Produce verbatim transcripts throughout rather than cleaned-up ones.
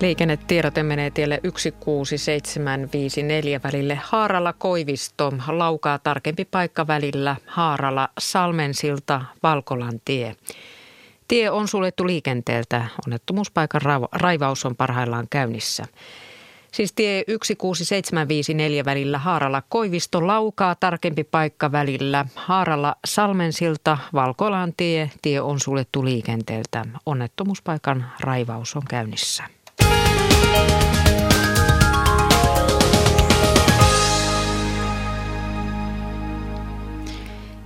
Liikennetiedote menee tielle yksi kuusi seitsemän viisi neljä välille Haarala-Koivisto, Laukaa tarkempi paikka välillä Haarala-Salmensilta, Valkolan tie. Tie on suljettu liikenteeltä, onnettomuuspaikan raivaus on parhaillaan käynnissä. Siis tie yksi kuusi seitsemän viisi neljä välillä Haarala-Koivisto, Laukaa tarkempi paikka välillä Haarala-Salmensilta, Valkolan tie, tie on suljettu liikenteeltä, onnettomuuspaikan raivaus on käynnissä.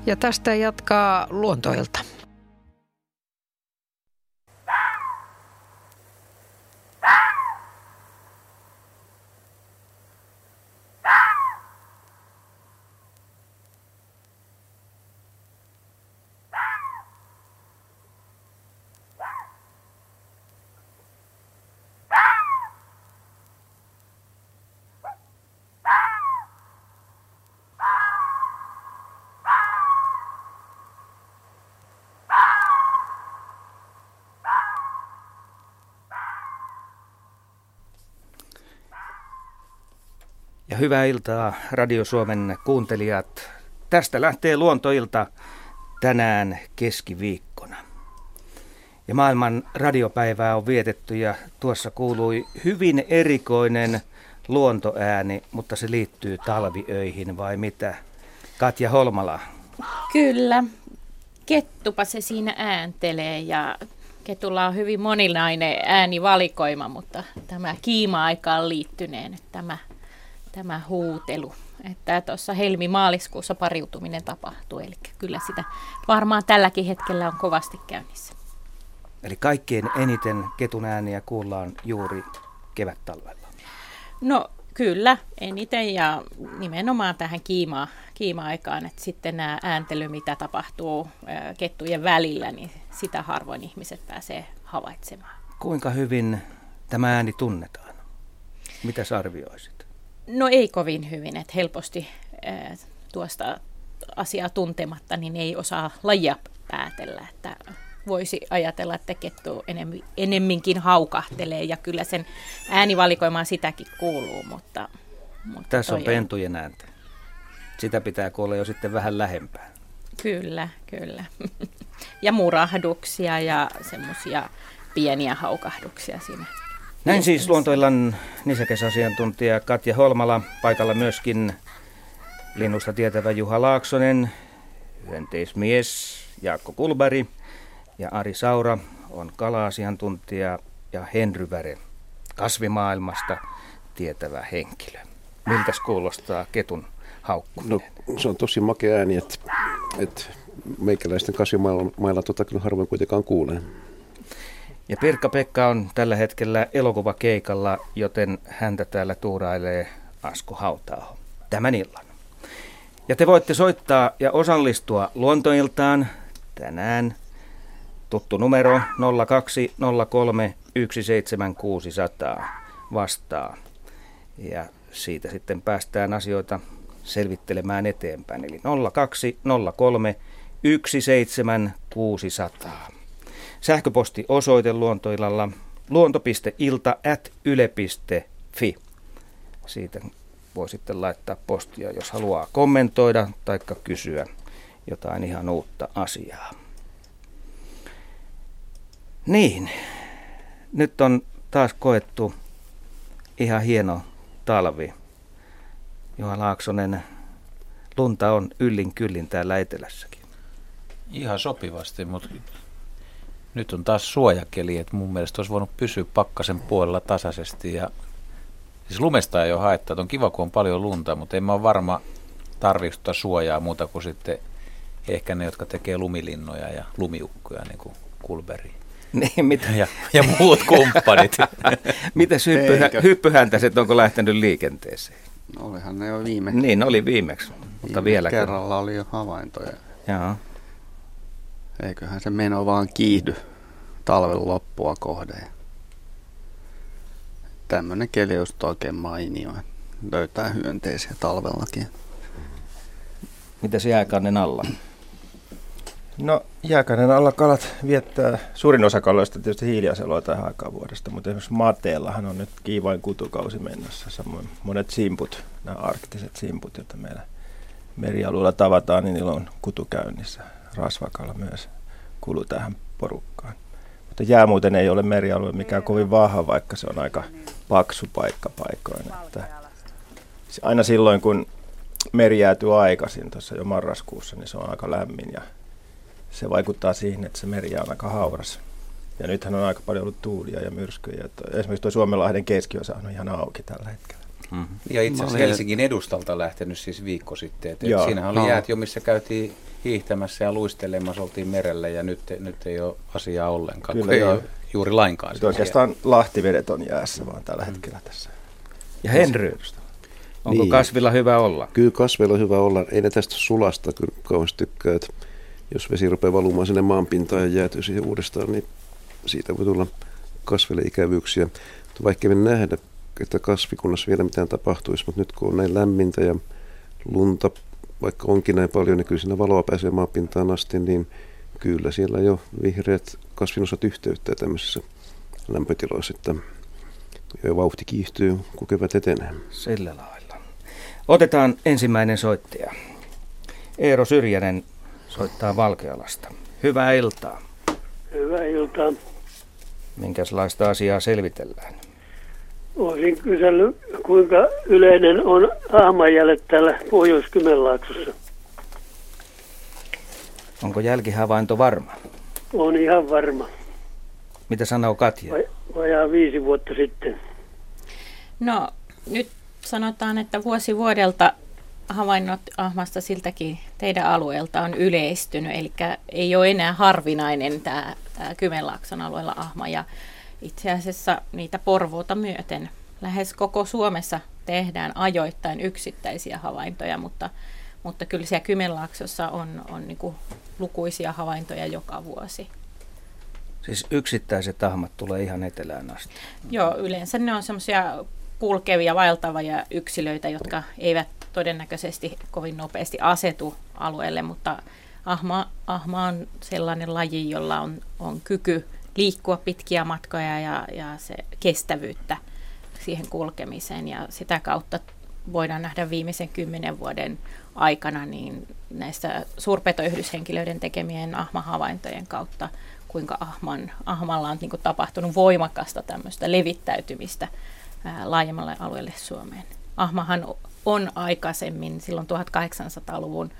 Ja tästä jatkaa Luontoilta. Ja hyvää iltaa Radio Suomen kuuntelijat. Tästä lähtee Luontoilta tänään keskiviikkona. Ja maailman radiopäivää on vietetty ja tuossa kuului hyvin erikoinen luontoääni, mutta se liittyy talviöihin vai mitä? Katja Holmala. Kyllä, kettupa se siinä ääntelee ja ketulla on hyvin moninainen äänivalikoima, mutta tämä kiima-aikaan liittyneen, tämä Tämä huutelu, että tuossa helmi-maaliskuussa pariutuminen tapahtuu, eli kyllä sitä varmaan tälläkin hetkellä on kovasti käynnissä. Eli kaikkein eniten ketun ääniä kuullaan juuri kevättalvella? No kyllä, eniten ja nimenomaan tähän kiima, kiima-aikaan, että sitten nämä ääntely, mitä tapahtuu kettujen välillä, niin sitä harvoin ihmiset pääsee havaitsemaan. Kuinka hyvin tämä ääni tunnetaan? Mitä sä arvioisit? No ei kovin hyvin, että helposti äh, tuosta asiaa tuntematta niin ei osaa lajia päätellä, että voisi ajatella, että kettu enem, enemminkin haukahtelee ja kyllä sen äänivalikoimaan sitäkin kuuluu, mutta... mutta tässä on pentujen ääntä. Sitä pitää kuulla jo sitten vähän lähempää. Kyllä, kyllä. Ja murahduksia ja semmoisia pieniä haukahduksia siinä. Näin siis Luontoillan nisäkäsasiantuntija Katja Holmala, paikalla myöskin linnusta tietävä Juha Laaksonen, hyönteismies Jaakko Kullberg ja Ari Saura on kala-asiantuntija ja Henry Väre, kasvimaailmasta tietävä henkilö. Miltäs kuulostaa ketun haukkuminen? No, se on tosi makea ääni, että, että meikäläisten kasvimailla tota kyllä harvoin kuitenkaan kuulee. Ja Pirkka-Pekka on tällä hetkellä elokuvakeikalla, joten häntä täällä tuurailee Asko Hauta-aho tämän illan. Ja te voitte soittaa ja osallistua Luontoiltaan tänään. Tuttu numero nolla kaksi nolla kolme yksi seitsemän kuusi nolla nolla vastaa. Ja siitä sitten päästään asioita selvittelemään eteenpäin. Eli nolla kaksi nolla kolme yksi seitsemän kuusi nolla nolla. Sähköposti osoite Luontoillalla luonto piste ilta ät yle piste fi. Siitä voi sitten laittaa postia, jos haluaa kommentoida tai kysyä jotain ihan uutta asiaa. Niin, nyt on taas koettu ihan hieno talvi. Juha Laaksonen, lunta on yllin kyllin täällä etelässäkin. Ihan sopivasti, mutta... nyt on taas suojakeli, että mun mielestä olisi voinut pysyä pakkasen puolella tasaisesti. Ja siis lumesta ei ole haettu, on kiva, kun on paljon lunta, mutta en mä ole varma tarvitse suojaa muuta kuin sitten ehkä ne, jotka tekee lumilinnoja ja lumiukkoja, niin kuin Kullberg. Niin, mitä? Ja, ja muut kumppanit. Mites hyppyhä, hyppyhäntäiset, onko lähtenyt liikenteeseen? No, olihan ne jo viimeksi. Niin, oli viimeksi, mutta vielä kerralla oli jo havaintoja. Joo. Eiköhän se meno vaan kiihdy talven loppua kohden. Tämmöinen keli on oikein mainio. Löytää hyönteisiä talvellakin. Mitäs jääkannen alla? No jääkauden alla kalat viettää, suurin osa kaloista tietysti hiiliaseloa tähän aikaan vuodesta, mutta esimerkiksi mateellahan on nyt kiivain kutukausi mennessä. Samoin monet simput, nämä arktiset simput, joita meillä merialueella tavataan, niin niillä on kutukäynnissä. Rasvakala myös kuuluu tähän porukkaan. Mutta jää muuten ei ole merialue mikään kovin vahva, vaikka se on aika paksu paikka paikoin. Että aina silloin, kun meri jäätyy aikaisin tuossa jo marraskuussa, niin se on aika lämmin ja se vaikuttaa siihen, että se meri on aika hauras. Ja nythän on aika paljon ollut tuulia ja myrskyjä. Esimerkiksi tuo Suomenlahden keskiosa on ihan auki tällä hetkellä. Mm-hmm. Ja itse asiassa Helsingin edustalta lähtenyt siis viikko sitten. Et et siinähän oli jäät jo, missä käytiin hiihtämässä ja luistelemassa, oltiin merellä ja nyt, nyt ei ole asiaa ollenkaan. Kyllä ei ole juuri lainkaan. Nyt oikeastaan lahtivedet on jäässä vaan tällä hetkellä mm. tässä. Ja Henry, onko niin kasvilla hyvä olla? Kyllä kasvilla on hyvä olla. Ei ne tästä sulasta kyllä kauheasti tykkää. Jos vesi rupeaa valumaan sinne maanpintaan ja jäätyy siihen uudestaan, niin siitä voi tulla kasville ikävyyksiä. Mutta vaikka me nähdä, että kasvikunnassa vielä mitään tapahtuisi, mutta nyt kun on näin lämmintä ja lunta, vaikka onkin näin paljon, niin kyllä siinä valoa pääsee maanpintaan asti, niin kyllä siellä jo vihreät kasvinosat yhteyttää tämmöisissä lämpötiloissa, että jo vauhti kiihtyy, kun kevät etenee. Sillä lailla. Otetaan ensimmäinen soittaja. Eero Syrjänen soittaa Valkealasta. Hyvää iltaa. Hyvää iltaa. Minkälaista asiaa selvitellään? Olisin kysellyt, kuinka yleinen on ahmanjäljet täällä Pohjois-Kymenlaaksossa. Onko jälkihavainto varma? On ihan varma. Mitä sanoo Katja? Vajaa viisi vuotta sitten. No, nyt sanotaan, että vuosi vuodelta havainnot ahmasta siltäkin teidän alueelta on yleistynyt, eli ei ole enää harvinainen tämä, tämä Kymenlaakson alueella ahma, ja itse asiassa niitä Porvoota myöten lähes koko Suomessa tehdään ajoittain yksittäisiä havaintoja, mutta, mutta kyllä siellä Kymenlaaksossa on, on niin kuin lukuisia havaintoja joka vuosi. Siis yksittäiset ahmat tulee ihan etelään asti? Joo, yleensä ne on semmoisia kulkevia, vaeltavia yksilöitä, jotka eivät todennäköisesti kovin nopeasti asetu alueelle, mutta ahma, ahma on sellainen laji, jolla on, on kyky liikkua pitkiä matkoja ja, ja se kestävyyttä siihen kulkemiseen. Ja sitä kautta voidaan nähdä viimeisen kymmenen vuoden aikana niin näistä suurpetoyhdyshenkilöiden tekemien ahmahavaintojen kautta, kuinka ahman, ahmalla on niin kuin tapahtunut voimakasta tämmöistä levittäytymistä ää, laajemmalle alueelle Suomeen. Ahmahan on aikaisemmin, silloin tuhatkahdeksansataaluvun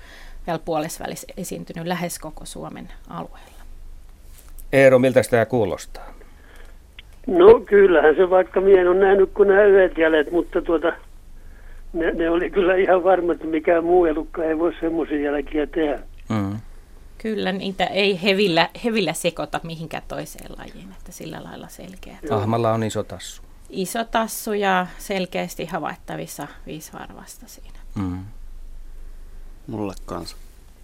vielä puolesvälissä esiintynyt lähes koko Suomen alueella. Eero, miltä tämä kuulostaa? No kyllähän se, vaikka minä en ole nähnyt kuin nämä yhdet jäljet, mutta tuota, ne, ne oli kyllä ihan varma, että mikään muu elukka ei voi semmoisia jälkiä tehdä. Mm. Kyllä, niitä ei hevillä, hevillä sekoita mihinkään toiseen lajiin, että sillä lailla selkeä. Ahmalla on iso tassu. Iso tassu ja selkeästi havaittavissa viisivarvasta siinä. Mm. Mulle kanssa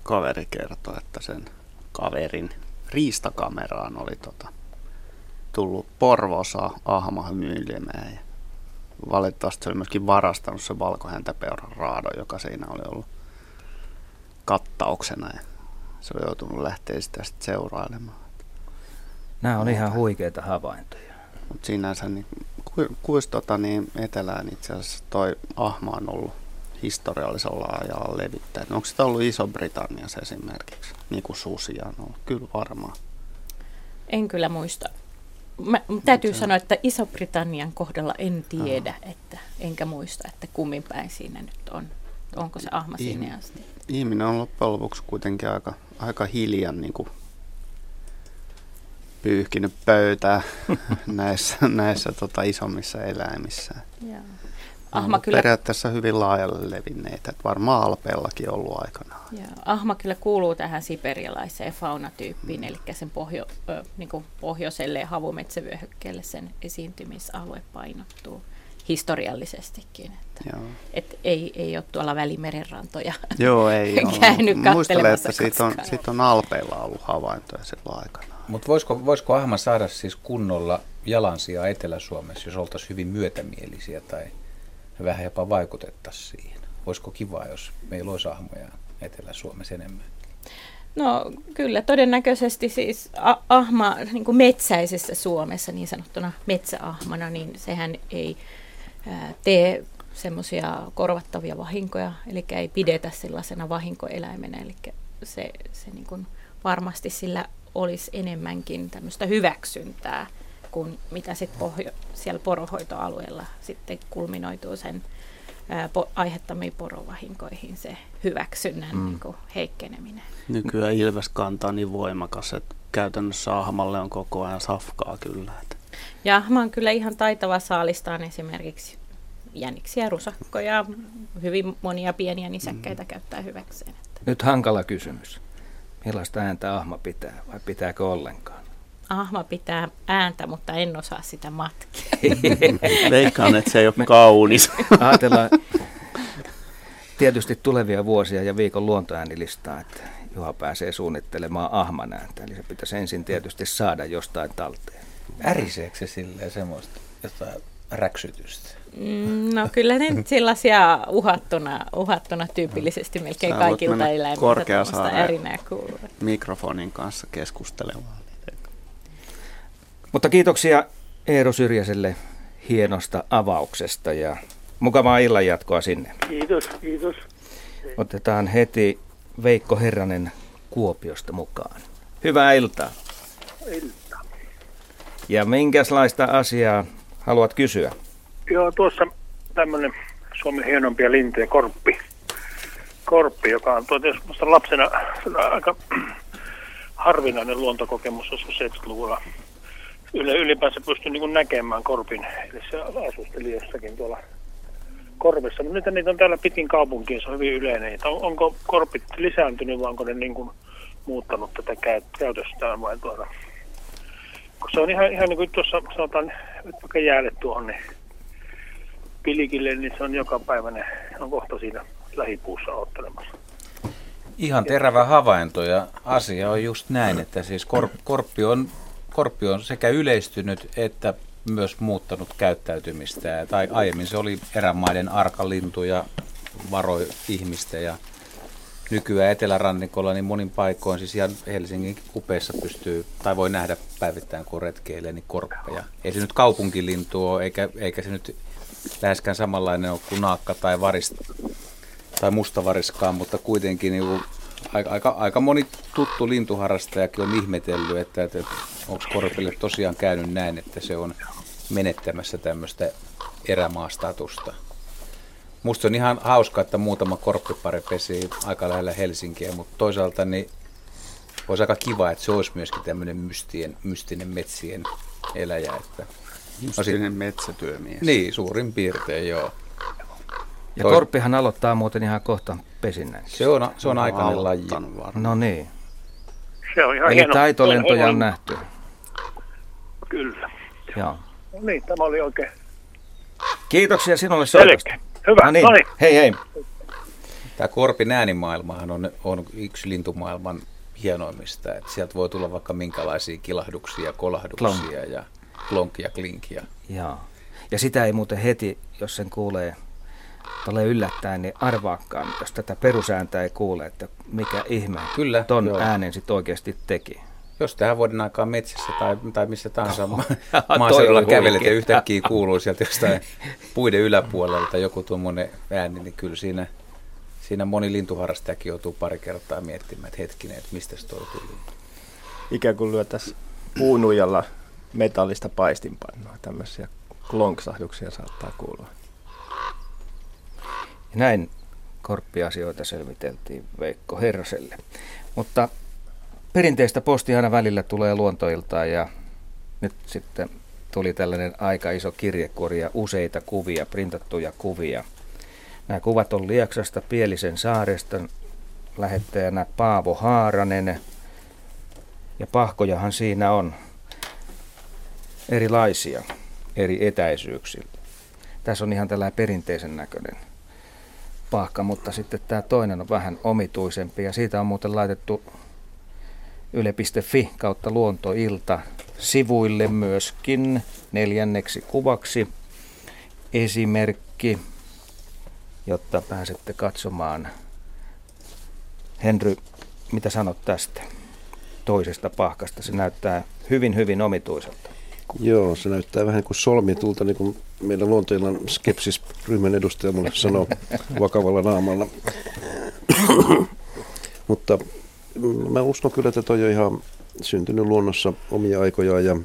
kaveri kertoi, että sen kaverin riistakameraan oli tota, tullut Porvoossa ahma hymyilemään. Ja valitettavasti se oli myöskin varastanut se valkohäntäpeuran raadon, joka siinä oli ollut kattauksena. Ja se oli joutunut lähteä sitä sitten seurailemaan. Nämä on ihan huikeita havaintoja. Mutta sinänsä niin, kuistota niin etelään itse asiassa toi ahma on ollut historiallisella ajalla levittänyt. Onko sitä ollut Iso-Britanniassa esimerkiksi, niin kuin susia on ollut? Kyllä varmaan. En kyllä muista. Mä, täytyy se sanoa, että Iso-Britannian kohdalla en tiedä, että, enkä muista, että kummin päin siinä nyt on. Onko se ahma Ihm, sinne asti? Ihminen on loppujen lopuksi kuitenkin aika, aika hiljaa niin kuin pyyhkinyt pöytää näissä, näissä tota, isommissa eläimissä. Jaa. Ahma kyllä periaatteessa hyvin laajalle levinneitä, että varmaan Alpeellakin ollut aikanaan. Jaa. Ahma kyllä kuuluu tähän siperialaiseen faunatyyppiin, mm. eli sen pohjo, ö, niin kuin pohjoiselle havumetsävyöhykkeelle sen esiintymisalue painottuu historiallisestikin. Että et ei, ei ole tuolla Välimerenrantoja Joo, ei käynyt kattelemassa. Muistelen, että siitä on, siitä on Alpeilla ollut havaintoja silloin aikana. Mutta voisiko, voisiko ahma saada siis kunnolla jalansijaa Etelä-Suomessa, jos oltaisiin hyvin myötämielisiä tai vähän jopa vaikutettaisiin siihen? Voisiko kivaa, jos meillä olisi ahmoja Etelä-Suomessa enemmän? No kyllä, todennäköisesti siis ahma niin kuin metsäisessä Suomessa, niin sanottuna metsäahmana, niin sehän ei ää, tee semmoisia korvattavia vahinkoja, eli ei pidetä sellaisena vahinkoeläimenä, eli se, se niin kuin varmasti sillä olisi enemmänkin tämmöistä hyväksyntää, kuin mitä sitten pohjo- siellä poronhoitoalueella sitten kulminoituu sen Po- aiheuttamiin porovahinkoihin se hyväksynnän mm. niin kuin heikkeneminen. Nykyään ilveskanta on niin voimakas, että käytännössä ahmalle on koko ajan safkaa kyllä. Ja ahma on kyllä ihan taitava saalistaan esimerkiksi jäniksiä, rusakkoja, hyvin monia pieniä nisäkkäitä mm. käyttää hyväkseen. Että. Nyt hankala kysymys. Millaista ääntä ahma pitää vai pitääkö ollenkaan? Ahma pitää ääntä, mutta en osaa sitä matkia. Veikkaan, että se ei ole kaunis. Ajatellaan tietysti tulevia vuosia ja viikon luontoäänilistaa, että Juha pääsee suunnittelemaan ahman ääntä. Eli se pitäisi ensin tietysti saada jostain talteen. Väriseekö se silleen semmoista jotain räksytystä? Mm, no kyllä ne sellaisia uhattuna, uhattuna tyypillisesti melkein sä kaikilta eläimiltä tämmöistä ärinää kuuluu. Mikrofonin kanssa keskustelemaan. Mutta kiitoksia Eero Syrjäselle hienosta avauksesta ja mukavaa illanjatkoa sinne. Kiitos, kiitos. Otetaan heti Veikko Herranen Kuopiosta mukaan. Hyvää iltaa. Iltaa. Ja minkälaista asiaa haluat kysyä? Joo, tuossa tämmöinen Suomen hienompia lintejä, korppi. Korppi, joka on tietysti lapsena aika harvinainen luontokokemus seitsemänkymmentäluvulla. Ylipäänsä pystyi niin kuin näkemään korpin, eli se asusteli jossakin tuolla korvessa. Mutta nyt niitä on täällä pitkin kaupunkiin, se on hyvin yleinen. Onko korpit lisääntynyt vai onko ne niin kuin muuttanut tätä käytöstään vai tuota? Se on ihan, ihan niin kuin tuossa sanotaan, että vaikka jäälle tuohon niin pilkille, niin se on joka päivä, ne on kohta siinä lähipuussa odottelemassa. Ihan terävä havainto ja asia on just näin, että siis kor, korppi on... Korppi on sekä yleistynyt että myös muuttanut käyttäytymistä. Tai aiemmin se oli erämaiden arkalintu ja varoi ihmistä. Ja nykyään etelärannikolla niin monin paikoin, siis ihan Helsingin kupeissa pystyy, tai voi nähdä päivittäin kun retkeilee, niin korppeja. Ei se nyt kaupunkilintu ole, eikä, eikä se nyt läheskään samanlainen ole kuin naakka tai, varist, tai mustavariskaan, mutta kuitenkin... Niin Aika, aika, aika moni tuttu lintuharrastajakin on ihmetellyt, että, että onko korpille tosiaan käynyt näin, että se on menettämässä tämmöistä erämaastatusta. Musta on ihan hauska, että muutama korppipari pesii aika lähellä Helsinkiä, mutta toisaalta niin olisi aika kiva, että se olisi myöskin tämmöinen mystien, mystinen metsien eläjä. Että, mystinen no sit, metsätyömies. Niin, suurin piirtein joo. Ja toi... korppihan aloittaa muuten ihan kohta pesinnän. Se on, se on aikainen laji. No niin. Se on ihan eli hieno. Taitolentoja on, on nähty. Kyllä. Joo. No niin, tämä oli oikein. Kiitoksia sinulle soitosta. Hyvä, no niin. No niin. Hei hei. Tämä korpin äänimaailmahan on, on yksi lintumaailman hienoimmista. Että sieltä voi tulla vaikka minkälaisia kilahduksia, kolahduksia Klon. ja klonkia, klinkia. Joo. Ja sitä ei muuten heti, jos sen kuulee... Tulee yllättäen, niin arvaakaan, jos tätä perusääntä ei kuule, että mikä ihme kyllä, ton joo. äänen sitten oikeasti teki. Jos tähän vuoden aikaan metsässä tai, tai missä tahansa no, maaseudulla kävelet ja yhtäkkiä kuuluu sieltä jostain puiden yläpuolelta joku tuommoinen ääni, niin kyllä siinä, siinä moni lintuharrastajakin joutuu pari kertaa miettimään, että hetkinen, että mistä se toi tuli. Ikään kuin lyötäisiin puunujalla metallista paistinpannoa, tämmöisiä klonksahduksia saattaa kuulua. Näin korppiasioita selviteltiin Veikko Herraselle. Mutta perinteistä posti aina välillä tulee Luontoiltaan ja nyt sitten tuli tällainen aika iso kirjekuori ja useita kuvia, printattuja kuvia. Nämä kuvat on Lieksasta, Pielisen saaresta, lähettäjänä Paavo Haaranen ja pahkojahan siinä on erilaisia eri etäisyyksiltä. Tässä on ihan tällainen perinteisen näköinen pahka, mutta sitten tämä toinen on vähän omituisempi ja siitä on muuten laitettu yle piste fi kautta Luontoilta sivuille myöskin neljänneksi kuvaksi esimerkki, jotta pääsette katsomaan Henry Mitä sanot tästä toisesta pahkasta? Se näyttää hyvin, hyvin omituiselta. Joo, se näyttää vähän kuin solmitulta, niin kuin meidän Luontoillan skepsisryhmän edustaja mulle sanoo vakavalla naamalla. Mutta mä uskon kyllä, että toi on ihan syntynyt luonnossa omia aikojaan. Ja,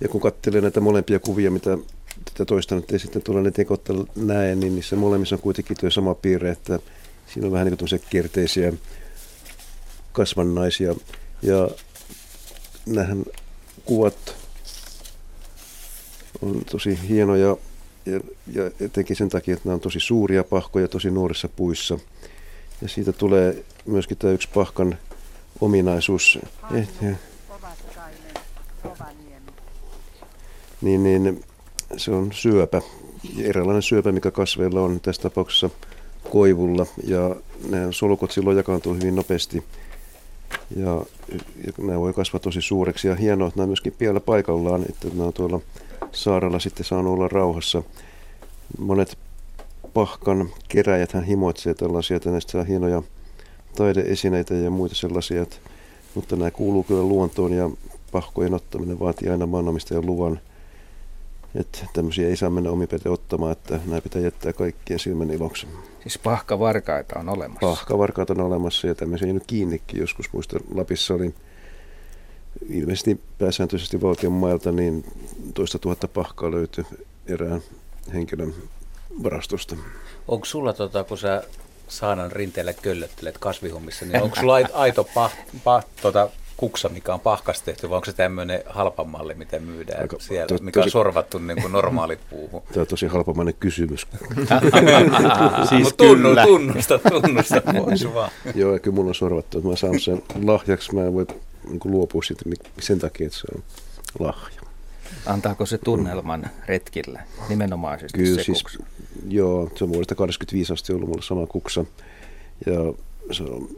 ja kun katselee näitä molempia kuvia, mitä tätä toista nyt ei sitten tuolla netin kautta näe, niin niissä molemmissa on kuitenkin tuo sama piirre, että siinä on vähän niin kuin tämmöisiä kierteisiä kasvannaisia. Ja nämähän kuvat on tosi hienoja ja, ja etenkin sen takia, että nämä on tosi suuria pahkoja tosi nuorissa puissa. Ja siitä tulee myöskin tämä yksi pahkan ominaisuus. Hannu Ovaskainen, Rovaniemi. Niin, niin se on syöpä, eräänlainen syöpä, mikä kasveilla on tässä tapauksessa koivulla. Ja nämä solukot silloin jakaantuu hyvin nopeasti. Ja, ja nämä voi kasvaa tosi suureksi. Ja hienoa, että nämä myöskin vielä paikallaan, että nämä on tuolla saarella sitten saanut olla rauhassa. Monet pahkan keräjät hän himoitsee tällaisia, että näistä saa hienoja taideesineitä ja muita sellaisia. Mutta nämä kuuluu kyllä luontoon ja pahkojen ottaminen vaatii aina maanomistajan luvan. Että tämmöisiä ei saa mennä omin päin ottamaan, että nämä pitää jättää kaikkien silmän iloksi. Siis pahkavarkaita on olemassa? Pahkavarkaita on olemassa ja tämmöisiä ei nyt kiinnikin joskus. Muista Lapissa oli ilmeisesti pääsääntöisesti valtion mailta, niin toista tuhatta pahkaa löytyi erään henkilön varastosta. Onko sulla, tota, kun sä saanan rinteellä köllöttelet kasvihommissa, niin onko sulla aito pah... pah tota... kuksa, mikä on pahkasta tehty, vai onko se tämmöinen halpa malli, mitä myydään aika, siellä, to, to, mikä on tosi, sorvattu niin kuin normaali puuhun? Tämä on tosi halpamainen kysymys. Siis no, tunnu, kyllä. Tunnusta, tunnusta pois vaan. Joo, ja kyllä mulla on sorvattu, että mä saan sen lahjaksi, mä en voi niin kuin luopua siitä sen takia, että se on lahja. Antaako se tunnelman retkillä nimenomaisesti kyllä, se siis, kuksa? Joo, se on vuodesta kahdeksankymmentäviisi asti ollut mulla sama kuksa, ja on,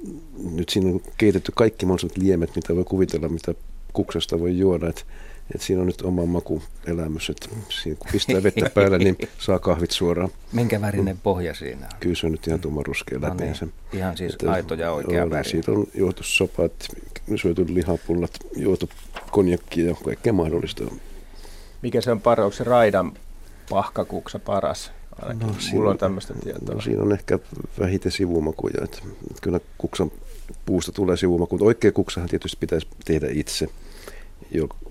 nyt siinä on keitetty kaikki mahdolliset liemet, mitä voi kuvitella, mitä kuksasta voi juoda. Et, et siinä on nyt oma makuelämys, että kun pistää vettä päälle, niin saa kahvit suoraan. Minkä värinen pohja siinä on? Kyllä se on nyt ihan tumman ruskea läpi. No niin, ihan siis et, aito ja oikea on, väri. Siitä on juotu sopat, syöty lihapullat, juotu konjakkia ja kaikkea mahdollista. Mikä se on paras? Onko se raidan pahkakuksa paras? No, siinä, on tämmöistä tietoa. No, siinä on ehkä vähiten sivumakuja. Että kyllä kuksan puusta tulee sivumaku, mutta oikea kuksahan tietysti pitäisi tehdä itse,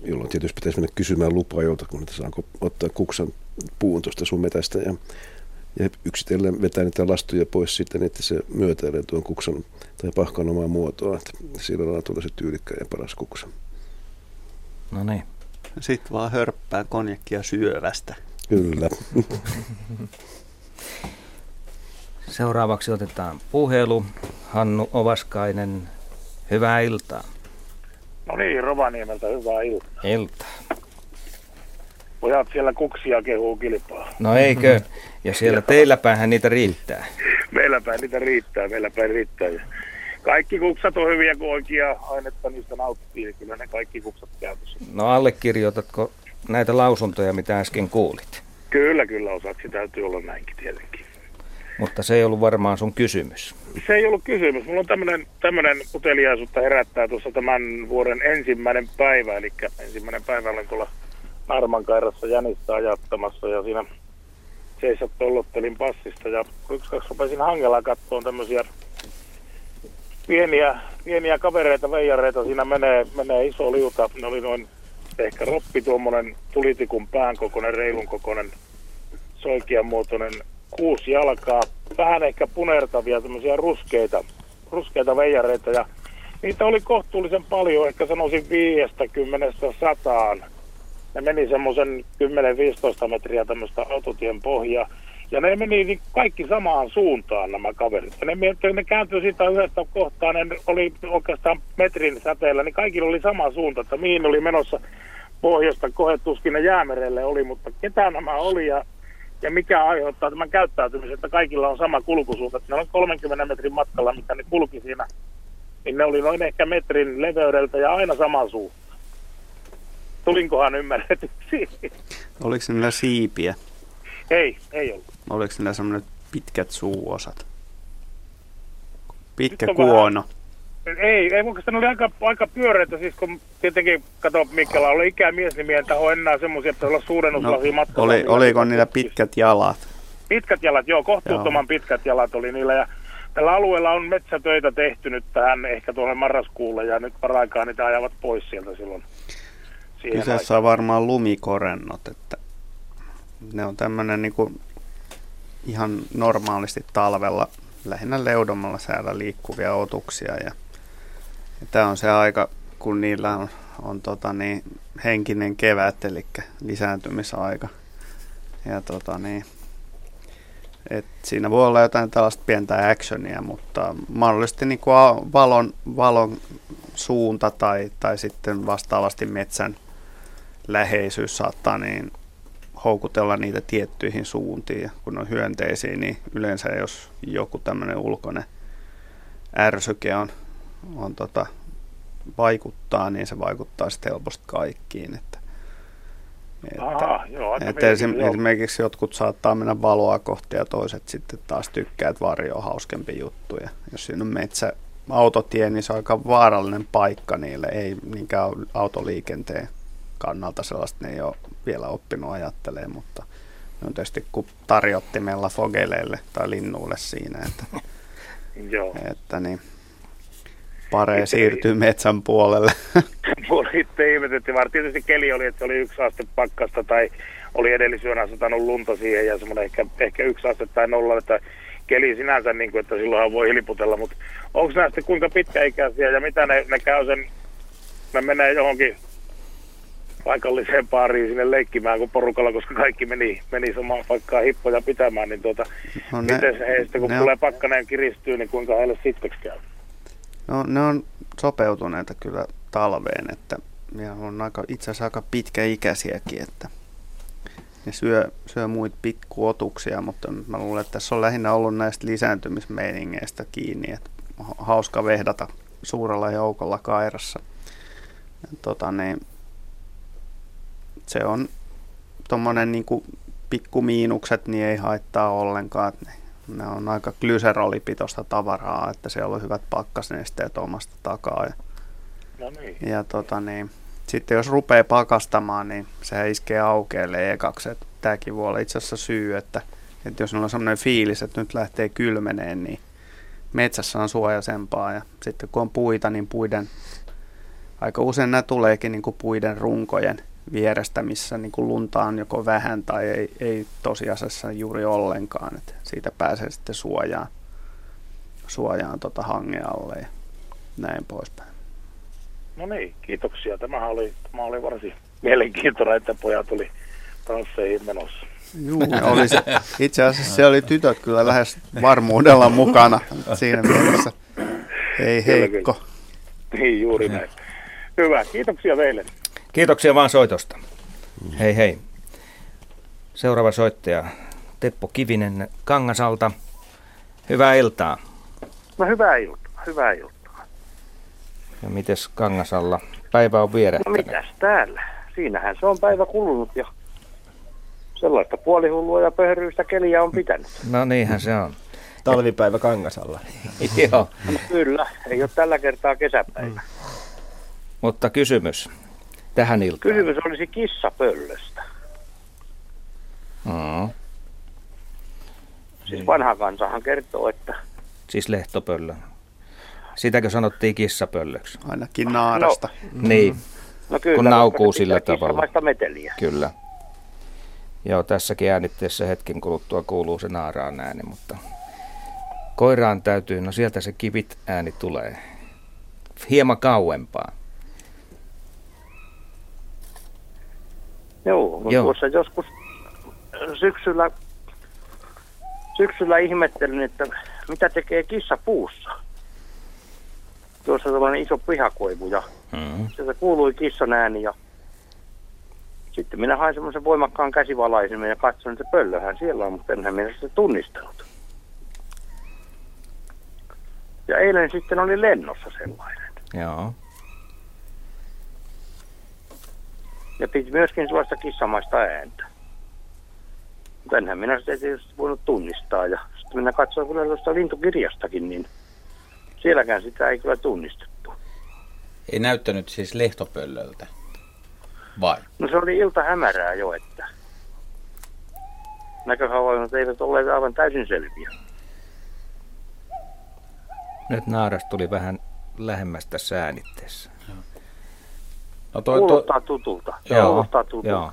jolloin tietysti pitäisi mennä kysymään lupaa joltakin, että saanko ottaa kuksan puun tuosta sun metästä. Ja, ja yksitellen vetää niitä lastuja pois sitten, että se myötäilee tuon kuksan tai pahkan omaa muotoa. Että sillä lailla tulee se tyylikkä ja paras kuksa. No niin. Sitten vaan hörppää konjakkia syövästä. Kyllä. Seuraavaksi otetaan puhelu. Hannu Ovaskainen, hyvää iltaa. No niin, Rovaniemeltä hyvää iltaa. Iltaa. Pojat siellä kuksia kehuu kilpaa. No eikö? Ja siellä teilläpäinhän niitä riittää. Meilläpäin niitä riittää, meilläpäin riittää. Kaikki kuksat on hyviä, kun oikeaa ainetta niistä nauttii. Kyllä ne kaikki kuksat käytössä. No allekirjoitatko näitä lausuntoja, mitä äsken kuulit? Kyllä, kyllä osaksi täytyy olla näinkin tietenkin. Mutta se ei ollut varmaan sun kysymys. Se ei ollut kysymys. Mulla on tämmönen, tämmönen uteliaisuutta herättää tuossa tämän vuoden ensimmäinen päivä. Eli ensimmäinen päivä olen tuolla Narmankairassa jänistä ajattamassa ja siinä seisat tollottelin passista. Ja yksi, kaksi rupesin Hangelaa katsomaan tämmöisiä pieniä, pieniä kavereita, veijareita. Siinä menee, menee iso liuta. Ne oli noin ehkä roppi tuommoinen tulitikun pään kokoinen, reilun kokoinen, soikean muotoinen, kuusi jalkaa, vähän ehkä punertavia tämmöisiä ruskeita, ruskeita veijareita ja niitä oli kohtuullisen paljon, ehkä sanoisin viidestäkymmenestä sataan. Ne meni semmoisen kymmenen viisitoista metriä tämmöistä autotien pohjaa ja ne meni kaikki samaan suuntaan nämä kaverit. Ja ne, ne kääntyi siitä yhdestä kohtaan, ne oli oikeastaan metrin säteellä, niin kaikilla oli sama suunta, että mihin oli menossa. Pohjoista kohetuskin ne Jäämerelle oli, mutta ketä nämä oli ja, ja mikä aiheuttaa tämän käyttäytymisen, että kaikilla on sama kulkusuunta. Ne on kolmenkymmenen metrin matkalla, mitä ne kulki siinä, niin ne oli noin ehkä metrin leveydeltä ja aina saman suuntaan. Tulinkohan ymmärretyksi? Oliko niillä siipiä? Ei, ei ollut. Oliko niillä sellaiset pitkät suuosat? Pitkä kuono. Vähän, Ei, ei oikeastaan oli aika, aika pyöreitä, siis kun tietenkin, kato Mikkela, oli ikämies, niin miehen taho enää semmoisia, että olla suurennuslasia no, matkalla. Oli, oliko niillä pitkät jalat? Pitkät jalat, joo, kohtuuttoman joo. pitkät jalat oli niillä, ja tällä alueella on metsätöitä tehty nyt tähän ehkä tuonne marraskuulle, ja nyt paraikaa niitä ajavat pois sieltä silloin. Kyseessä on varmaan lumikorennot, että ne on tämmöinen niin kuin ihan normaalisti talvella, lähinnä leudomalla säällä liikkuvia otuksia, ja tämä on se aika, kun niillä on, on tota niin, henkinen kevät, eli lisääntymisaika. Ja tota niin, et siinä voi olla jotain tällaista pientä actionia, mutta mahdollisesti niin kuin valon, valon suunta tai, tai sitten vastaavasti metsän läheisyys saattaa niin houkutella niitä tiettyihin suuntiin. Ja kun on hyönteisiä, niin yleensä jos joku tämmöinen ulkoinen ärsyke on, on tota, vaikuttaa, niin se vaikuttaa sitten helposti kaikkiin. Että, että, Aha, joo, että esim, joo. Esimerkiksi jotkut saattaa mennä valoa kohti ja toiset sitten taas tykkää, että varjo on hauskempi juttu. Ja jos siinä on metsä, autotie, niin se on aika vaarallinen paikka niille, ei niinkään autoliikenteen kannalta sellaista, ne ei ole vielä oppinut ajattelemaan, mutta ne on tietysti kun tarjottimella fogeleille tai linnuille siinä, että, joo. että niin, paree siirtyy metsän puolelle. Itse ihmetettiin, vaan tietysti keli oli, että se oli yksi aste pakkasta tai oli edellisyönä satanut lunta siihen ja semmoinen ehkä, ehkä yksi aste tai nolla, että keli sinänsä, niin kuin, että silloinhan voi hilputella, mutta onko nämä sitten kuinka pitkäikäisiä ja mitä ne, ne käy sen, ne menee johonkin paikalliseen baariin sinne leikkimään kuin porukalla, koska kaikki meni, meni samaan paikkaan hippoja pitämään, niin tuota, no ne, miten se heistä, kun tulee on, pakkaneen kiristyy, niin kuinka heille sitteksi käy? No ne on sopeutuneita kyllä talveen, että ja on aika, itse asiassa aika pitkäikäisiäkin, että ne syö, syö muita pikkuotuksia, mutta mä luulen, että tässä on lähinnä ollut näistä lisääntymismeiningeistä kiinni, että hauska vehdata suurella joukolla kairassa. Tota niin, se on tuommoinen niin kuin pikkumiinukset, niin ei haittaa ollenkaan. Ne on aika glyserolipitoista tavaraa, että siellä on hyvät pakkasnesteet omasta takaa. Ja, no niin. ja tota niin, sitten jos rupeaa pakastamaan, niin sehän iskee aukeille ekaksi. Että tämäkin voi olla itse asiassa syy, että, että jos on sellainen fiilis, että nyt lähtee kylmeneen, niin metsässä on suojaisempaa. Ja sitten kun on puita, niin puiden, aika usein nämä tuleekin niin kuin puiden runkojen vierestä, missä niin kuin lunta on joko vähän tai ei, ei tosiasiassa juuri ollenkaan. Et siitä pääsee sitten suojaan, suojaan tota hangen alle ja näin poispäin. No niin, kiitoksia. Tämähän oli, tämä oli varsin mielenkiintoinen, että pojat oli tansseihin menossa. Juu, oli se, itse asiassa se oli tytöt kyllä lähes varmuudella mukana siinä mielessä. Hei Heikko. Niin, juuri näin. Hyvä, kiitoksia teille. Kiitoksia vaan soitosta. Hei hei. Seuraava soittaja Teppo Kivinen Kangasalta. Hyvää iltaa. No hyvää iltaa, hyvää iltaa. Ja mites Kangasalla? Päivä on vierähtänyt. No mitäs täällä? Siinähän se on päivä kulunut ja sellaista puolihullua ja pöhryistä keliä on pitänyt. No niinhän se on. Talvipäivä Kangasalla. Joo. Kyllä, ei ole tällä kertaa kesäpäivä. Mm. Mutta kysymys. Tähän iltaan. Kysymys olisi kissapöllöstä. Mm. Siis vanha kansahan kertoo, että... Siis lehtopöllö. Sitäkö sanottiin kissapöllöksi? Ainakin naarasta. No. Niin, no kyllä, kun naukuu sillä tavalla. Kyllä. Joo, tässäkin äänitteessä hetken kuluttua kuuluu se naaraan ääni, mutta koiraan täytyy, no sieltä se kivit ääni tulee. Hieman kauempaa. Joo, Joo, tuossa joskus syksyllä, syksyllä ihmettelin, että mitä tekee kissa puussa. Tuossa tällainen iso pihakoivu ja mm-hmm. sieltä kuului kissan ääni ja sitten minä hain semmoisen voimakkaan käsivalaisimen ja katsoin, että pöllöhän siellä on, mutta enhän minä sitä tunnistanut. Ja eilen sitten oli lennossa sellainen. Joo. Ja piti myöskin sellaista kissamaista ääntä. Mutta enhän minä sitä ei tietysti voinut tunnistaa. Ja sitten minä katsoin kyllä tuosta lintukirjastakin, niin sielläkään sitä ei kyllä tunnistettu. Ei näyttänyt siis lehtopöllöltä, vai? No se oli ilta hämärää jo, että näköhavainnot eivät olleet aivan täysin selviä. Nyt naaras tuli vähän lähemmästä säänitteessä. No toi, kuulostaa tutulta. Joo, kuulostaa tutulta. Joo.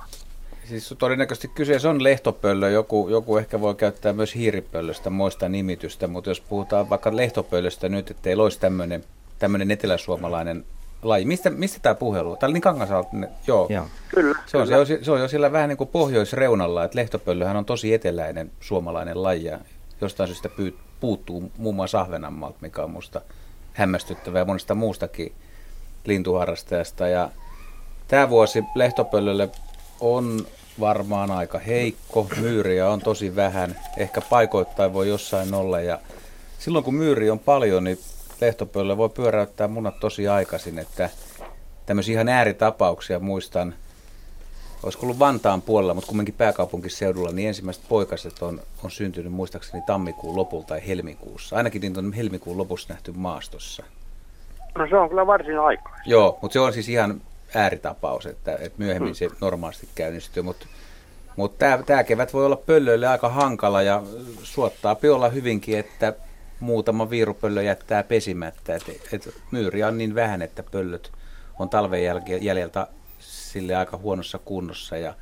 Siis todennäköisesti kyseessä on lehtopöllö. Joku, joku ehkä voi käyttää myös hiiripöllöstä moista nimitystä, mutta jos puhutaan vaikka lehtopöllöstä nyt, että ei olisi tämmöinen, tämmöinen eteläsuomalainen laji. Mistä, mistä tämä puhelu? Tämä oli niin kangasaltainen. Joo. Joo. Kyllä. Se on, kyllä. Se, on, se on jo sillä vähän niin kuin pohjoisreunalla, että lehtopöllöhän on tosi eteläinen suomalainen laji ja jostain syystä pyy, puuttuu muun muassa Ahvenanmaalta, mikä on musta hämmästyttävää monesta muustakin lintuharrastajasta. Ja tämä vuosi lehtopöllölle on varmaan aika heikko, myyriä on tosi vähän, ehkä paikoittain voi jossain olla ja silloin kun myyriä on paljon, niin lehtopöllö voi pyöräyttää munat tosi aikaisin, että tämmöisiä ihan ääritapauksia muistan, olisiko ollut Vantaan puolella, mutta kumminkin pääkaupunkiseudulla, niin ensimmäiset poikaset on, on syntynyt muistaakseni tammikuun lopulta tai helmikuussa, ainakin niitä on helmikuun lopussa nähty maastossa. No se on kyllä varsin aikaista. Joo, mutta se on siis ihan ääritapaus, että, että myöhemmin se normaalisti käynnistyy, mutta mut tämä kevät voi olla pöllöille aika hankala ja suottaa olla hyvinkin, että muutama viirupöllö jättää pesimättä. Et, et myyriä on niin vähän, että pöllöt on talven jälkeen jäljeltä sille aika huonossa kunnossa ja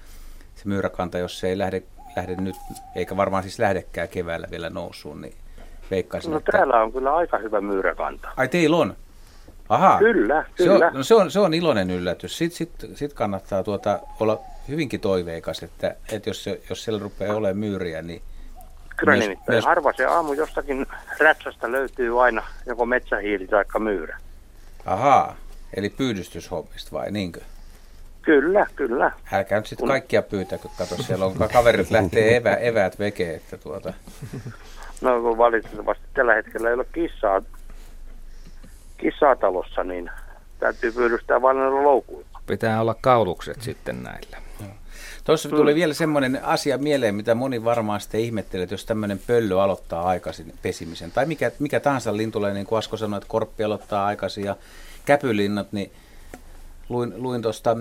se myyräkanta, jos se ei lähde, lähde nyt, eikä varmaan siis lähdekään keväällä vielä nousuun, niin veikkaisin, no että täällä on kyllä aika hyvä myyräkanta. Ai teillä on? Aha, kyllä, kyllä. Se on, no se, on, se on iloinen yllätys. Sitten sit, sit kannattaa tuota olla hyvinkin toiveikas, että, että jos, jos siellä rupeaa olemaan myyriä, niin kyllä myös, nimittäin. Myös harva se aamu jostakin rätsästä löytyy aina joko metsähiiri tai myyrä. Ahaa, eli pyydystyshommista vai niinkö? Kyllä, kyllä. Älkää nyt sitten kaikkia pyytäkö, kato siellä on kaverit lähtee evä, eväät vekeen. Että tuota. No kun valitettavasti tällä hetkellä ei ole kissaa. Kissatalossa, niin täytyy pyydystää vain näillä loukuilla. Pitää olla kaulukset sitten näillä. Joo. Tuossa mm. tuli vielä semmoinen asia mieleen, mitä moni varmaan sitten ihmettelee, että jos tämmöinen pöllö aloittaa aikaisin pesimisen, tai mikä, mikä tahansa lintulle, niin kuin Asko sanoi, että korppi aloittaa aikaisin ja käpylinnat, niin luin, luin tuosta,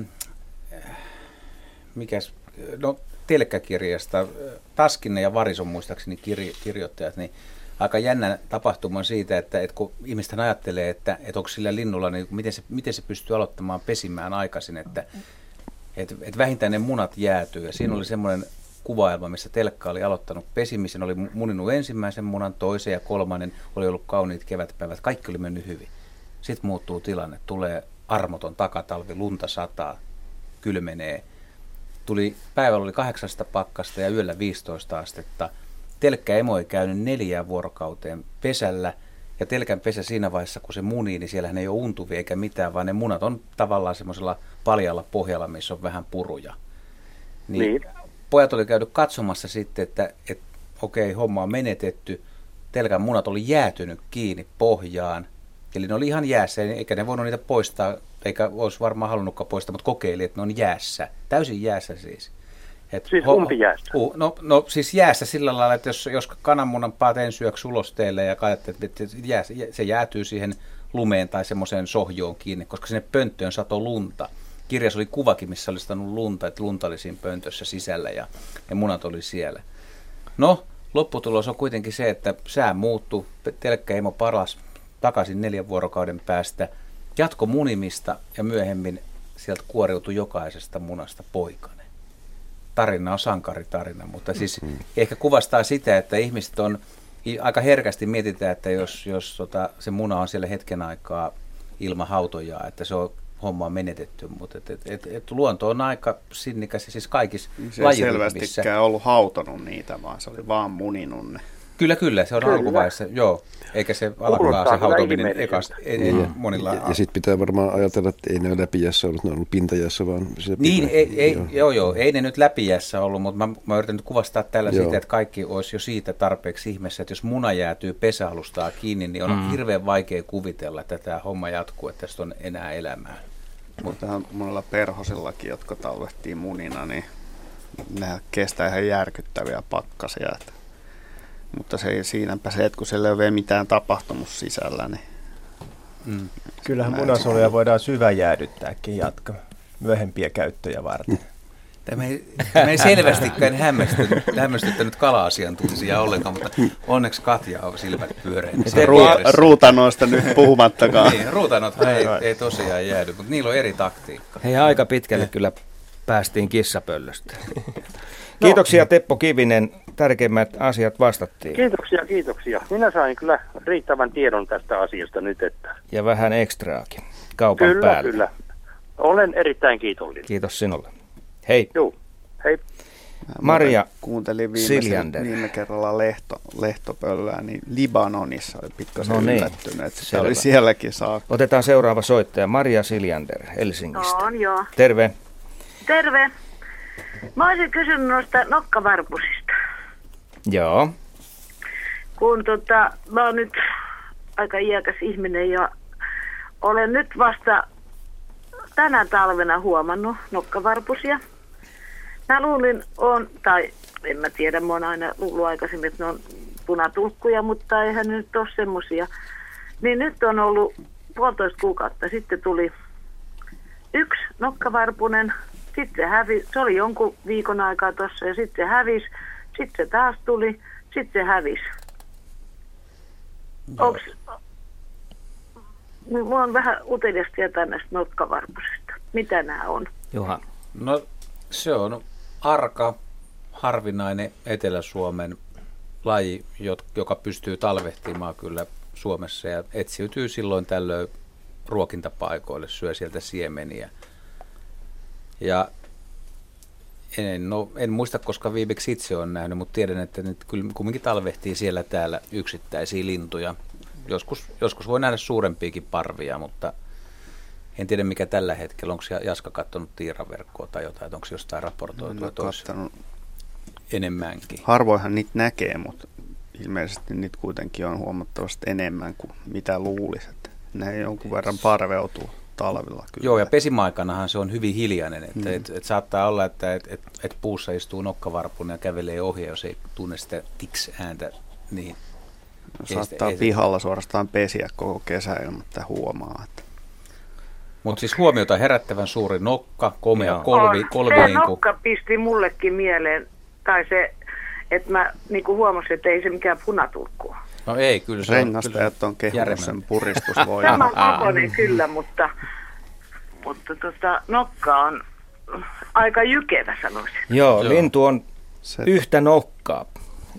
mikäs, no telkkäkirjasta, Taskinen ja Varis on muistaakseni kirjo, kirjoittajat, niin aika jännä tapahtuma siitä, että, että kun ihmisten ajattelee, että, että onko sillä linnulla, niin miten se, miten se pystyy aloittamaan pesimään aikaisin, että, että, että vähintään ne munat jäätyy. Ja siinä oli semmoinen kuvaelma, missä telkka oli aloittanut pesimisen, oli muninut ensimmäisen munan, toisen ja kolmannen, oli ollut kauniit kevätpäivät, kaikki oli mennyt hyvin. Sitten muuttuu tilanne, tulee armoton takatalvi, lunta sataa, kylmenee. Tuli, päivällä oli kahdeksasta pakkasta ja yöllä viisitoista astetta. Telkkä emo ei käynyt neljään vuorokauteen pesällä, ja telkän pesä siinä vaiheessa, kun se munii, niin siellähän ei ole untuvia eikä mitään, vaan ne munat on tavallaan semmoisella paljalla pohjalla, missä on vähän puruja. Niin, niin. Pojat oli käynyt katsomassa sitten, että et, okei, okay, homma on menetetty, telkän munat oli jäätynyt kiinni pohjaan, eli ne oli ihan jäässä, eikä ne voinut niitä poistaa, eikä olisi varmaan halunnutkaan poistaa, mutta kokeili, että ne on jäässä, täysin jäässä siis. Et siis kumpi jäässä? Uh, no, no siis jäässä sillä lailla, että jos, jos kananmunan paat en syöksi ulos teille ja ajattelet, että jää, se jäätyy siihen lumeen tai semmoiseen sohjoon kiinni, koska sinne pönttöön sato lunta. Kirjassa oli kuvakin, missä oli satannut lunta, että lunta oli siinä pöntössä sisällä ja, ja munat oli siellä. No, lopputulos on kuitenkin se, että sää muuttui, telkkäimo paras takaisin neljän vuorokauden päästä, jatko munimista ja myöhemmin sieltä kuoriutui jokaisesta munasta poikana. Tarina on sankaritarina, mutta siis mm-hmm. ehkä kuvastaa sitä, että ihmiset on aika herkästi mietitään, että jos, jos tota, se muna on siellä hetken aikaa ilman hautojaa, että se on homma on menetetty, mutta et, et, et, et luonto on aika sinnikäs siis kaikissa se lajitimissä. Se ei selvästikään ollut hautonut niitä, vaan se oli vaan muninut ne. Kyllä, kyllä, se on kyllä. Alkuvaiheessa, joo, eikä se alkaa se hautominen ekas, ei, mm. monilla. Ja, ja sitten pitää varmaan ajatella, että ei ne ole läpijässä ollut, ne on ollut pintajässä, vaan se niin, pitää, ei, ei, joo. joo, joo, ei ne nyt läpijässä ollut, mutta mä, mä yritän nyt kuvastaa tällä joo. siitä, että kaikki olisi jo siitä tarpeeksi ihmeessä, että jos muna jäätyy pesäalustaa kiinni, niin on mm. hirveän vaikea kuvitella, että tämä homma jatkuu, että tästä on enää elämää. Mutta on monella perhosillakin, jotka talvehtii munina, niin ne kestää ihan järkyttäviä pakkasia, että mutta se, siinäpä se, että kun siellä ei ole mitään tapahtunut sisällä, niin Mm. Kyllähän munasoluja voidaan syväjäädyttääkin jatka myöhempiä käyttöjä varten. Tämä ei, tämä ei selvästikään hämmästynyt, hämmästyttänyt kala-asiantuntijaa ollenkaan, mutta onneksi Katja on silmät pyöreänä. Ruut, ruutanoista nyt puhumattakaan. Niin, ruutanothan ei, ei tosiaan jäädy, mutta niillä on eri taktiikka. Hei, aika pitkälle kyllä päästiin kissapöllöstä. Kiitoksia Teppo Kivinen, tärkeimmät asiat vastattiin. Kiitoksia, kiitoksia. Minä sain kyllä riittävän tiedon tästä asiasta nyt. Että... Ja vähän ekstraakin kaupan kyllä, päälle. Kyllä, kyllä. Olen erittäin kiitollinen. Kiitos sinulle. Hei. Joo, hei. Maria kuuntelin Siljander. Viime kerralla lehto, lehtopöllää, niin Libanonissa oli pikkasen no niin, yllättynyt, että se oli sielläkin saakka. Otetaan seuraava soittaja, Maria Siljander Helsingistä. No, on, joo. Terve. Terve. Mä olisin kysynyt noista nokkavarpusista. Joo. Kun tota, mä oon nyt aika iäkäs ihminen ja olen nyt vasta... Tänä talvena huomannut nokkavarpusia. Mä luulin, on, tai en mä tiedä, mä oon aina luullut aikaisemmin, että ne on punatulkkuja, mutta eihän ne nyt ole semmosia. Niin nyt on ollut puolitoista kuukautta. Sitten tuli yksi nokkavarpunen, sitten se hävisi, se oli jonkun viikon aikaa tossa, ja sitten se hävisi, sitten se taas tuli, sitten se hävisi. Onks... Mulla on vähän uteliasta jotain näistä nokkavarpusista. Mitä nämä on? Juha. No se on arka, harvinainen Etelä-Suomen laji, joka pystyy talvehtimaan kyllä Suomessa ja etsiytyy silloin tällöin ruokintapaikoille, syö sieltä siemeniä. Ja en, no, en muista, koska viimeksi itse olen nähnyt, mutta tiedän, että nyt kyllä kumminkin talvehtii siellä täällä yksittäisiä lintuja. Joskus, joskus voi nähdä suurempiakin parvia, mutta en tiedä mikä tällä hetkellä. Onko Jaska katsonut tiiraverkkoa tai jotain, onko jostain raportoitua no, toista enemmänkin? Harvoinhan niitä näkee, mutta ilmeisesti niitä kuitenkin on huomattavasti enemmän kuin mitä luulisi. Ne jonkun verran parveutuu talvilla. Kyllä. Joo, ja pesimaikanahan se on hyvin hiljainen. Että mm. et, et saattaa olla, että et, et, et puussa istuu nokkavarpunen ja kävelee ohi, jos ei tunne sitä tiks-ääntä niin. Saattaa ei, ei, pihalla suorastaan pesiä koko kesä ilmatta huomaa. Mutta siis huomiota herättävän suuri nokka, komea kolvi. kolvi se niin kuin... nokka pisti mullekin mieleen, tai se, että mä niinku huomasin, että ei se mikään punatulkku. No ei, kyllä se rengastajat on, on kehunut sen puristusvoimaa. Tämä on kokoinen kyllä, mutta, mutta tota, nokka on aika jykevä sanoisin. Joo, Joo. lintu on se... yhtä nokkaa.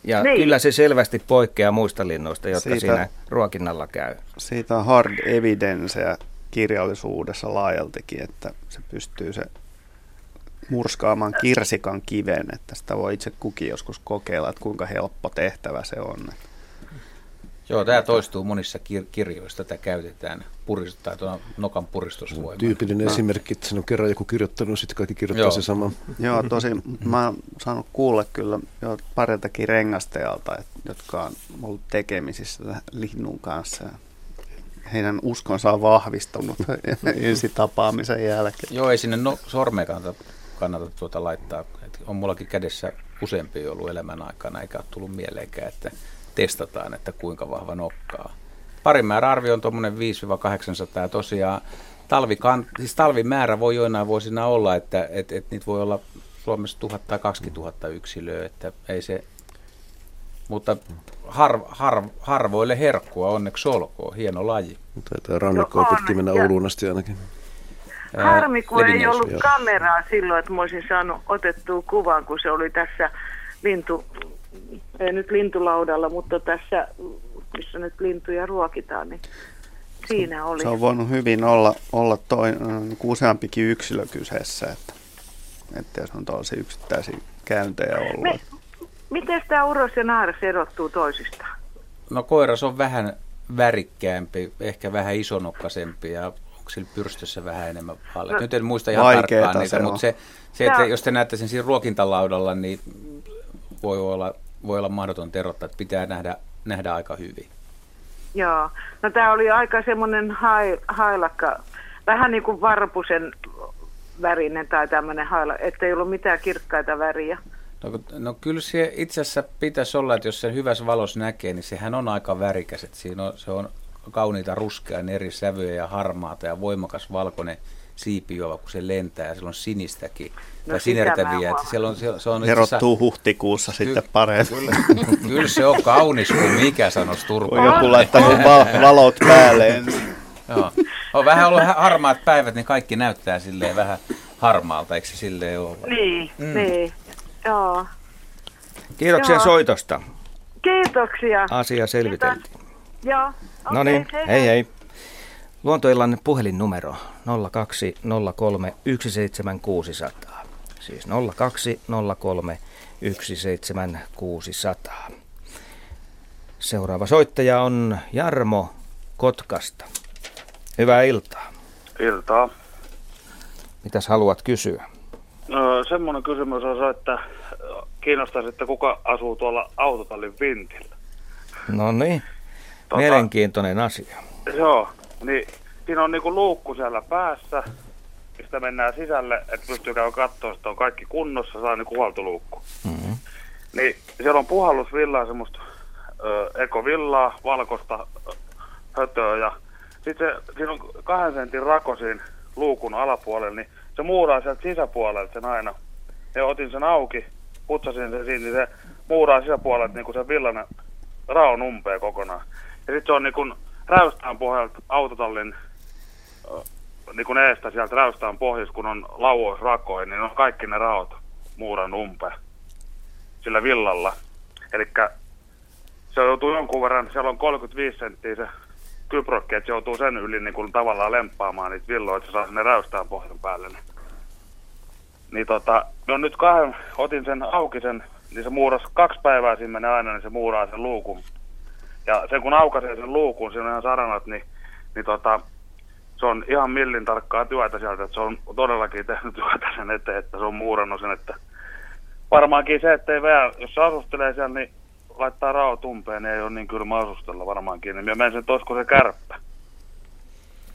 Ja niin. Kyllä se selvästi poikkeaa muista linnoista, jotka siitä, siinä ruokinnalla käy. Siitä on hard evidenceä kirjallisuudessa laajaltikin, että se pystyy se murskaamaan kirsikan kiven, että sitä voi itse kukin joskus kokeilla, että kuinka helppo tehtävä se on. Joo, tämä toistuu monissa kir- kirjoissa, tätä käytetään, puristaa tuon nokan puristusvoimaa. Tyypillinen no. esimerkki, että sen on kerran joku kirjoittanut, sitten kaikki kirjoittaa Joo. se saman. Joo, tosi, mä oon saanut kuulla kyllä jo pariltakin rengastajalta, jotka on ollut tekemisissä linnun kanssa. Heidän uskonsa on vahvistunut ensi tapaamisen jälkeen. Joo, ei sinne no, sormea kannata, kannata tuota laittaa. Et on mullakin kädessä useampi ollut elämän aikana, eikä ole tullut mieleenkään, että... testataan, että kuinka vahva nokkaa. Parimäärä arvio on tuommoinen viisi kahdeksansataa. Tosiaan talvikant, siis talvimäärä voi joinain vuosina olla, että et, et niitä voi olla Suomessa tuhat tai kaksikymmentätuhatta yksilöä. Että ei se, mutta har, har, harvoille herkkua onneksi olkoon. Hieno laji. Taitaa rannikkoa pitkin mennä Ouluun asti ainakin. Harmi, kun ei ollut joo. kameraa silloin, että mä olisin saanut otettua kuvan, kun se oli tässä lintu... Ei nyt lintulaudalla, mutta tässä, missä nyt lintuja ruokitaan, niin siinä oli. Se on voinut hyvin olla, olla toi, useampikin yksilö kyseessä, että, että jos on tosi yksittäisiä käyntejä ollut. Me, miten tämä uros ja naaras erottuu toisistaan? No koiras on vähän värikkäämpi, ehkä vähän isonokkaisempi ja onko sillä pyrstössä vähän enemmän vaaleita? No, nyt en muista ihan tarkkaan niitä, se mutta se, se että jos te näette sen siinä ruokintalaudalla, niin voi olla... Voi olla mahdoton erottaa, että pitää nähdä, nähdä aika hyvin. Joo. No tämä oli aika semmoinen hai, hailakka, vähän niin kuin varpusen värinen tai tämmöinen hailakka, ettei ollut mitään kirkkaita väriä. No, no kyllä se itse asiassa pitäisi olla, että jos sen hyvässä valossa näkee, niin sehän on aika värikäs. Siinä on, se on kauniita ruskean eri sävyjä ja harmaata ja voimakas valkoinen siipijuova, kun se lentää, ja siellä on sinistäkin, no, tai sinertäviä. Siellä on, se on erottuu huhtikuussa ky- sitten paremmin. Kyllä, kyllä se on kaunis kuin mikä, sanoisi Turku. On joku laittanut valot päälleen. Joo. On vähän ollut harmaat päivät, niin kaikki näyttää silleen vähän harmaalta, eikö se silleen ole? Niin, mm. niin. Joo. Kiitoksia Joo. soitosta. Kiitoksia. Asia selviteltiin. Joo. Okay, no niin, hei hei. hei. Luontoillan puhelinnumero nolla kaksi nolla kolme yksi seitsemän kuusi nolla nolla, siis nolla kaksi nolla kolme yksi seitsemän kuusi nolla nolla. Seuraava soittaja on Jarmo Kotkasta. Hyvää iltaa. Iltaa. Mitäs haluat kysyä? No, semmoinen kysymys on se, että kiinnostaisi, että kuka asuu tuolla autotallin vintillä. No niin, tota, mielenkiintoinen asia. Joo. Niin, siinä on niinku luukku siellä päässä, mistä mennään sisälle, että pystyy käydä katsoa, että on kaikki kunnossa, saa niinku huoltoluukku. Mm-hmm. Niin, siellä on puhallusvillaa, semmoista ö, ekovillaa, valkoista ö, hötöä, ja sitten se, siinä on kahden sentin rako siinä luukun alapuolella, niin se muuraa sieltä sisäpuolelta sen aina. Ja otin sen auki, putsasin sen siinä, niin se muuraa sisäpuolelta niinku se villan raon umpeen kokonaan. Ja sitten se on niinku räystään pohjalta autotallin niin kuin eestä sieltä räystään pohjassa, kun on lauoisrakoja, niin on kaikki ne raot muuran umpeen sillä villalla. Elikkä se joutuu jonkun verran, siellä on kolmekymmentäviisi senttiä se kyprokki, että se joutuu sen yli niin kuin tavallaan lemppaamaan niitä villoja, että se saa sinne räystään pohjan päälle. Niin, niin tota, no nyt kahden, otin sen auki sen, niin se muuras kaksi päivää siinä menee aina, niin se muuraa sen luukun. Ja sen kun aukaisee sen luukun, siinä on ihan saranat, niin, niin tota, se on ihan millin tarkkaa työtä sieltä, että se on todellakin tehnyt työtä sen eteen, että se on muurannut sen, että varmaankin se, että ei vielä, jos se asustelee siellä, niin laittaa raot umpeen, niin ei ole niin kylmä asustella varmaankin, niin minä menen sen, olisiko se kärppä.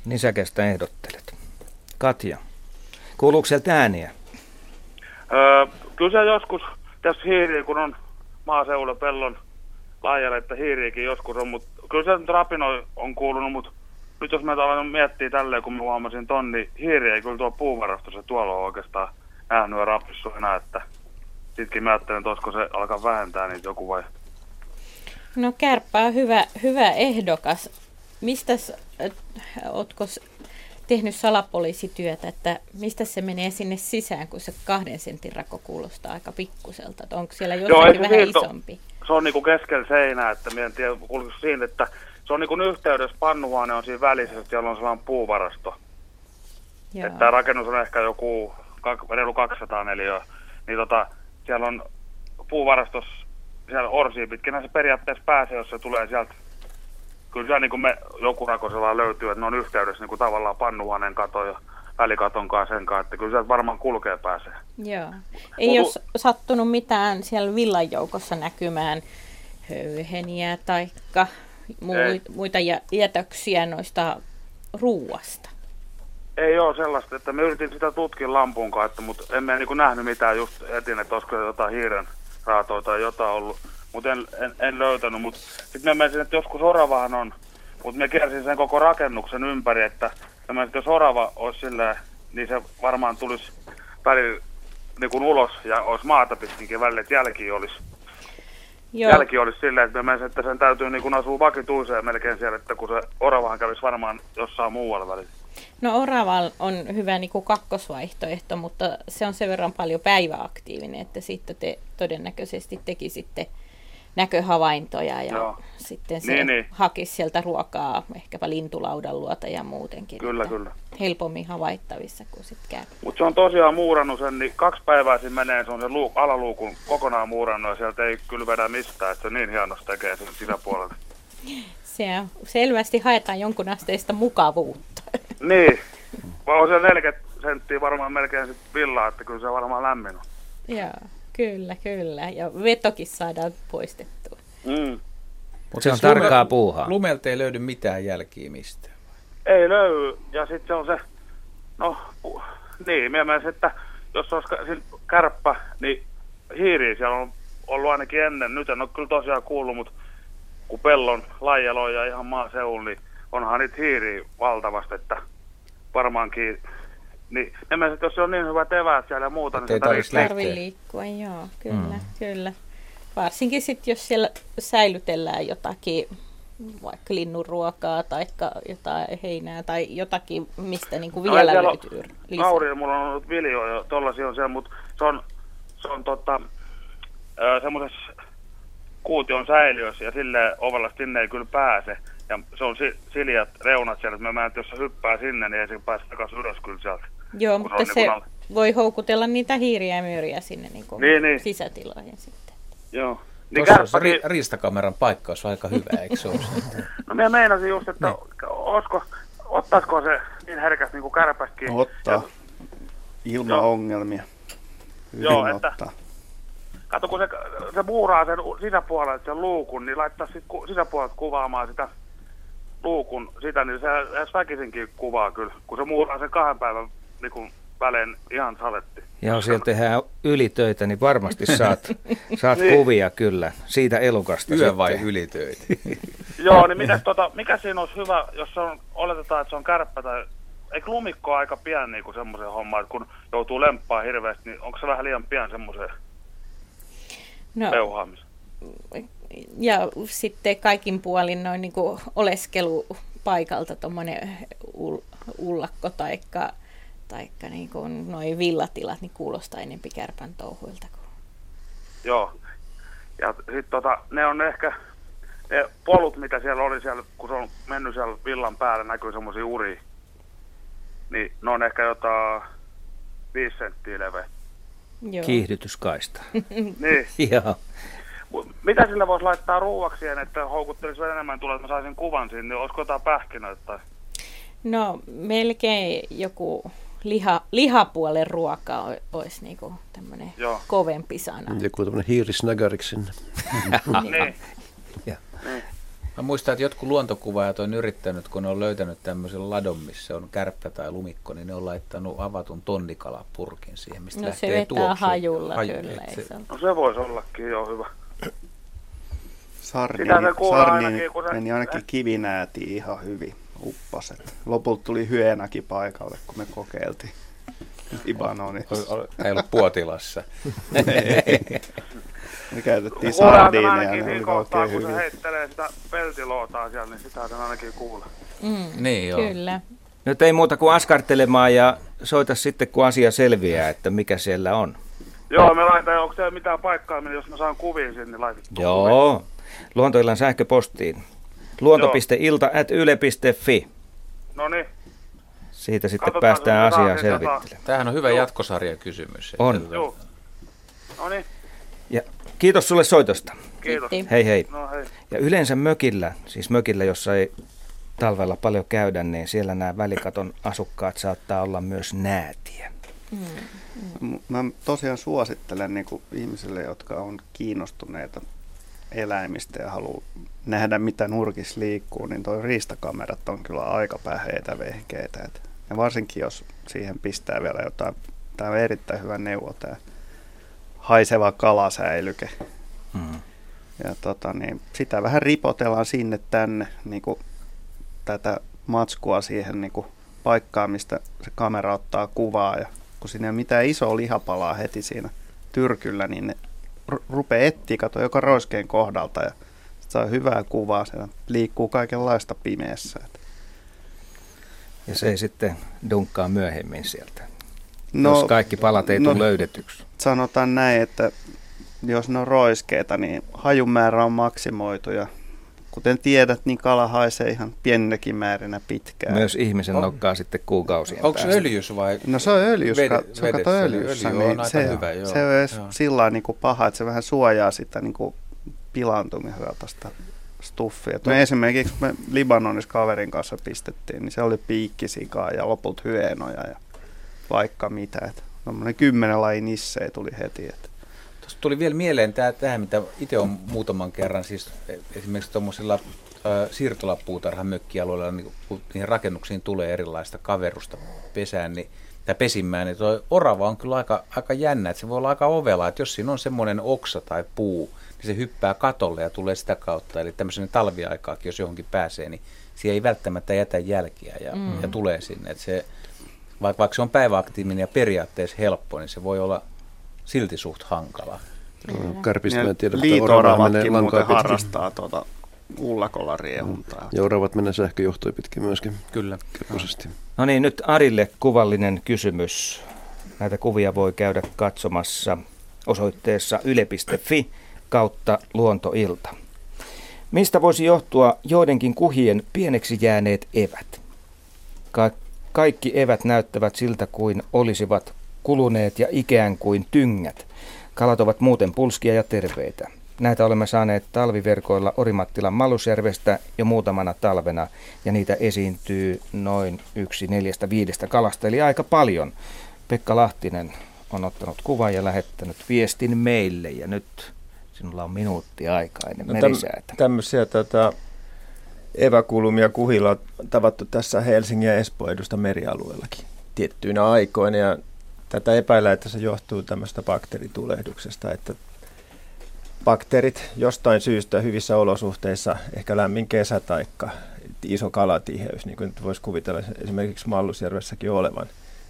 Niin sä kestä ehdottelet. Katja, kuuluuko sieltä ääniä? Öö, kyllä se joskus, tässä hiiri, kun on maaseudulla pellon laajalle, että hiiriäkin joskus on, mutta kyllä se nyt rapinoi on kuulunut, mutta nyt jos me miettii tälleen, kun mä huomasin ton, niin hiiri ei kyllä tuo puuvarastossa tuolla on oikeastaan nähnyt ja rapissu enää, että sitkin mä ajattelen, että olisiko se alkaa vähentää niitä joku vai? No kärppä on hyvä, hyvä ehdokas. Mistäs, ootko tehnyt salapoliisityötä, että mistä se menee sinne sisään, kun se kahden sentin rako kuulostaa aika pikkuselta, että onko siellä jossakin vähän siirto. isompi? Se on niinku keskellä seinää, että minä en tiedä, kulkisi siinä, että se on niinku yhteydessä, pannuhuone on siinä välissä, että siellä on sellainen puuvarasto. Joo. Että tämä rakennus on ehkä joku reilu kaksisataa neliötä, niin tota, siellä on puuvarastossa, siellä orsia pitkinä se periaatteessa pääsee, jos se tulee sieltä. Kyllä siellä niinku me joku rako sellainen löytyy, että ne on yhteydessä niinku tavallaan pannuhuoneen kato ja välikaton kanssa sen kanssa, että kyllä sieltä varmaan kulkee pääsee. Joo. Ei Mut, ole sattunut mitään siellä villan joukossa näkymään höyheniä tai muita jätöksiä noista ruuasta? Ei ole sellaista, että me yritin sitä tutkin lampun kanssa, mutta emme niin nähnyt mitään just etin, että olisiko jotain hiiren raatoa tai jotain ollut, mutta en, en, en löytänyt. Mut sitten me menisin, että joskus oravahan on, mutta me kiersin sen koko rakennuksen ympäri, että Tämä, jos orava olisi sillä, niin se varmaan tulisi välillä niin kuin ulos ja olisi maata pitkinkin välillä, että jälki olisi, jälki olisi sillä, että, mä menen, että sen täytyy niin kuin asua vakituiseen melkein siellä, että kun se oravahan kävisi varmaan jossain muualla välillä. No orava on hyvä niin kuin kakkosvaihtoehto, mutta se on sen verran paljon päiväaktiivinen, että sitten te todennäköisesti tekisitte näköhavaintoja ja Joo. sitten se niin, niin. hakisi sieltä ruokaa, ehkäpä lintulaudan luota ja muutenkin. Kyllä, kyllä. Helpommin havaittavissa kuin sitten käy. Mutta se on tosiaan muurannut sen, niin kaksi päivää siinä menee, se on se luuk, alaluukun kokonaan muurannut ja sieltä ei kyllä vedä mistään, että se niin hienosti tekee sen sisäpuolelle. Se selvästi haetaan jonkun asteista mukavuutta. Niin, vaan on se neljäkymmentä senttiä varmaan melkein sit villaa, että kyllä se varmaan lämmin on. Joo. Kyllä, kyllä. Ja vetokin saadaan poistettua. Mm. Mutta se on tarkkaa lume, puuhaa. Lumelta ei löydy mitään jälkiä mistään. Ei löydy. Ja sitten se on se, no niin, minä mielestäni, että jos olisi kärppä, niin hiiriä siellä on ollut ainakin ennen. Nyt en ole kyllä tosiaan kuullut, mutta kun pellon laajaloja ihan maaseudulla, niin onhan nyt hiiriä valtavasti, että varmaankin, niin mielestäni jos se on niin hyvät eväät siellä ja muuta, niin se tarvitsee liikkua, joo, kyllä, mm. kyllä. Varsinkin sitten, jos siellä säilytellään jotakin, vaikka linnunruokaa tai jotain heinää tai jotakin, mistä niin kuin vielä no, löytyy lisää. Naurilla mulla on ollut viljoja ja tollaisia on siellä, mutta se on, se on tota, semmoisessa kuution säiliössä ja sille ovella sinne ei kyllä pääse. Ja se on si- siljat reunat siellä, että mä en, jos hyppää sinne, niin ei se pääse takaisin ylös kyllä sieltä. Joo, mutta se niin kun... voi houkutella niitä hiiriä ja myyriä sinne niin kuin niin, niin. sisätiloihin sitten. Joo. Niin tuossa kärppäkin... ri- riistakameran paikka olisi aika hyvä, eikö se ole? No minä meinasin just, että olisiko, ottaisiko se niin herkästi niin kuin kärpäkin? No, ottaa. Ilman jo. ongelmia. Hyvin Joo, että... ottaa. Kato, kun se, se muuraa sen sisäpuolelle sen luukun, niin laittaa ku, sisäpuolelta kuvaamaan sitä luukun, sitä, niin se edes väkisinkin kuvaa kyllä, kun se muuraa sen kahden päivän niin kun välein ihan saletti. Ja jos siellä tehdään ylitöitä, niin varmasti saat, saat niin. kuvia kyllä siitä elukasta. Yö vai ylitöitä? Joo, niin mitäs, tota, mikä siinä olisi hyvä, jos se on, oletetaan, että se on kärppä tai... Eikö lumikko ole aika pian niin semmoisen hommaan, että kun joutuu lemppaan hirveästi, niin onko se vähän liian pian semmoiseen no. peuhaamiseen? Ja sitten kaikin puolin noin niin kuin oleskelupaikalta tuommoinen ullakko taikka, taikka niin kuin noin villatilat, niin kuulostaa enempi kärpän touhuilta. Kuin. Joo, ja sitten tota, ne on ehkä, ne polut mitä siellä oli siellä, kun se on mennyt siellä villan päällä, näkyy semmoisia uria, niin ne on ehkä jotain viisi senttiä leveä. Joo. Kiihdytyskaista. Niin. Joo. Mitä sillä voisi laittaa ruuakseen, että houkuttelisi enemmän tulla, että mä saisin kuvan siinä, niin olisiko jotain pähkinöitä? Tai... No melkein joku liha, lihapuolen ruoka olisi niinku tämmöinen kovempi sana. Joku tämmöinen hiirisnägäriksi sinne. Niin. Ja. Niin. Mä muistan, että jotkut luontokuvaajat on yrittänyt, kun ne on löytänyt tämmöisen ladon, missä on kärppä tai lumikko, niin ne on laittanut avatun tonnikalapurkin siihen, mistä no, lähtee tuoksuun. No se vetää hajulla Haju, kyllä. Se... No se voisi ollakin jo hyvä. Sarni, sarni ainakin, se... meni ainakin kivinäätiin ihan hyvin, uppaset. Lopulta tuli hyönäkin paikalle, kun me kokeiltiin Ibanonissa. Ei ollut puotilassa. Me käytettiin sardiineja, ne oli oikein hyvin. Kun se heittelee sitä peltilootaa siellä, niin sitä on ainakin kuulla. Mm, niin joo. Kyllä. Nyt ei muuta kuin askartelemaan ja soita sitten, kun asia selviää, että mikä siellä on. Joo, me laitan, onko siellä mitään paikkaa, jos mä saan kuviin sinne, niin laitan. Joo, Luontoillan sähköpostiin. luonto piste ilta ät yle piste fi No niin. Siitä sitten katsotaan, päästään asiaa selvittelemään. Tämähän on hyvä joo. jatkosarjakysymys. On. Joo. No niin. Ja kiitos sulle soitosta. Kiitos. Hei hei. No, hei. Ja yleensä mökillä, siis mökillä, jossa ei talvella paljon käydä, niin siellä nämä välikaton asukkaat saattaa olla myös näätiä. Mm, mm. Mä tosiaan suosittelen niin kuin ihmisille, jotka on kiinnostuneita eläimistä ja haluaa nähdä, mitä nurkissa liikkuu, niin toi riistakamerat on kyllä aika päheitä vehkeitä. Et, ja varsinkin, jos siihen pistää vielä jotain, tämä on erittäin hyvä neuvo tämä. Haiseva kalasäilyke. Mm. Ja tota, niin sitä vähän ripotellaan sinne tänne niin kuin tätä matskua siihen niin kuin paikkaan, mistä se kamera ottaa kuvaa. Ja kun siinä ei ole mitään isoa lihapalaa heti siinä tyrkyllä, niin ne r- rupeaa etsiä, kato joka roiskeen kohdalta. Ja saa hyvää kuvaa, se liikkuu kaikenlaista pimeässä. Ja se ei sitten dunkkaa myöhemmin sieltä. No, jos kaikki palat ei no, tule löydetyksi. Sanotaan näin, että jos ne on roiskeita, niin hajumäärä on maksimoitu. Ja kuten tiedät, niin kala haisee ihan pienenäkin määrinä pitkään. Myös ihmisen on. nokkaa sitten kuukausien Onko päästä. Onko se öljys vai? No se on öljys. Ved, se vedet, kato öljyssä. Öljy niin se, hyvä, joo. se on edes sillä lailla niin paha, että se vähän suojaa sitä niin pilaantumiselta sitä stuffia. Me esimerkiksi me Libanonissa kaverin kanssa pistettiin, niin se oli piikkisikaa ja lopulta hyenoja ja vaikka mitä. Tuommoinen kymmenen lajin nissejä tuli heti. Että. Tuosta tuli vielä mieleen tämä, mitä itse olen muutaman kerran, siis esimerkiksi tuommoisilla äh, siirtolapuutarhamökkialueilla, niin kun niihin rakennuksiin tulee erilaista kaverusta pesään, niin, tai pesimään, niin tuo orava on kyllä aika, aika jännä, että se voi olla aika ovela, että jos siinä on semmoinen oksa tai puu, niin se hyppää katolle ja tulee sitä kautta, eli tämmöisen talviaikaakin, jos johonkin pääsee, niin siihen ei välttämättä jätä jälkiä ja, mm. ja tulee sinne. Et se, vaikka, vaikka se on päiväaktiivinen ja periaatteessa helppo, niin se voi olla silti suht hankala. Mm. Kärpistä mä en tiedä, että oraava menee lankaa pitkin. Harrastaa tuota ullakolla riehuntaa. Mm. Ja oravat menee sähköjohtoja pitkin myöskin. Kyllä. Kepposesti. No niin, nyt Arille kuvallinen kysymys. Näitä kuvia voi käydä katsomassa osoitteessa yle piste fi kautta luontoilta. Mistä voisi johtua joidenkin kuhien pieneksi jääneet evät? Ka- kaikki evät näyttävät siltä kuin olisivat kuluneet ja ikään kuin tyngät. Kalat ovat muuten pulskia ja terveitä. Näitä olemme saaneet talviverkoilla Orimattilan Mallusjärvestä jo muutamana talvena, ja niitä esiintyy noin yksi neljästä viidestä kalasta, eli aika paljon. Pekka Lahtinen on ottanut kuvan ja lähettänyt viestin meille, ja nyt sinulla on minuutti aikaa ennen merisäätä. No tämmöisiä tätä eväkulumia kuhilla on tavattu tässä Helsingin ja Espoon edusta merialueellakin tiettyinä aikoina, ja tätä epäillään, että se johtuu tämmöistä bakteeritulehduksesta, että bakteerit jostain syystä hyvissä olosuhteissa, ehkä lämmin kesä tai iso kalatiheys, niin kuin nyt voisi kuvitella esimerkiksi Mallusjärvessäkin olevan.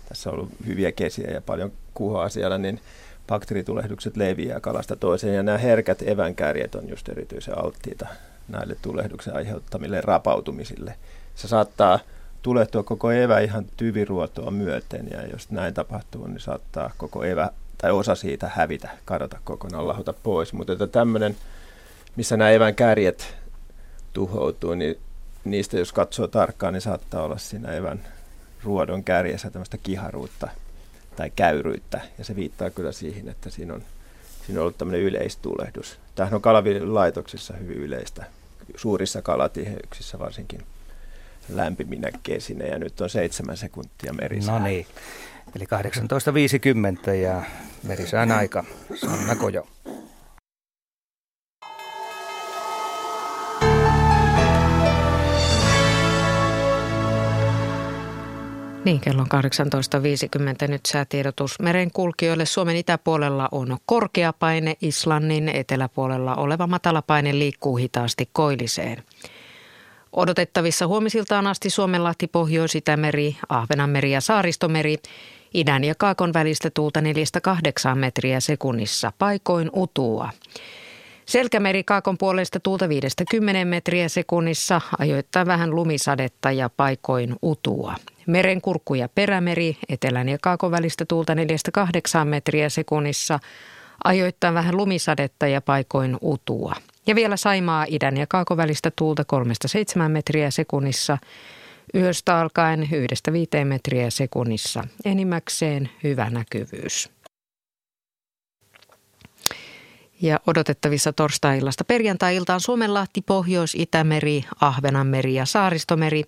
Tässä on ollut hyviä kesiä ja paljon kuhaa siellä, niin bakteeritulehdukset leviää kalasta toiseen. Ja nämä herkät evänkärjet on just erityisen alttiita näille tulehduksen aiheuttamille rapautumisille. Se saattaa tulehtua koko evä ihan tyviruotoa myöten, ja jos näin tapahtuu, niin saattaa koko evä tai osa siitä hävitä, kadota kokonaan, lahota pois. Mutta tämmöinen, missä nämä evän kärjet tuhoutuu, niin niistä jos katsoo tarkkaan, niin saattaa olla siinä evän ruodon kärjessä tämmöistä kiharuutta tai käyryyttä, ja se viittaa kyllä siihen, että siinä on, siinä on ollut tämmöinen yleistulehdus. Tämähän on kalaviljelylaitoksissa hyvin yleistä, suurissa kalatiheyksissä varsinkin lämpiminä kesinä, ja nyt on seitsemän sekuntia merisää. No niin, eli kahdeksantoista viisikymmentä ja merisään aika. Sanna Kojo. Niin, kello on kahdeksantoista viisikymmentä. Nyt säätiedotus merenkulkijoille. Suomen itäpuolella on korkeapaine, Islannin eteläpuolella oleva matalapaine liikkuu hitaasti koilliseen. Odotettavissa huomisiltaan asti Suomenlahti, Pohjois-Itämeri, Ahvenanmeri ja Saaristomeri. Idän ja kaakon välistä tuulta neljästä kahdeksaan metriä sekunnissa, paikoin utua. Selkämeri, kaakon puolesta tuulta viidestä kymmeneen metriä sekunnissa, ajoittaa vähän lumisadetta ja paikoin utua. Merenkurkku ja perämeri, etelän ja kaakon välistä tuulta neljästä kahdeksaan metriä sekunnissa, ajoittaa vähän lumisadetta ja paikoin utua. Ja vielä Saimaa, idän ja kaakon välistä tuulta kolmesta seitsemään metriä sekunnissa, yöstä alkaen yhdestä viiteen metriä sekunnissa. Enimmäkseen hyvä näkyvyys. Ja odotettavissa torstai-illasta perjantai-iltaan Suomenlahti, Pohjois-Itämeri, Ahvenanmeri ja Saaristomeri.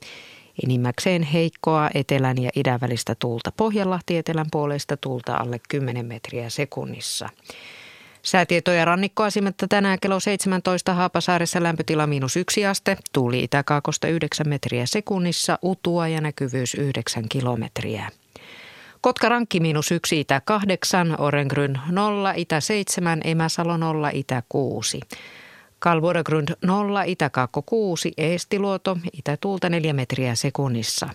Enimmäkseen heikkoa etelän ja idän välistä tuulta. Pohjanlahti etelän puolesta tuulta alle kymmenen metriä sekunnissa. Säätietoja rannikkoasimetta tänään kello seitsemäntoista. Haapasaaressa lämpötila miinus yksi aste. Tuuli itäkaakosta yhdeksän metriä sekunnissa. Utua ja näkyvyys yhdeksän kilometriä. Kotkarankki miinus yksi, itä kahdeksan, Orengryn nolla, itä seitsemän, Emäsalo nolla, itä kuusi. Kalvodagrund nolla, itäkaakko kuusi, Eestiluoto, itätuulta neljä metriä sekunnissa.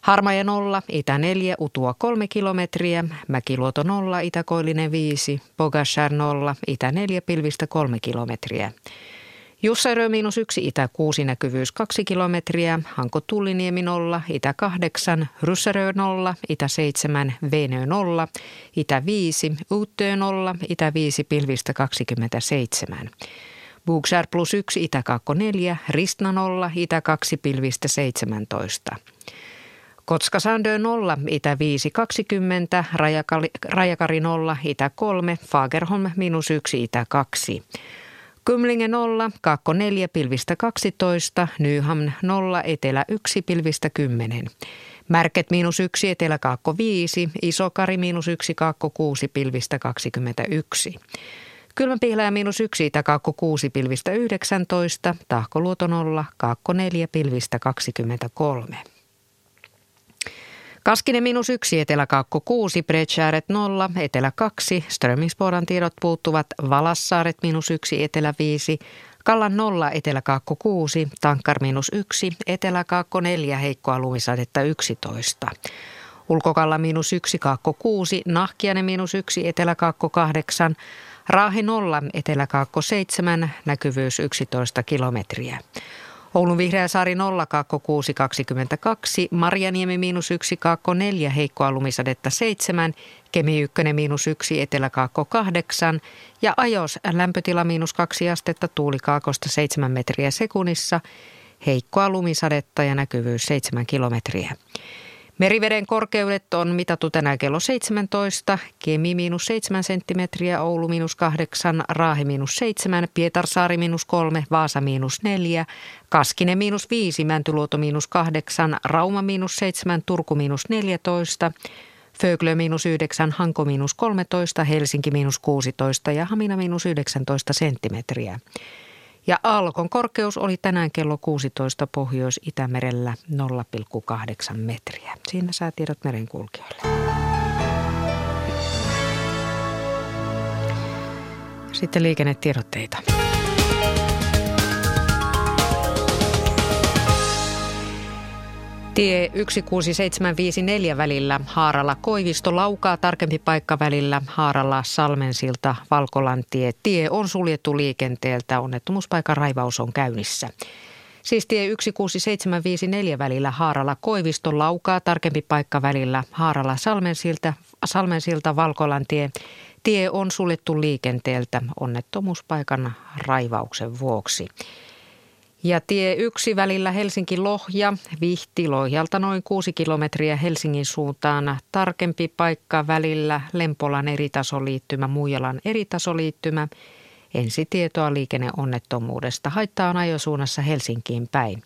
Harmaja nolla, itä neljä, utua kolme kilometriä, Mäkiluoto nolla, itäkoillinen viisi, Bogashar nolla, itä neljä, pilvistä kolme kilometriä. Jussarö miinus yksi, itä kuusi, näkyvyys kaksi kilometriä, Hanko Tulliniemi nolla, itä kahdeksan, Ryssärö nolla, itä seitsemän, Venö nolla, itä viisi, Uuttöö nolla, itä viisi, pilvistä kaksikymmentäseitsemän. Buxar plus yksi, itä kakko neljä, Ristna nolla, itä kaksi, pilvistä seitsemäntoista. Kotskasandö nolla, itä viisi, kaksikymmentä, Rajakali, Rajakari nolla, itä kolme, Fagerholm miinus yksi, itä kaksi. Kymlinge nolla, kaakko neljä, pilvistä kaksitoista, Nyhamn nolla, etelä yksi, pilvistä kymmenen. Märket miinus yksi, etelä kaakko viisi, Isokari miinus yksi, kaakko kuusi, pilvistä kaksikymmentäyksi. Kylmänpihlää miinus yksi, itä kaakko kuusi, pilvistä yhdeksäntoista, Tahkoluoto nolla, kaakko neljä, pilvistä kaksikymmentäkolme. Kaskinen miinus yksi, eteläkaakko kuusi, Bretsaaret nolla, etelä kaksi, Strömingsporan tiedot puuttuvat, Valassaaret miinus yksi, etelä viisi, Kallan nolla, Eteläkaakko kuusi, Tankkar miinus yksi, Eteläkaakko neljä, heikkoa lumisadetta yksitoista. Ulkokalla miinus yksi, Kaakko kuusi, Nahkiainen miinus yksi, Eteläkaakko kahdeksan, Raahe nolla, Eteläkaakko seitsemän, näkyvyys yksitoista kilometriä. Oulun Vihreäsaari nolla, Kaakko kuusi, kaksikymmentäkaksi, Marjaniemi miinus yksi, Kaakko neljä, heikkoa lumisadetta seitsemän, Kemi ykkönen miinus yksi, Eteläkaakko kahdeksan ja Ajos lämpötila miinus kaksi astetta, tuuli kaakosta seitsemän metriä sekunnissa, heikkoa lumisadetta ja näkyvyys seitsemän kilometriä. Meriveden korkeudet on mitattu tänään kello seitsemäntoista, Kemi miinus seitsemän senttimetriä, Oulu miinus kahdeksan, Raahe miinus seitsemän, Pietarsaari miinus kolme, Vaasa miinus neljä, Kaskinen miinus viisi, Mäntyluoto miinus kahdeksan, Rauma miinus seitsemän, Turku miinus neljätoista, Föglö miinus yhdeksän, Hanko miinus kolmetoista, Helsinki miinus kuusitoista ja Hamina miinus yhdeksäntoista senttimetriä. Ja Aalokon korkeus oli tänään kello kuusitoista Pohjois-Itämerellä nolla pilkku kahdeksan metriä. Siinä säätiedot merenkulkijoille. Sitten liikennetiedotteita. Tie yksi kuusi seitsemän viisi neljä välillä Haarala-Koivisto laukaa, tarkempi paikka välillä Haarala-Salmensilta Valkolantie. Tie on suljettu liikenteeltä, onnettomuuspaikan raivaus on käynnissä. Siis tie yksi kuusi seitsemän viisi neljä välillä Haarala-Koivisto laukaa, tarkempi paikka välillä Haarala-Salmensilta Salmensilta Valkolantie. Tie on suljettu liikenteeltä onnettomuuspaikan raivauksen vuoksi. Ja tie yksi välillä Helsinki-Lohja, Vihti Lohjalta noin kuusi kilometriä Helsingin suuntaan. Tarkempi paikka välillä Lempolan eritasoliittymä, Muijalan eritasoliittymä. Ensitietoa liikenneonnettomuudesta. Haittaa on ajosuunnassa Helsinkiin päin.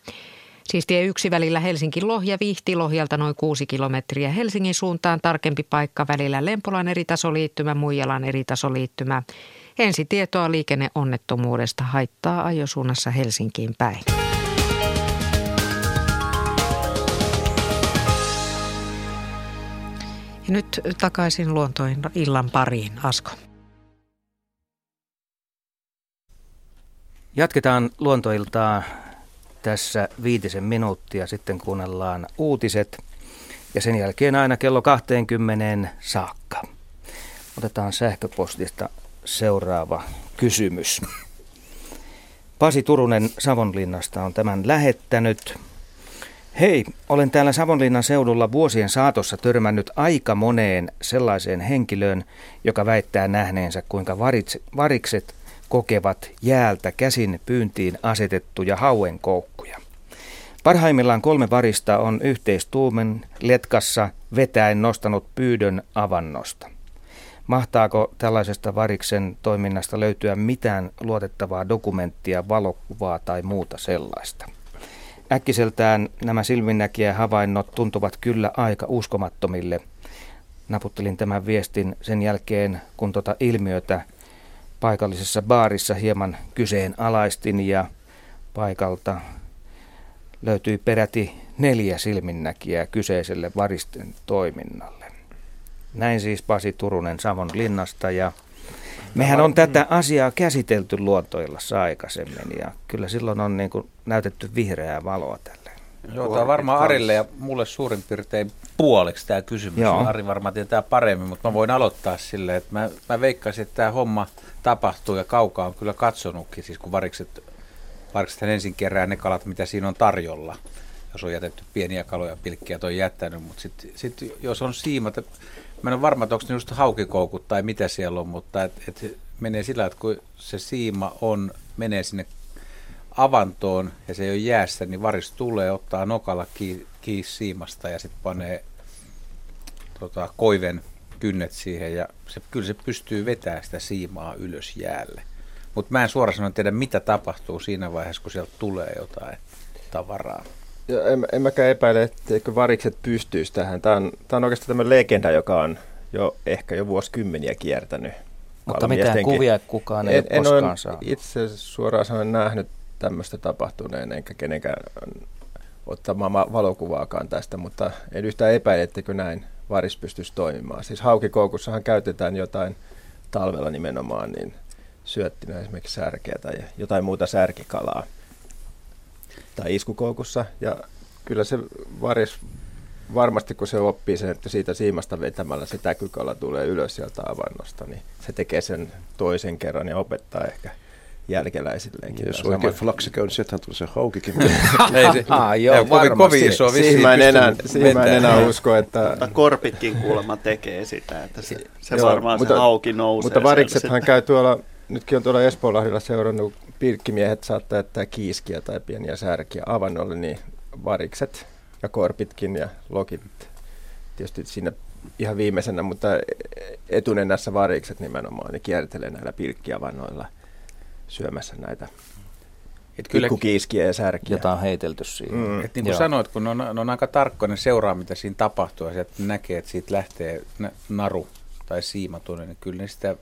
Siis tie yksi välillä Helsinki-Lohja, Vihti Lohjalta noin kuusi kilometriä Helsingin suuntaan. Tarkempi paikka välillä Lempolan eritasoliittymä, Muijalan eritasoliittymä. Ensitietoa liikenneonnettomuudesta haittaa ajosuunnassa Helsinkiin päin. Ja nyt takaisin luontoillan pariin, Asko. Jatketaan luontoiltaa tässä viitisen minuuttia, sitten kuunnellaan uutiset ja sen jälkeen aina kello kaksikymmentä saakka. Otetaan sähköpostista seuraava kysymys. Pasi Turunen Savonlinnasta on tämän lähettänyt. Hei, olen täällä Savonlinnan seudulla vuosien saatossa törmännyt aika moneen sellaiseen henkilöön, joka väittää nähneensä, kuinka varikset kokevat jäältä käsin pyyntiin asetettuja hauenkoukkuja. Parhaimmillaan kolme varista on yhteistuumen letkassa vetäen nostanut pyydön avannosta. Mahtaako tällaisesta variksen toiminnasta löytyä mitään luotettavaa dokumenttia, valokuvaa tai muuta sellaista? Äkkiseltään nämä silminnäkijähavainnot tuntuvat kyllä aika uskomattomille. Naputtelin tämän viestin sen jälkeen, kun tuota ilmiötä paikallisessa baarissa hieman kyseenalaistin ja paikalta löytyi peräti neljä silminnäkijää kyseiselle varisten toiminnalle. Näin siis Pasi Turunen Savonlinnasta, ja mehän on tätä asiaa käsitelty Luontoillassa aikaisemmin ja kyllä silloin on niin kuin näytetty vihreää valoa tälle. Joo, tämä on varmaan Arille ja mulle suurin piirtein puoleksi tämä kysymys. Joo. Ari varmaan tietää paremmin, mutta mä voin aloittaa silleen, että mä, mä veikkaisin, että tämä homma tapahtuu ja kaukaa on kyllä katsonutkin, siis kun varikset, variksethan ensin kerää ne kalat, mitä siinä on tarjolla. Jos on jätetty pieniä kaloja, pilkkiä on jättänyt, mutta sitten sit, jos on siimata, mä en ole varma, että onko ne just haukikoukut tai mitä siellä on, mutta et, et menee sillä, että kun se siima on, menee sinne avantoon ja se ei ole jäässä, niin varis tulee, ottaa nokalla kiinni kiin siimasta ja sitten panee tota, koiven kynnet siihen ja se, kyllä se pystyy vetämään sitä siimaa ylös jäälle. Mutta mä en suoraan sanoen tiedä, mitä tapahtuu siinä vaiheessa, kun sieltä tulee jotain tavaraa. Ja en, en mäkään epäile, etteikö varikset pystyisi tähän. Tämä on, tämä on oikeastaan tämmöinen legenda, joka on jo ehkä jo vuosikymmeniä kiertänyt. Mutta mitään kuvia kukaan ei en, ole koskaan en saanut. En itse suoraan sanoen nähnyt tämmöistä tapahtuneen, enkä kenenkään ottamaan valokuvaakaan tästä, mutta en yhtään epäile, etteikö näin varis pystyisi toimimaan. Siis haukikoukussahan käytetään jotain talvella nimenomaan, niin syöttinä esimerkiksi särkeä tai jotain muuta särkikalaa tai iskukoukussa. Ja kyllä se varis varmasti, kun se oppii sen, että siitä siimasta vetämällä se täkykala tulee ylös sieltä avannosta, niin se tekee sen toisen kerran ja opettaa ehkä jälkeläisilleenkin. Jos oikein flaksi käy, niin sieltähän tuli se haukikin. Ei se kovin kovin iso vissiin. Siinä mä en enää usko, että... Mutta korpitkin kuulemma tekee sitä, että se, se joo, varmaan mutta, se hauki nousee. Mutta variksethan käy tuolla, nytkin on tuolla Espoonlahdella seurannut, pilkkimiehet saattaa jättää kiiskiä tai pieniä särkiä avannolle, niin varikset ja korpitkin ja lokit tietysti siinä ihan viimeisenä, mutta etunenässä varikset nimenomaan, niin kiertelee näillä pilkkiavannoilla syömässä näitä pikkukiiskiä ja särkiä. Jota on heitelty siihen. Mm. Et niin kuin joo. Sanoit, kun on, on aika tarkkoinen, niin seuraa mitä siinä tapahtuu, ja sieltä näkee, että siitä lähtee naru tai siima tuonne, niin kyllä ne sitä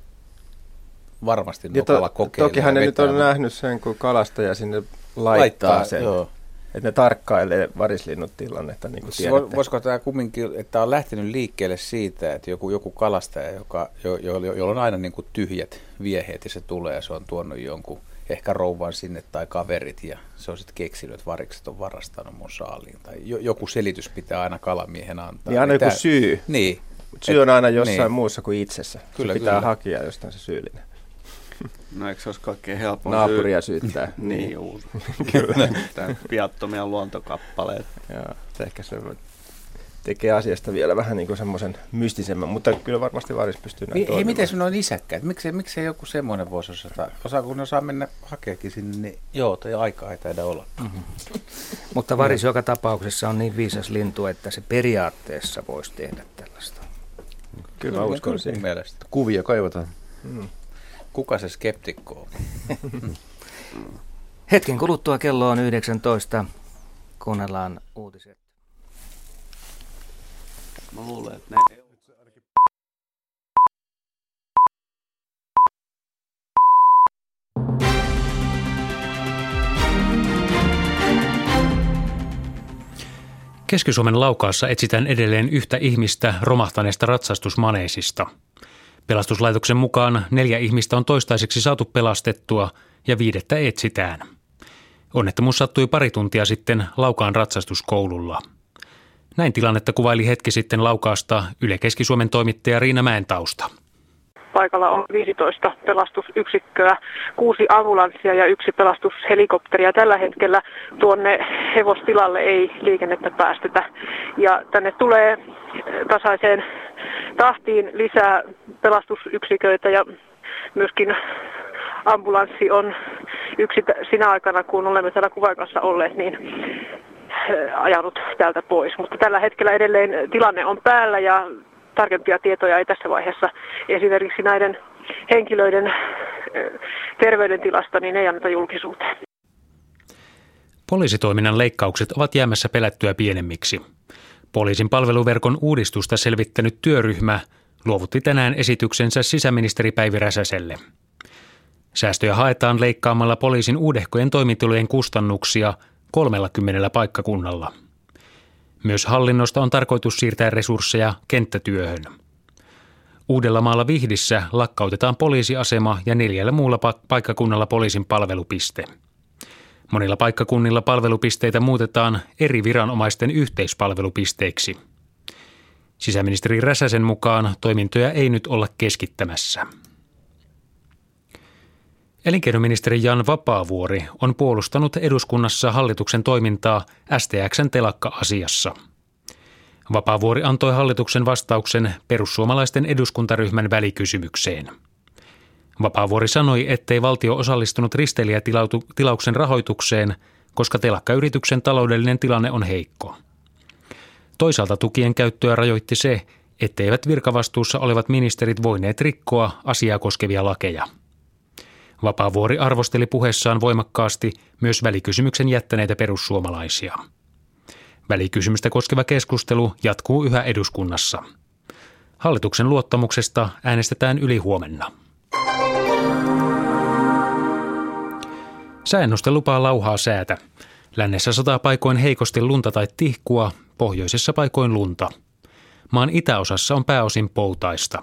varmasti nokalla to, kokeilee. Tokihan ne nyt on nähnyt sen, kun kalastaja sinne laittaa, laittaa sen. Joo. Että ne tarkkailee varislinnut tilannetta, niin kuin tiedätte. Voisiko tämä kumminkin, että on lähtenyt liikkeelle siitä, että joku, joku kalastaja, joka, jo, jo, jolla on aina niin kuin tyhjät vieheet ja se tulee ja se on tuonut jonkun ehkä rouvan sinne tai kaverit ja se on sitten keksinyt, että varikset on varastanut mun saaliin. Tai jo, joku selitys pitää aina kalamiehen antaa. Niin aina joku tämä, syy. Niin. Syy on aina jossain niin. Muussa kuin itsessä. Kyllä, se pitää kyllä. Hakea jostain se syyllinen. No eikö se olisi kaikkein helpoin syy? Naapuria syyttää. Niin juu. Kyllä. Tämä viattomia luontokappaleita. Joo, ehkä se tekee asiasta vielä vähän niin kuin semmoisen mystisemmän, mutta kyllä varmasti varis pystyy näin toimimaan. Hei, miten se on isäkkäät? Miksei, miksei joku semmoinen voisi osata? Osaa, kun ne saa mennä hakeekin sinne, niin joo, tai aikaa ei taida olla. Mm-hmm. Mutta varis joka tapauksessa on niin viisas lintu, että se periaatteessa voisi tehdä tällaista. Kyllä mä uskon siihen. Kuvia kaivataan. Mm. Kuka se skeptikko on? Hetken kuluttua kello on yhdeksäntoista. Kuunnellaan uutiset. Mä luulen, että ne... Keski-Suomen Laukaassa etsitään edelleen yhtä ihmistä romahtaneesta ratsastusmaneesista. Pelastuslaitoksen mukaan neljä ihmistä on toistaiseksi saatu pelastettua ja viidettä etsitään. Onnettomuus sattui pari tuntia sitten Laukaan ratsastuskoululla. Näin tilannetta kuvaili hetki sitten Laukaasta Yle Keski-Suomen toimittaja Riina Mäentausta. Paikalla on viisitoista pelastusyksikköä, kuusi ambulanssia ja yksi pelastushelikopteria. Tällä hetkellä tuonne hevostilalle ei liikennettä päästetä. Ja tänne tulee tasaiseen tahtiin lisää pelastusyksiköitä ja myöskin ambulanssi on yksi sinä aikana, kun olemme täällä kuvaikassa olleet, niin ajanut täältä pois. Mutta tällä hetkellä edelleen tilanne on päällä ja tarkempia tietoja ei tässä vaiheessa esimerkiksi näiden henkilöiden terveydentilasta, niin ei anneta julkisuuteen. Poliisitoiminnan leikkaukset ovat jäämässä pelättyä pienemmiksi. Poliisin palveluverkon uudistusta selvittänyt työryhmä luovutti tänään esityksensä sisäministeri Päivi Räsäselle. Säästöjä haetaan leikkaamalla poliisin uudehkojen toimitilojen kustannuksia kolmellakymmenellä paikkakunnalla. Myös hallinnosta on tarkoitus siirtää resursseja kenttätyöhön. Uudellamaalla Vihdissä lakkautetaan poliisiasema ja neljällä muulla paikkakunnalla poliisin palvelupiste. Monilla paikkakunnilla palvelupisteitä muutetaan eri viranomaisten yhteispalvelupisteiksi. Sisäministeri Räsäsen mukaan toimintoja ei nyt olla keskittämässä. Elinkeinoministeri Jan Vapaavuori on puolustanut eduskunnassa hallituksen toimintaa S T X:n telakka-asiassa. Vapaavuori antoi hallituksen vastauksen perussuomalaisten eduskuntaryhmän välikysymykseen. Vapaavuori sanoi, ettei valtio osallistunut risteilijätilauksen rahoitukseen, koska telakkayrityksen taloudellinen tilanne on heikko. Toisaalta tukien käyttöä rajoitti se, etteivät virkavastuussa olevat ministerit voineet rikkoa asiaa koskevia lakeja. Vapaavuori arvosteli puheessaan voimakkaasti myös välikysymyksen jättäneitä perussuomalaisia. Välikysymystä koskeva keskustelu jatkuu yhä eduskunnassa. Hallituksen luottamuksesta äänestetään yli huomenna. Sääennuste lupaa lauhaa säätä. Lännessä sataa paikoin heikosti lunta tai tihkua, pohjoisessa paikoin lunta. Maan itäosassa on pääosin poutaista.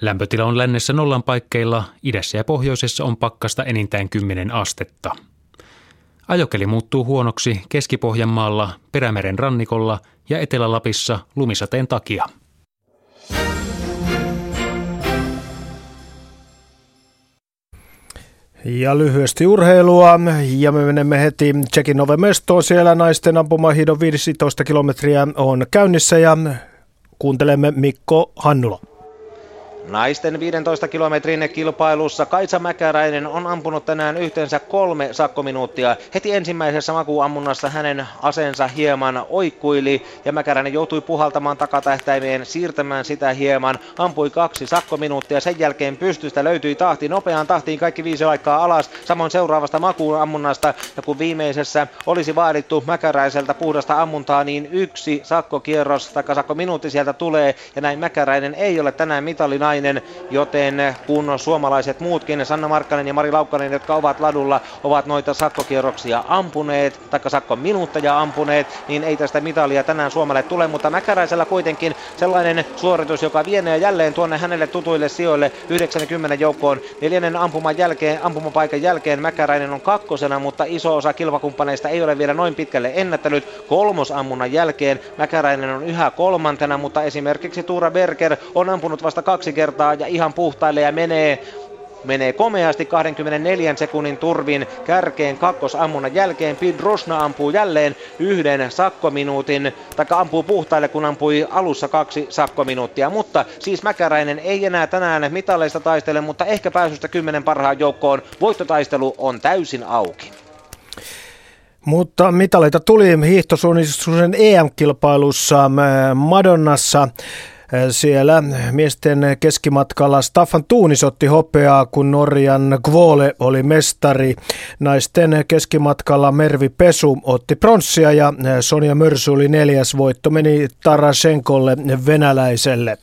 Lämpötila on lännessä nollan paikkeilla, idässä ja pohjoisessa on pakkasta enintään kymmenen astetta. Ajokeli muuttuu huonoksi Keski-Pohjanmaalla, Perämeren rannikolla ja Etelä-Lapissa lumisateen takia. Ja lyhyesti urheilua, ja me menemme heti Tsekin Novemestoon. Siellä naisten ampumahiidon viisitoista kilometriä on käynnissä, ja kuuntelemme Mikko Hannula. Naisten viidentoista kilometrin kilpailussa Kaisa Mäkäräinen on ampunut tänään yhteensä kolme sakkominuuttia. Heti ensimmäisessä makuammunnassa hänen aseensa hieman oikkuili ja Mäkäräinen joutui puhaltamaan takatähtäimeen, siirtämään sitä hieman. Ampui kaksi sakkominuuttia, sen jälkeen pystystä löytyi tahti nopeaan tahtiin kaikki viisi aikaa alas. Samoin seuraavasta makuammunnasta, ja kun viimeisessä olisi vaadittu Mäkäräiseltä puhdasta ammuntaa, niin yksi sakkokierros tai sakkominuutti sieltä tulee, ja näin Mäkäräinen ei ole tänään mitalinainen. Joten kun suomalaiset muutkin, Sanna Markkanen ja Mari Laukkanen, jotka ovat ladulla, ovat noita sakkokierroksia ampuneet, taikka sakkominuutteja ampuneet, niin ei tästä mitalia tänään Suomelle tule, mutta Mäkäräisellä kuitenkin sellainen suoritus, joka vienee jälleen tuonne hänelle tutuille sijoille yhdeksänkymmentä joukkoon. Neljännen ampuman jälkeen, ampumapaikan jälkeen Mäkäräinen on kakkosena, mutta iso osa kilpakumppaneista ei ole vielä noin pitkälle ennättänyt. Kolmosammunnan jälkeen Mäkäräinen on yhä kolmantena, mutta esimerkiksi Tiril Berger on ampunut vasta kaksi kertaa. Ja ihan puhtaille ja menee, menee komeasti kaksikymmentäneljä sekunnin turvin kärkeen kakkosammunnan jälkeen. Pidrosna ampuu jälleen yhden sakkominuutin, taikka ampuu puhtaille, kun ampui alussa kaksi sakkominuuttia. Mutta siis Mäkäräinen ei enää tänään mitaleista taistele, mutta ehkä pääsystä kymmenen parhaan joukkoon. Voittotaistelu on täysin auki. Mutta mitaleita tuli hiihtosuunnistuksen E M-kilpailussa Madonnassa. Siellä miesten keskimatkalla Staffan Tuunis otti hopeaa, kun Norjan Gvole oli mestari. Naisten keskimatkalla Mervi Pesu otti pronssia ja Sonja Mörsu oli neljäs. Voitto meni Tarasenkolle venäläiselle.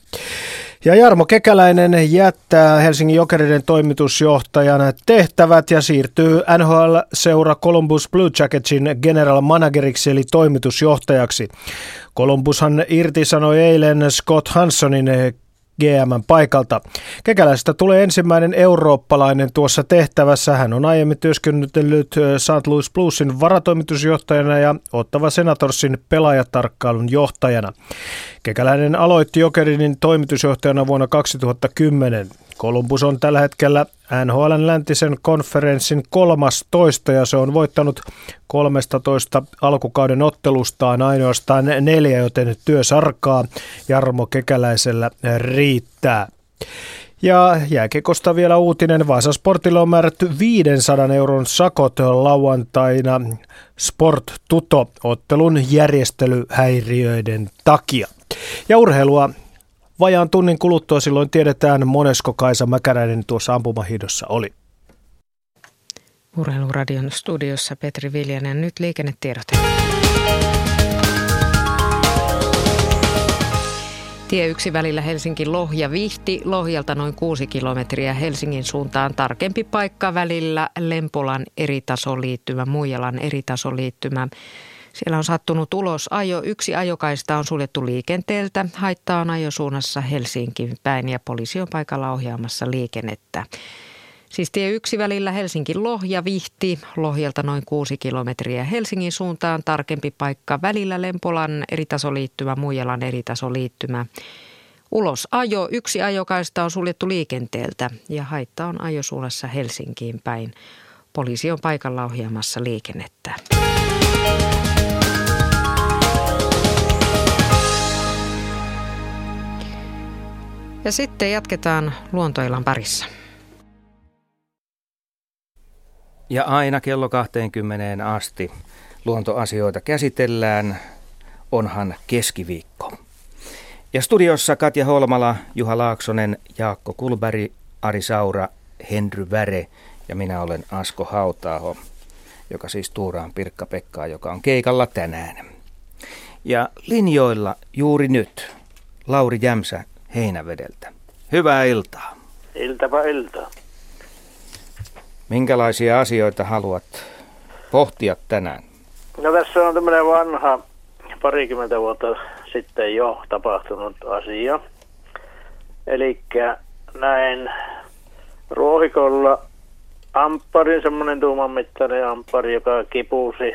Ja Jarmo Kekäläinen jättää Helsingin Jokereiden toimitusjohtajan tehtävät ja siirtyy N H L-seura Columbus Blue Jacketsin general manageriksi eli toimitusjohtajaksi. Columbushan irtisanoi eilen Scott Hansonin G M:n paikalta. Kekäläisestä tulee ensimmäinen eurooppalainen tuossa tehtävässä. Hän on aiemmin työskennellyt Saint Louis Bluesin varatoimitusjohtajana ja Ottawa Senatorsin pelaajatarkkailun johtajana. Kekäläinen aloitti Jokerin toimitusjohtajana vuonna kaksituhattakymmenen. Columbus on tällä hetkellä N H L:n läntisen konferenssin kolmastoista ja se on voittanut kolmetoista alkukauden ottelustaan ainoastaan neljä, joten työsarkaa Jarmo Kekäläisellä riittää. Ja jääkiekosta vielä uutinen. Vaasan Sportille on määrätty viisisataa euron sakot lauantaina Sport Tuto ottelun järjestelyhäiriöiden takia. Ja urheilua. Vajaan tunnin kuluttua silloin tiedetään, monesko Kaisa Mäkäräinen tuossa ampumahiidossa oli. Urheiluradion studiossa Petri Viljanen, nyt liikennetiedot. Tie yksi välillä Helsinki-Lohja-Vihti, Lohjalta noin kuusi kilometriä Helsingin suuntaan. Tarkempi paikka välillä Lempolan eritasoliittymä, Muijalan eritasoliittymä. Siellä on sattunut ulos ajo. Yksi ajokaista on suljettu liikenteeltä. Haittaa on ajosuunnassa Helsinkiin päin ja poliisi on paikalla ohjaamassa liikennettä. Siis tie yksi välillä Helsinki-Lohja-Vihti, Lohjalta noin kuusi kilometriä Helsingin suuntaan. Tarkempi paikka välillä Lempolan eritasoliittymä, Muijalan eritasoliittymä. Ulos ajo. Yksi ajokaista on suljettu liikenteeltä ja haittaa on ajosuunnassa Helsinkiin päin. Poliisi on paikalla ohjaamassa liikennettä. Ja sitten jatketaan Luontoillan parissa. Ja aina kello kahteenkymmeneen asti luontoasioita käsitellään. Onhan keskiviikko. Ja studiossa Katja Holmala, Juha Laaksonen, Jaakko Kullberg, Ari Saura, Henry Väre ja minä olen Asko Hauta-aho, joka siis tuuraan Pirkka-Pekkaa, joka on keikalla tänään. Ja linjoilla juuri nyt Lauri Jämsä Heinävedeltä. Hyvää iltaa. Iltapa iltaa. Minkälaisia asioita haluat pohtia tänään? No tässä on tämmöinen vanha, parikymmentä vuotta sitten jo tapahtunut asia. Elikkä näin ruohikolla ampparin, semmoinen tuuman mittainen amppari, joka kipusi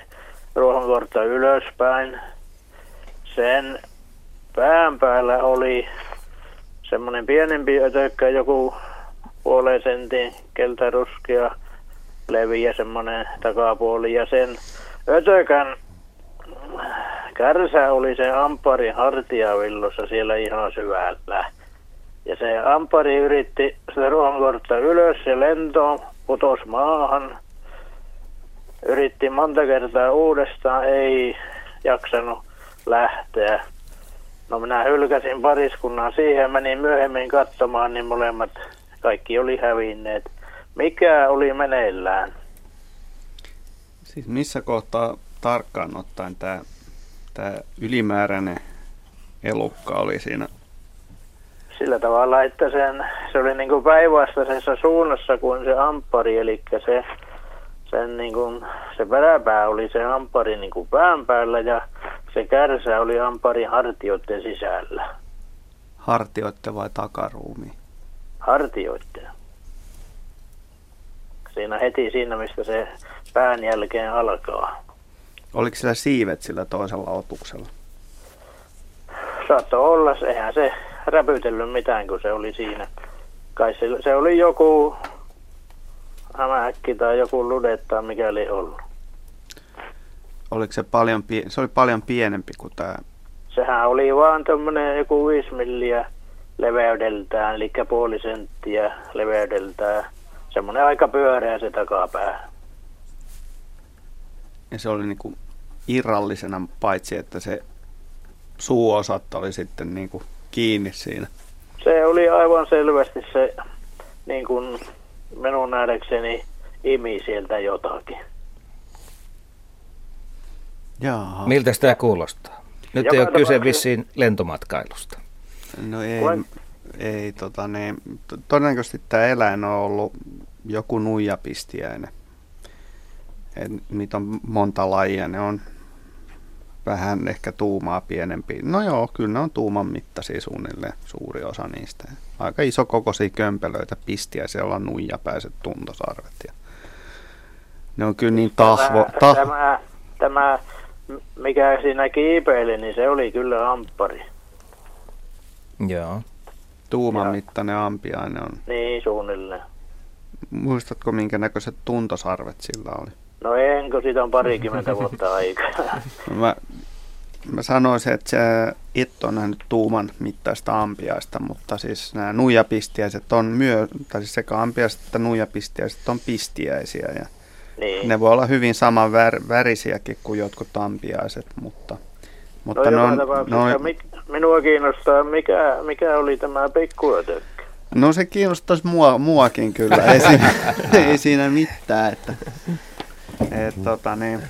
ruohonkortta ylöspäin. Sen pään päällä oli semmoinen pienempi ötökkä, joku puoleen sentin keltaruskea leviä semmoinen takapuoli, ja sen ötökän kärsä oli se ampparin hartiavillossa siellä ihan syvällä. Ja se amppari yritti sitä ruohonkortta ylös, se lentoon putosi maahan. Yritti monta kertaa uudestaan, ei jaksanut lähteä. No minä hylkäsin pariskunnan siihen, menin myöhemmin katsomaan, niin molemmat kaikki oli hävinneet. Mikä oli meneillään? Siis missä kohtaa tarkkaan ottaen tämä, tämä ylimääräinen elukka oli siinä? Sillä tavalla, että sen, se oli niin kuin päinvastaisessa suunnassa kuin se amppari, eli se, sen niin kuin, se peräpää oli se amppari niin kuin pään päällä ja se kärsä oli amparin hartioiden sisällä. Hartioitte vai takaruumi? Hartioitte. Siinä heti siinä, mistä se pään jälkeen alkaa. Oliko sillä siivet sillä toisella otuksella? Saattoi olla, eihän se räpytellyt mitään, kun se oli siinä. Kai se, se oli joku hämähäkki tai joku lude tai mikäli ollut. Oliko se paljon, se oli paljon pienempi kuin tämä? Sehän oli vaan tuommoinen joku viisi milliä leveydeltään, eli puoli senttiä leveydeltään. Semmoinen aika pyöreä se takapää. Ja se oli niinku irrallisena, paitsi että se suuosatta oli sitten niinku kiinni siinä. Se oli aivan selvästi se, niin kuin minun nähdäkseni, imi sieltä jotakin. Jaa. Miltä tämä kuulostaa? Nyt joka ei ole kyse vissiin lentomatkailusta. No ei, ei tota niin, todennäköisesti tämä eläin on ollut joku nuijapistiäinen. Et niitä on monta lajia, ne on vähän ehkä tuumaa pienempiä. No joo, kyllä ne on tuuman mittaisia suunnilleen, suuri osa niistä. Aika isokokoisia kömpelöitä, pistiäisiä, joilla on nuijapäiset tuntosarvet. Ja ne on kyllä niin tahvo... Tämä, tah- tämä, tämä, mikä siinä kiipeili, niin se oli kyllä amppari. Joo. Tuuman ja mittainen ampiainen on. Niin, suunnilleen. Muistatko, minkä näköiset tuntosarvet sillä oli? No enkö, siitä on parikymmentä vuotta aikaa. Mä, mä sanoisin, että sä et ole nähnyt tuuman mittaista ampiaista, mutta siis nämä nuijapistiäiset on myö, tai siis sekä ampiaiset että nuijapistiäiset on pistiäisiä. Ja niin. Ne voi olla hyvin saman vär, värisiäkin kuin jotkut ampiaiset, mutta... mutta no, ne on, no, mit, minua kiinnostaa, mikä, mikä oli tämä pikkuötökkä? No se kiinnostaisi mua, muakin kyllä, ei, siinä, ei siinä mitään, että... Et, tota, niin,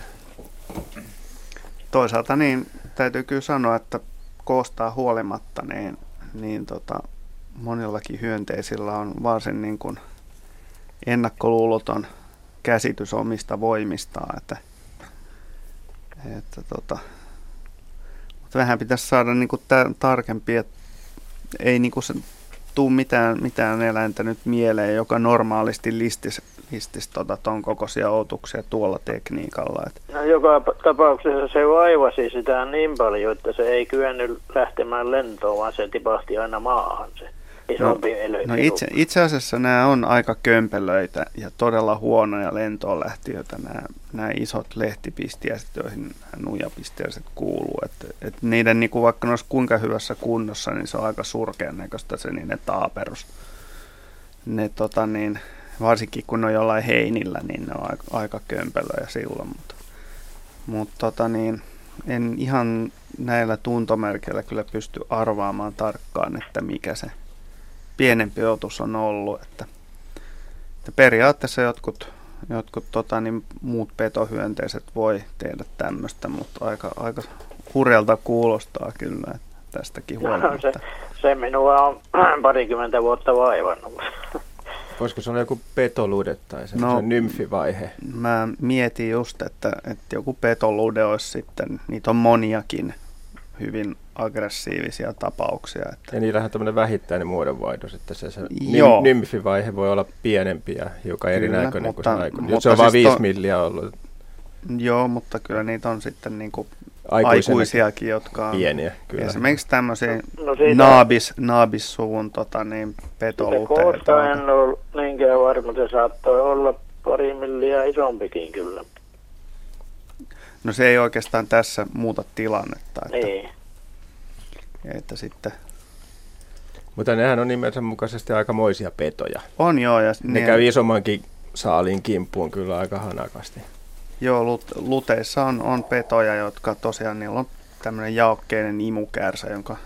toisaalta niin, täytyy kyllä sanoa, että koostaa huolimatta, niin, niin tota, monillakin hyönteisillä on varsin niin kuin ennakkoluuloton käsitys omista voimistaan. Että, että, tota, mutta vähän pitäisi saada niin kuin tämän tarkempi, että ei niin kuin se tule mitään, mitään eläintä nyt mieleen, joka normaalisti listisi. Histis tuon tota, kokoisia otuksia tuolla tekniikalla. Et. No, joka tapauksessa se vaivasi sitä niin paljon, että se ei kyennyt lähtemään lentoon, vaan se tipahti aina maahan se isompi no, elö. No itse, itse asiassa nämä on aika kömpelöitä ja todella huonoja lentoon lähtiöitä nämä, nämä isot lehtipistiäiset, joihin nämä nuijapistiäiset kuuluu. Et, et niiden, niinku, vaikka ne olisi kuinka hyvässä kunnossa, niin se on aika surkean näköistä se niiden taaperus. Ne tota niin... Varsinkin kun on jollain heinillä, niin ne on aika, aika kömpelöjä silloin. Mutta, mutta tota niin, en ihan näillä tuntomerkeillä kyllä pysty arvaamaan tarkkaan, että mikä se pienempi otus on ollut. Että, että periaatteessa jotkut, jotkut tota niin, muut petohyönteiset voi tehdä tämmöistä, mutta aika, aika hurjalta kuulostaa kyllä tästäkin huolimatta. No, se, se minua on parikymmentä vuotta vaivannut. Voisiko se olla joku petolude tai se no, nymfivaihe? Mä mietin just, että, että joku petolude olisi sitten, niitä on moniakin hyvin aggressiivisia tapauksia. Että... Ja niillähän on tämmöinen vähittäinen muodonvaihdos, että se, se nymfivaihe voi olla pienempi ja hiukan erinäköinen kuin sen aikuinen. Nyt se on siis vain viisi to... milliä ollut. Joo, mutta kyllä niitä on sitten niin kuin aikuisiakin, jotka on pieniä, kyllä. Esimerkiksi tämmöisiä no, naabis, naabissuvun tota, niin, petoluteita. Kohta en ole niinkään varma, se saattoi olla pari milliä isompikin kyllä. No se ei oikeastaan tässä muuta tilannetta. Että, niin. Että sitten. Mutta nehän on nimensä mukaisesti aikamoisia petoja. On joo. Ja ne niin... käy isommankin saalin kimppuun kyllä aika hanakasti. Joo, lut- luteissa on, on petoja, jotka tosiaan, niillä on tämmöinen jaokkeinen imukärsä, jonka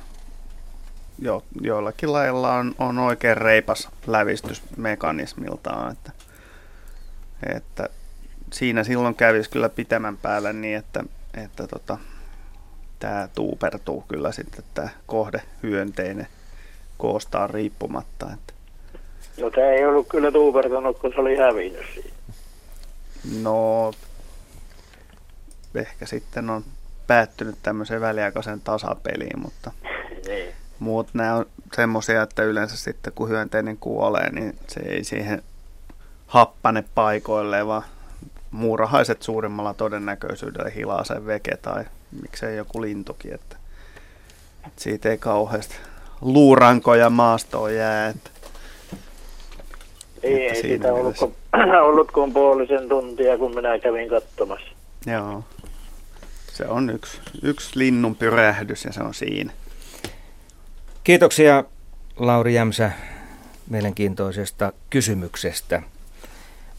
jo, joillakin lailla on, on oikein reipas lävistysmekanismiltaan. Että, että siinä silloin kävisi kyllä pitemmän päällä niin, että, että tota, tämä tuupertuu kyllä sitten tämä kohdehyönteinen koostaan riippumatta. Että. No tämä ei ollut kyllä tuupertanut, kun se oli hävinnyt siitä. No... Ehkä sitten on päättynyt tämmöiseen väliaikaisen tasapeliin, mutta muut nämä on semmoisia, että yleensä sitten kun hyönteinen kuolee, niin se ei siihen happane paikoilleen, vaan muurahaiset suurimmalla todennäköisyydellä hilaa sen veke tai miksei joku lintukin, että, että siitä ei kauheasti luurankoja maastoon jää. Että, ei, että ei sitä ollut, kun, ollut kuin puolisen tuntia, kun minä kävin katsomassa. Joo, se on yksi, yksi linnun pyrähdys ja se on siinä. Kiitoksia Lauri Jämsä mielenkiintoisesta kysymyksestä.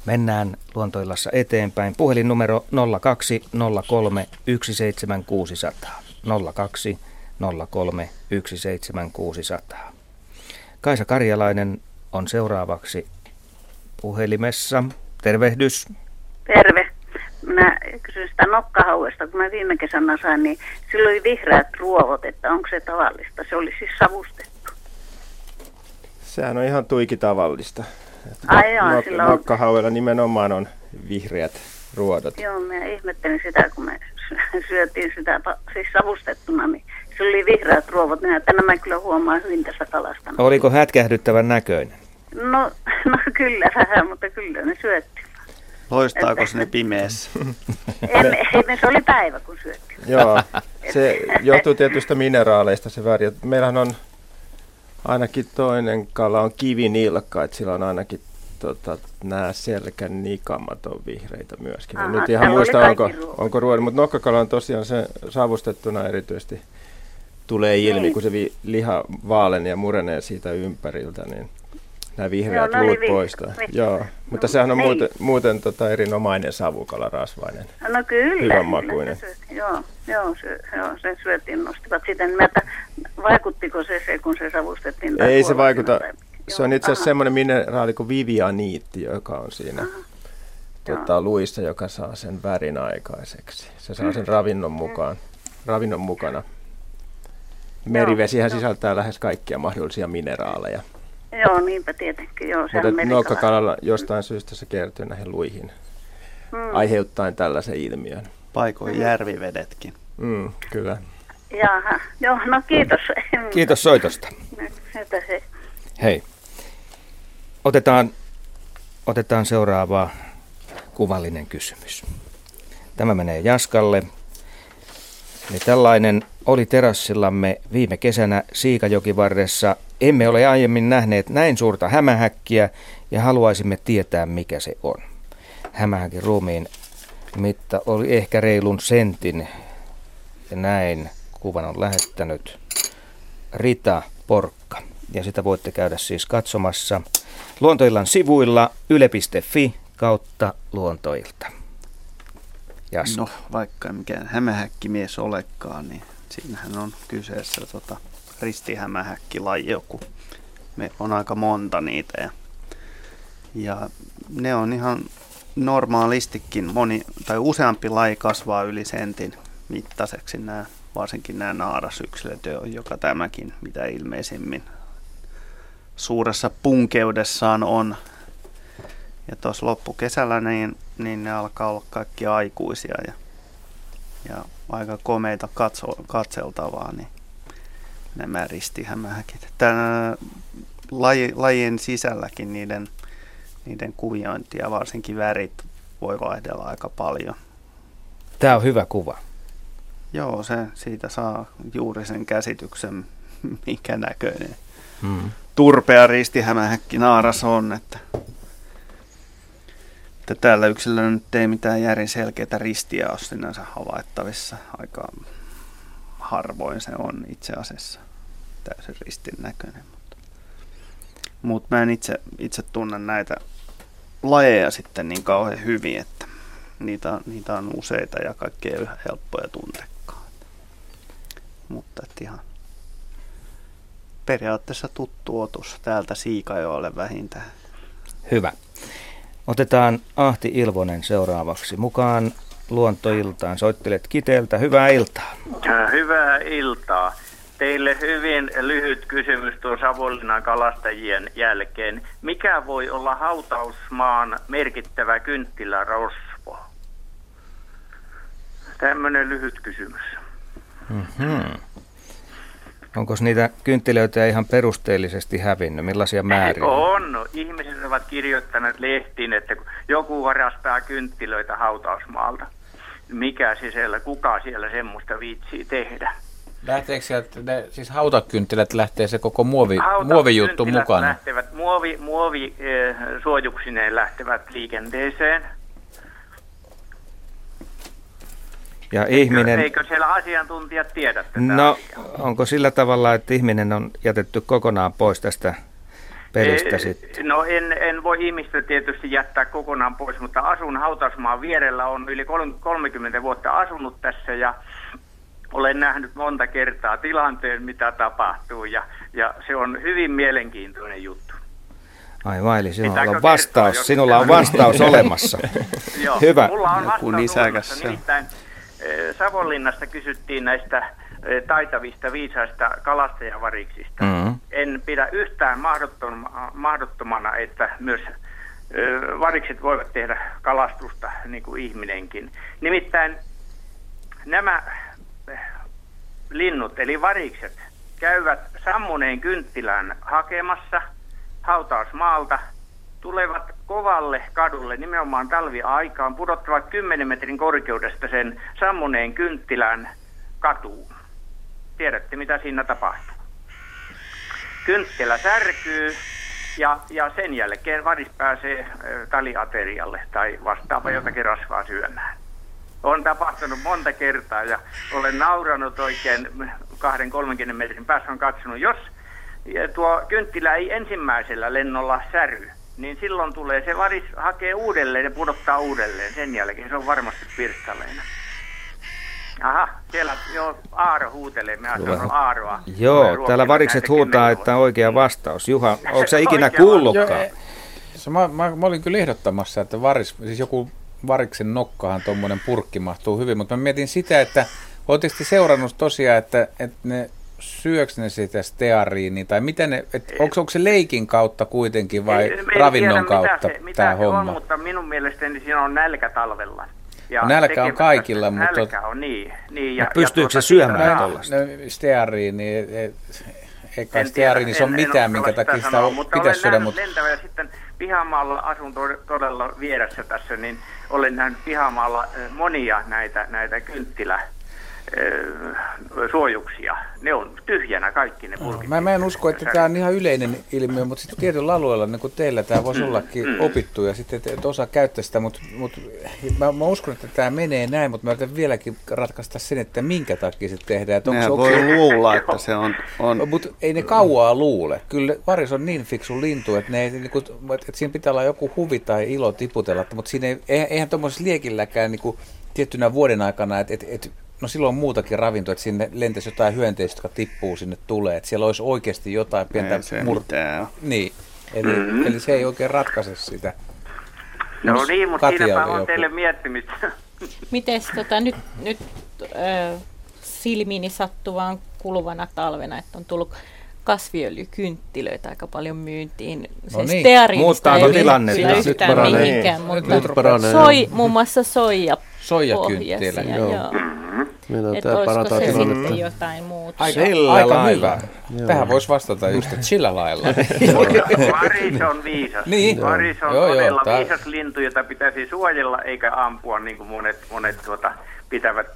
Mennään Luontoillassa eteenpäin. Puhelinnumero nolla kaksi nolla kolme yksi seitsemän kuusi nolla nolla. nolla kaksi nolla kolme yksi seitsemän kuusi nolla nolla. Kaisa Karjalainen on seuraavaksi puhelimessa. Tervehdys. Terve. Mä kysyn sitä nokkahauesta, kun mä viime kesänä sain, niin sillä oli vihreät ruovot, että onko se tavallista? Se oli siis savustettu. Sehän on ihan tuikitavallista. Ai joo, nok- sillä on... Nokkahauella nimenomaan on vihreät ruodot. Joo, mä ihmettelin sitä, kun me syötiin sitä siis savustettuna, niin sillä oli vihreät ruovot. Tänään mä kyllä huomaan hyvin tässä kalasta. Oliko hätkähdyttävän näköinen? No, no kyllä vähän, mutta kyllä ne syöttiin. Loistaako ne pimeässä? Ei, se oli päivä, kun syöttiin. Joo, se johtuu tietystä mineraaleista se väri. Meillähän on ainakin toinen kala on kivinilkka, että sillä on ainakin tota, nämä selkän nikamat on vihreitä myöskin. Aha, nyt ihan muista, onko, onko ruoan, mutta nokkakala on tosiaan se savustettuna erityisesti tulee ilmi, niin. Kun se vi, liha vaalen ja murenee siitä ympäriltä, niin... Nämä vihreät joo, luut poistaa. Joo, mutta no, sehän on ei. muuten, muuten tota erinomainen savukala, rasvainen. No kyllä. Hyvän makuinen. Joo, joo, se, joo, se syötiin, nostivat sitä. Niin että vaikuttiko se se, kun se savustettiin? Ei se vaikuta. Tai... Se on itse asiassa semmoinen mineraali kuin vivianiitti, joka on siinä tota, luissa, joka saa sen värin aikaiseksi. Se saa sen ravinnon mukaan. Ravinnon mukana. Merivesihän joo, sisältää joo. lähes kaikkia mahdollisia mineraaleja. Joo, niinpä tietenkin. Joo, mutta nokkakalalla jostain syystä se kertyy näihin luihin, mm. aiheuttaen tällaisen ilmiön. Paikoin mm. järvivedetkin. Mm, kyllä. Jaha, joo, no kiitos. Kiitos soitosta. Hyvä se. Hei. Otetaan, otetaan seuraava kuvallinen kysymys. Tämä menee Jaskalle. Eli tällainen oli terassillamme viime kesänä Siikajokivarressa. Emme ole aiemmin nähneet näin suurta hämähäkkiä ja haluaisimme tietää, mikä se on. Hämähäkin ruumiin mitta oli ehkä reilun sentin. Ja näin kuvan on lähettänyt Rita Porkka. Ja sitä voitte käydä siis katsomassa Luontoillan sivuilla yle piste fi kautta Luontoilta. Jaska. No, vaikka mikään hämähäkkimies olekaan, niin siinähän on kyseessä... Tota... ristihämähäkkilaji joku. Me on aika monta niitä ja, ja ne on ihan normaalistikin moni tai useampi laji kasvaa yli sentin mittaiseksi nämä, varsinkin nämä naarasyksilöt, joka tämäkin mitä ilmeisimmin suuressa punkeudessaan on. Ja tuossa loppukesällä niin, niin ne alkaa olla kaikki aikuisia ja, ja aika komeita katso, katseltavaa, niin nämä ristihämähäkit. Tämän laji, lajien sisälläkin niiden, niiden kuviointi ja varsinkin värit voi vaihdella aika paljon. Tämä on hyvä kuva. Joo, se, siitä saa juuri sen käsityksen, mikä näköinen hmm. turpea ristihämähäkki naaras on. Että, että täällä yksilöllä nyt ei mitään järin selkeitä ristiä ole sinänsä havaittavissa. Aika harvoin se on itse asiassa täysin ristin näköinen. Mutta, mutta mä en itse, itse tunnen näitä lajeja sitten niin kauhean hyvin, että niitä, niitä on useita ja kaikki ei ole helppoja tuntekaan. Mutta ihan periaatteessa tuttu otus täältä Siikajoelle vähintään. Hyvä. Otetaan Ahti Ilvonen seuraavaksi mukaan Luontoiltaan. Soittelet Kiteeltä. Hyvää iltaa. Hyvää iltaa. Teille hyvin lyhyt kysymys tuon Savonlinnan kalastajien jälkeen. Mikä voi olla hautausmaan merkittävä kynttilärosvo? Tämmöinen lyhyt kysymys. Mm-hmm. Onko niitä kynttilöitä ihan perusteellisesti hävinnyt? Millaisia määriä? On. Ihmiset ovat kirjoittaneet lehtiin, että joku varastaa kynttilöitä hautausmaalta. Mikä sisällä, kuka siellä semmoista viitsii tehdä? Lähteekö sieltä, ne, siis hautakynttilät lähtee se koko muovi, muovijuttu mukana? Lähtevät, muovi, muovi eh, suojuksineen lähtevät liikenteeseen. Ja ihminen... Eikö siellä asiantuntijat tiedä tätä? No, onko sillä tavalla, että ihminen on jätetty kokonaan pois tästä pelistä e, sitten? No en, en voi ihmistä tietysti jättää kokonaan pois, mutta asun hautausmaan vierellä, on yli kolmekymmentä vuotta asunut tässä ja olen nähnyt monta kertaa tilanteen, mitä tapahtuu, ja, ja se on hyvin mielenkiintoinen juttu. Aivan, eli sinulla on vastaus, kertoa, sinulla on vastaus olemassa. Joo, hyvä. Mulla on vastaus olemassa, nimittäin Savonlinnasta kysyttiin näistä taitavista viisaista kalastajavariksista. Mm-hmm. En pidä yhtään mahdottomana, että myös varikset voivat tehdä kalastusta niin kuin ihminenkin. Nimittäin nämä linnut eli varikset käyvät sammuneen kynttilän hakemassa hautausmaalta, tulevat kovalle kadulle nimenomaan talviaikaan, pudottavat kymmenen metrin korkeudesta sen sammuneen kynttilän katuun. Tiedätte mitä siinä tapahtuu. Kynttilä särkyy ja, ja sen jälkeen varis pääsee taliaterialle tai vastaava jotakin rasvaa syömään. On tapahtunut monta kertaa ja olen nauranut oikein kahden kolmenkymmenen metrin päässä, on katsonut, jos tuo kynttilä ei ensimmäisellä lennolla särry, niin silloin tulee se varis, hakee uudelleen ja pudottaa uudelleen sen jälkeen, se on varmasti pirstaleina. Aha, siellä joo, Aaro huutelee, me asioon Aaroa. Joo, täällä varikset huutaa, että on oikea vastaus. Juha, onko sä ikinä kuullutkaan? Mä, mä, mä olin kyllä ehdottamassa, että varis, siis joku... variksen nokkahan tuommoinen purkki mahtuu hyvin, mutta mä mietin sitä, että olet tietysti seurannut tosiaan, että, että ne syöks ne sitä steariiniä, tai miten ne, et, onko, onko se leikin kautta kuitenkin vai en, en ravinnon tiedä, kautta mitä se, mitä tämä se homma? On, mutta minun mielestäni siinä on nälkä talvella. Ja nälkä on kaikilla, mutta... Nälkä on, niin. niin ja, pystyykö se syömään tuollaista? Steariiniä, eikä steariiniä, se on mitään, minkä takia sitä pitäisi syödä, mutta... Pihamaalla asun todella vieressä tässä, niin olen nähnyt pihamaalla monia näitä, näitä kynttiläsuojuksia. Ne on tyhjänä kaikki ne purkit. No, mä en usko, että tämä on ihan yleinen ilmiö, mutta sitten tietyllä alueella, niin kuin teillä, tämä voisi ollakin mm. opittu ja sitten että osaa käyttää sitä. Mutta, mutta mä, mä uskon, että tämä menee näin, mutta mä yritän vieläkin ratkaista sen, että minkä takia se tehdään. Että onko, voi onko... luulla, että se on... on... Mutta ei ne kauaa luule. Kyllä varis on niin fiksu lintu, että, ne ei, niin kuin, että siinä pitää olla joku huvi tai ilo tiputella. Mutta siinä ei, eihän tuommoisessa liekilläkään niin kuin tiettynä vuoden aikana, että... Et, et, no silloin on muutakin ravintoa, että sinne lentäisi jotain hyönteistä, joka tippuu sinne tulee. Että siellä olisi oikeasti jotain pientä murtaa. Niin, eli, mm-hmm. eli se ei oikein ratkaise sitä. No Mons niin, mutta siinäpä on teille miettimistä. Mites tota, nyt, nyt äh, silmiini sattuvaan kuluvana talvena, että on tullut kasviöljykynttilöitä aika paljon myyntiin. Se no niin, steariinista ei liittyä yhtään mihinkään, mutta muun muassa soijapohjaisia. Soijakynttilä, joo. joo. Mm-hmm. Että olisiko se sitten jotain muuta? Aika, aika hyvä. Joo. Tähän voisi vastata just, että sillä lailla. Varis on viisas. Niin. Varis on joo, todella joo, viisas lintu, jota pitäisi suojella eikä ampua, niin kuin monet, monet tuota, pitävät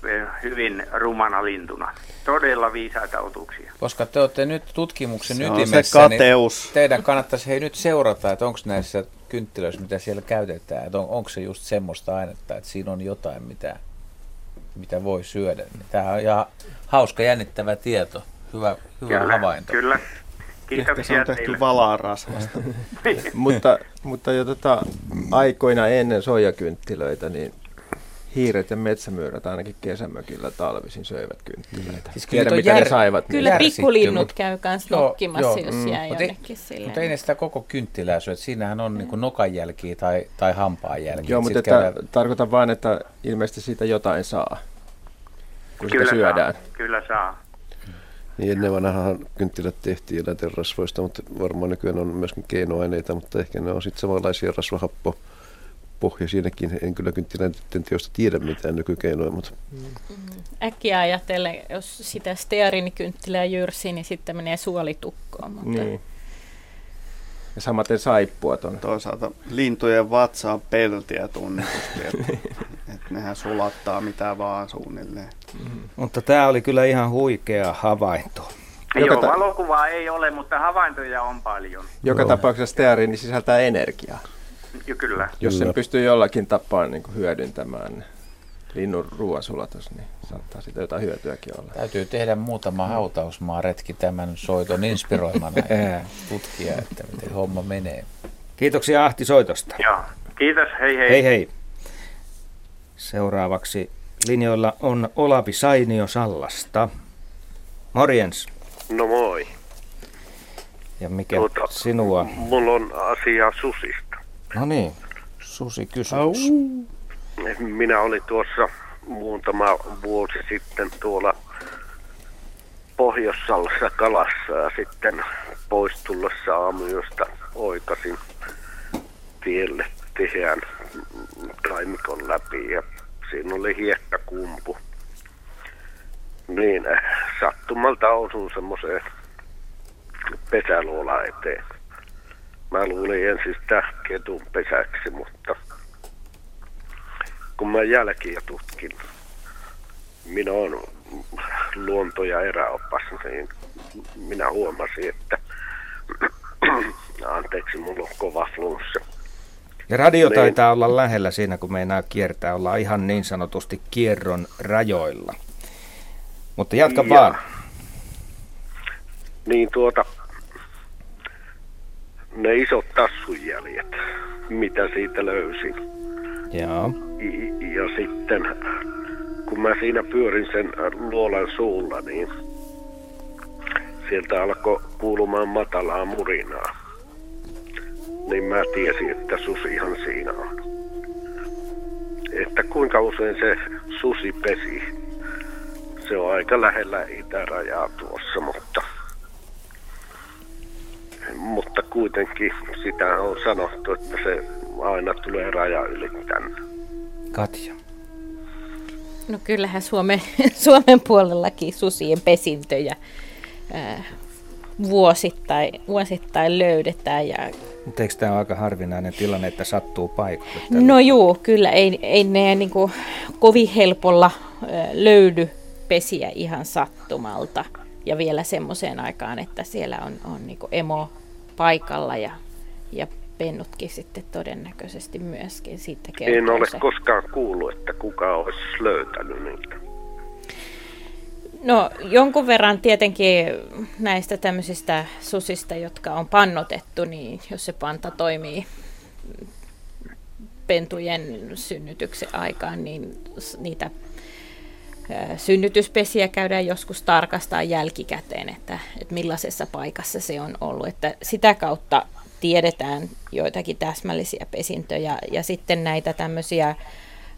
hyvin rumana lintuna. Todella viisaita otuksia. Koska te olette nyt tutkimuksen ytimessä, niin teidän kannattaisi hei nyt seurata, että onko näissä kynttilöissä, mitä siellä käytetään, että on, onko se just semmoista ainetta, että siinä on jotain, mitä, mitä voi syödä. Tämä on ihan hauska, jännittävä tieto. Hyvä, hyvä kyllä, havainto. Kyllä. Ehkä se on tehty valarasvasta. mutta mutta jo tota, aikoina ennen soijakynttilöitä, niin hiiret ja metsämyyrät ainakin kesämökillä talvisin söivät kynttilöitä. Siis kyllä mitä jär... ne saivat. Kyllä niin. Pikkulinnut käy myös nokkimassa, jos mm. jää mut jonnekin silleen. Mutta ei ne sitä koko kynttilää syö. Siinähän on mm. niin nokan jälkiä tai, tai hampaan jälkiä. Joo, mutta käydään... tarkoitan vain, että ilmeisesti siitä jotain saa, kun kyllä sitä syödään. Saa. Kyllä saa. Niin ennen vanhaan kynttilät tehtiin eläinten rasvoista, mutta varmaan nykyään on myöskin keinoaineita, mutta ehkä ne on sitten samanlaisia rasvahappopohja. Siinäkin en kyllä kynttiläiden teosta tiedä mitään nykykeinoja. Mutta. Äkkiä ajatellen, jos sitä steariinikynttilää jyrsii, niin sitten menee suolitukkoon. Mutta... Niin. Ja samaten saippua tuonne. Toisaalta lintujen vatsa on peltiä tunnetusti, että et nehän sulattaa mitä vaan suunnilleen. Mm. Mutta tämä oli kyllä ihan huikea havainto. Joka Joo, ta- valokuvaa ei ole, mutta havaintoja on paljon. Joka Joo. tapauksessa steariini sisältää energiaa. Jo, kyllä. Jos sen pystyy jollakin tapaa niin kuin hyödyntämään linnun ruoansulatus, niin saattaa siitä jotain hyötyäkin olla. Täytyy tehdä muutama hautausmaaretki tämän soiton inspiroimana ja tutkia, että miten homma menee. Kiitoksia Ahti soitosta. Joo, kiitos, hei hei. Hei hei. Seuraavaksi linjoilla on Olavi Sainio Sallasta. Morjens. No moi. Ja mikä tuota, sinua? Mulla on asiaa susista. No niin, susi kysymys. Minä olin tuossa muutama vuosi sitten tuolla Pohjois-Sallassa kalassa ja sitten pois tullessa aamuyöstä oikasin tielle tiheän taimikon läpi ja siinä oli hiekkakumpu. Niin sattumalta osuin semmoiseen pesäluola eteen. Mä luulin ensin sitä ketun pesäksi, mutta kun mä jälkiä tutkin, minä olen luonto- ja eräopas, niin minä huomasin, että anteeksi, mulla on kova flunssa. Ja radio niin, taitaa olla lähellä siinä, kun meinaa kiertää, ollaan ihan niin sanotusti kierron rajoilla. Mutta jatka ja, vaan. Niin tuota, ne isot tassunjäljet, mitä siitä löysin. Joo. Ja sitten, kun mä siinä pyörin sen luolan suulla, niin sieltä alkoi kuulumaan matalaa murinaa. Niin mä tiesin, että susihan siinä on. Että kuinka usein se susi pesi. Se on aika lähellä itärajaa tuossa, mutta, mutta kuitenkin sitä on sanottu, että se aina tulee raja yli tänne. Katja. No kyllähän Suomen, Suomen puolellakin susien pesintöjä ää, vuosittain, vuosittain löydetään. Ja... Mutta eikö tämä ole aika harvinainen tilanne, että sattuu paikalle? No juu, kyllä. Ei, ei ne niin kuin kovin helpolla ää, löydy pesiä ihan sattumalta. Ja vielä semmoiseen aikaan, että siellä on, on niin kuin emo paikalla ja, ja pennutkin sitten todennäköisesti myöskin siitä kertoo. En ole se. Koskaan kuullut, että kuka olisi löytänyt niitä. No jonkun verran tietenkin näistä tämmöisistä susista, jotka on pannotettu, niin jos se panta toimii pentujen synnytyksen aikaan, niin niitä synnytyspesiä käydään joskus tarkastaa jälkikäteen, että, että millaisessa paikassa se on ollut. Että sitä kautta tiedetään joitakin täsmällisiä pesintöjä ja sitten näitä tämmöisiä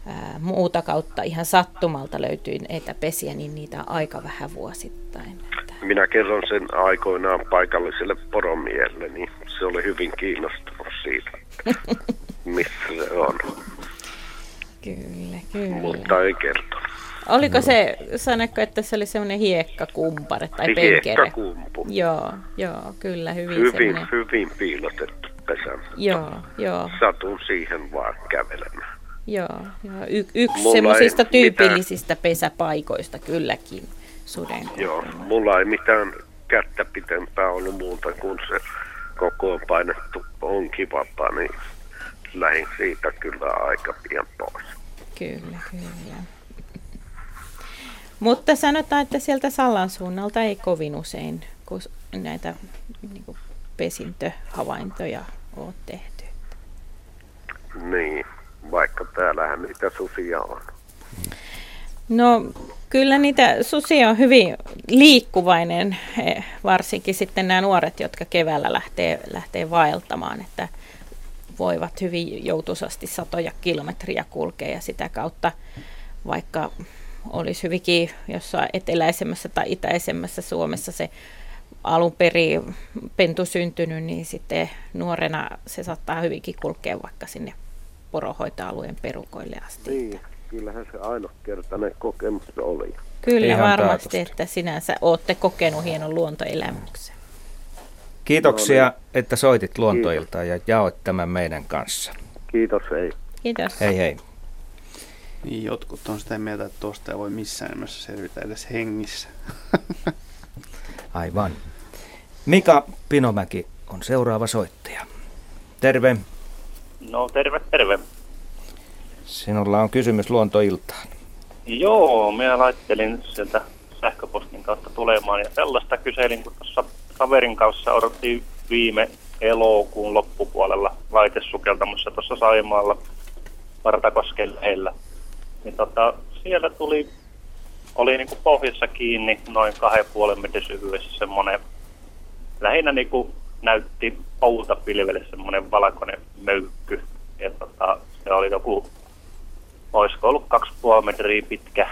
ää, muuta kautta ihan sattumalta löytyy näitä pesiä, niin niitä on aika vähän vuosittain. Että. Minä kerron sen aikoinaan paikalliselle poromiehelle, niin se oli hyvin kiinnostunut siitä, missä se on. Kyllä, kyllä. Mutta ei kertonut. Oliko no. se, sanotko, että se oli semmoinen hiekkakampare tai penkere? Hiekkakumpu. Joo, joo, kyllä, hyvin, hyvin semmoinen. Hyvin piilotettu pesä. Joo, joo. Satun siihen vaan kävelemään. Joo, joo. Y- yksi semmoisista tyypillisistä mitään pesäpaikoista kylläkin suden kohdalla. Joo, mulla ei mitään kättä pitempää ollut muuta kuin se kokoon painettu onki vapaa, niin lähdin siitä kyllä aika pian pois. Kyllä, kyllä. Mutta sanotaan, että sieltä Sallan suunnalta ei kovin usein, kun näitä niin kuin pesintöhavaintoja on tehty. Niin, vaikka täällähän niitä susia on. No kyllä niitä susia on hyvin liikkuvainen, varsinkin sitten nämä nuoret, jotka keväällä lähtee, lähtee vaeltamaan, että voivat hyvin joutuisasti satoja kilometriä kulkea ja sitä kautta vaikka olisi hyvinkin jossain eteläisemmässä tai itäisemmässä Suomessa se alun perin pentu syntynyt, niin sitten nuorena se saattaa hyvinkin kulkea vaikka sinne poronhoitoalueen perukoille asti. Niin, kyllähän se ainokertainen kokemus oli. Kyllä ihan varmasti, taatusti. Että sinänsä olette kokenut hienon luontoelämyksen. Kiitoksia, no niin, että soitit Luontoiltaan ja jaoit tämän meidän kanssa. Kiitos, hei. Kiitos. Hei, hei. Niin, jotkut on sitä mieltä, että tuosta ei voi missään nimessä selvitä edes hengissä. Aivan. Mika Pinomäki on seuraava soittaja. Terve. No terve, terve. Sinulla on kysymys Luontoiltaan. Joo, minä laittelin sieltä sähköpostin kautta tulemaan ja sellaista kyselin, kun tuossa kaverin kanssa odottiin viime elokuun loppupuolella laitesukeltamassa tuossa Saimaalla Vartakosken lähellä. Niin tota, siellä tuli, oli niinku pohjassa kiinni noin kahden puolen metrin syvyydessä semmoinen, lähinnä niinku näytti poutapilvelle semmoinen valkoinen möykky. Ja tota, se oli joku, olisiko ollut kaksi puoli metriä pitkä,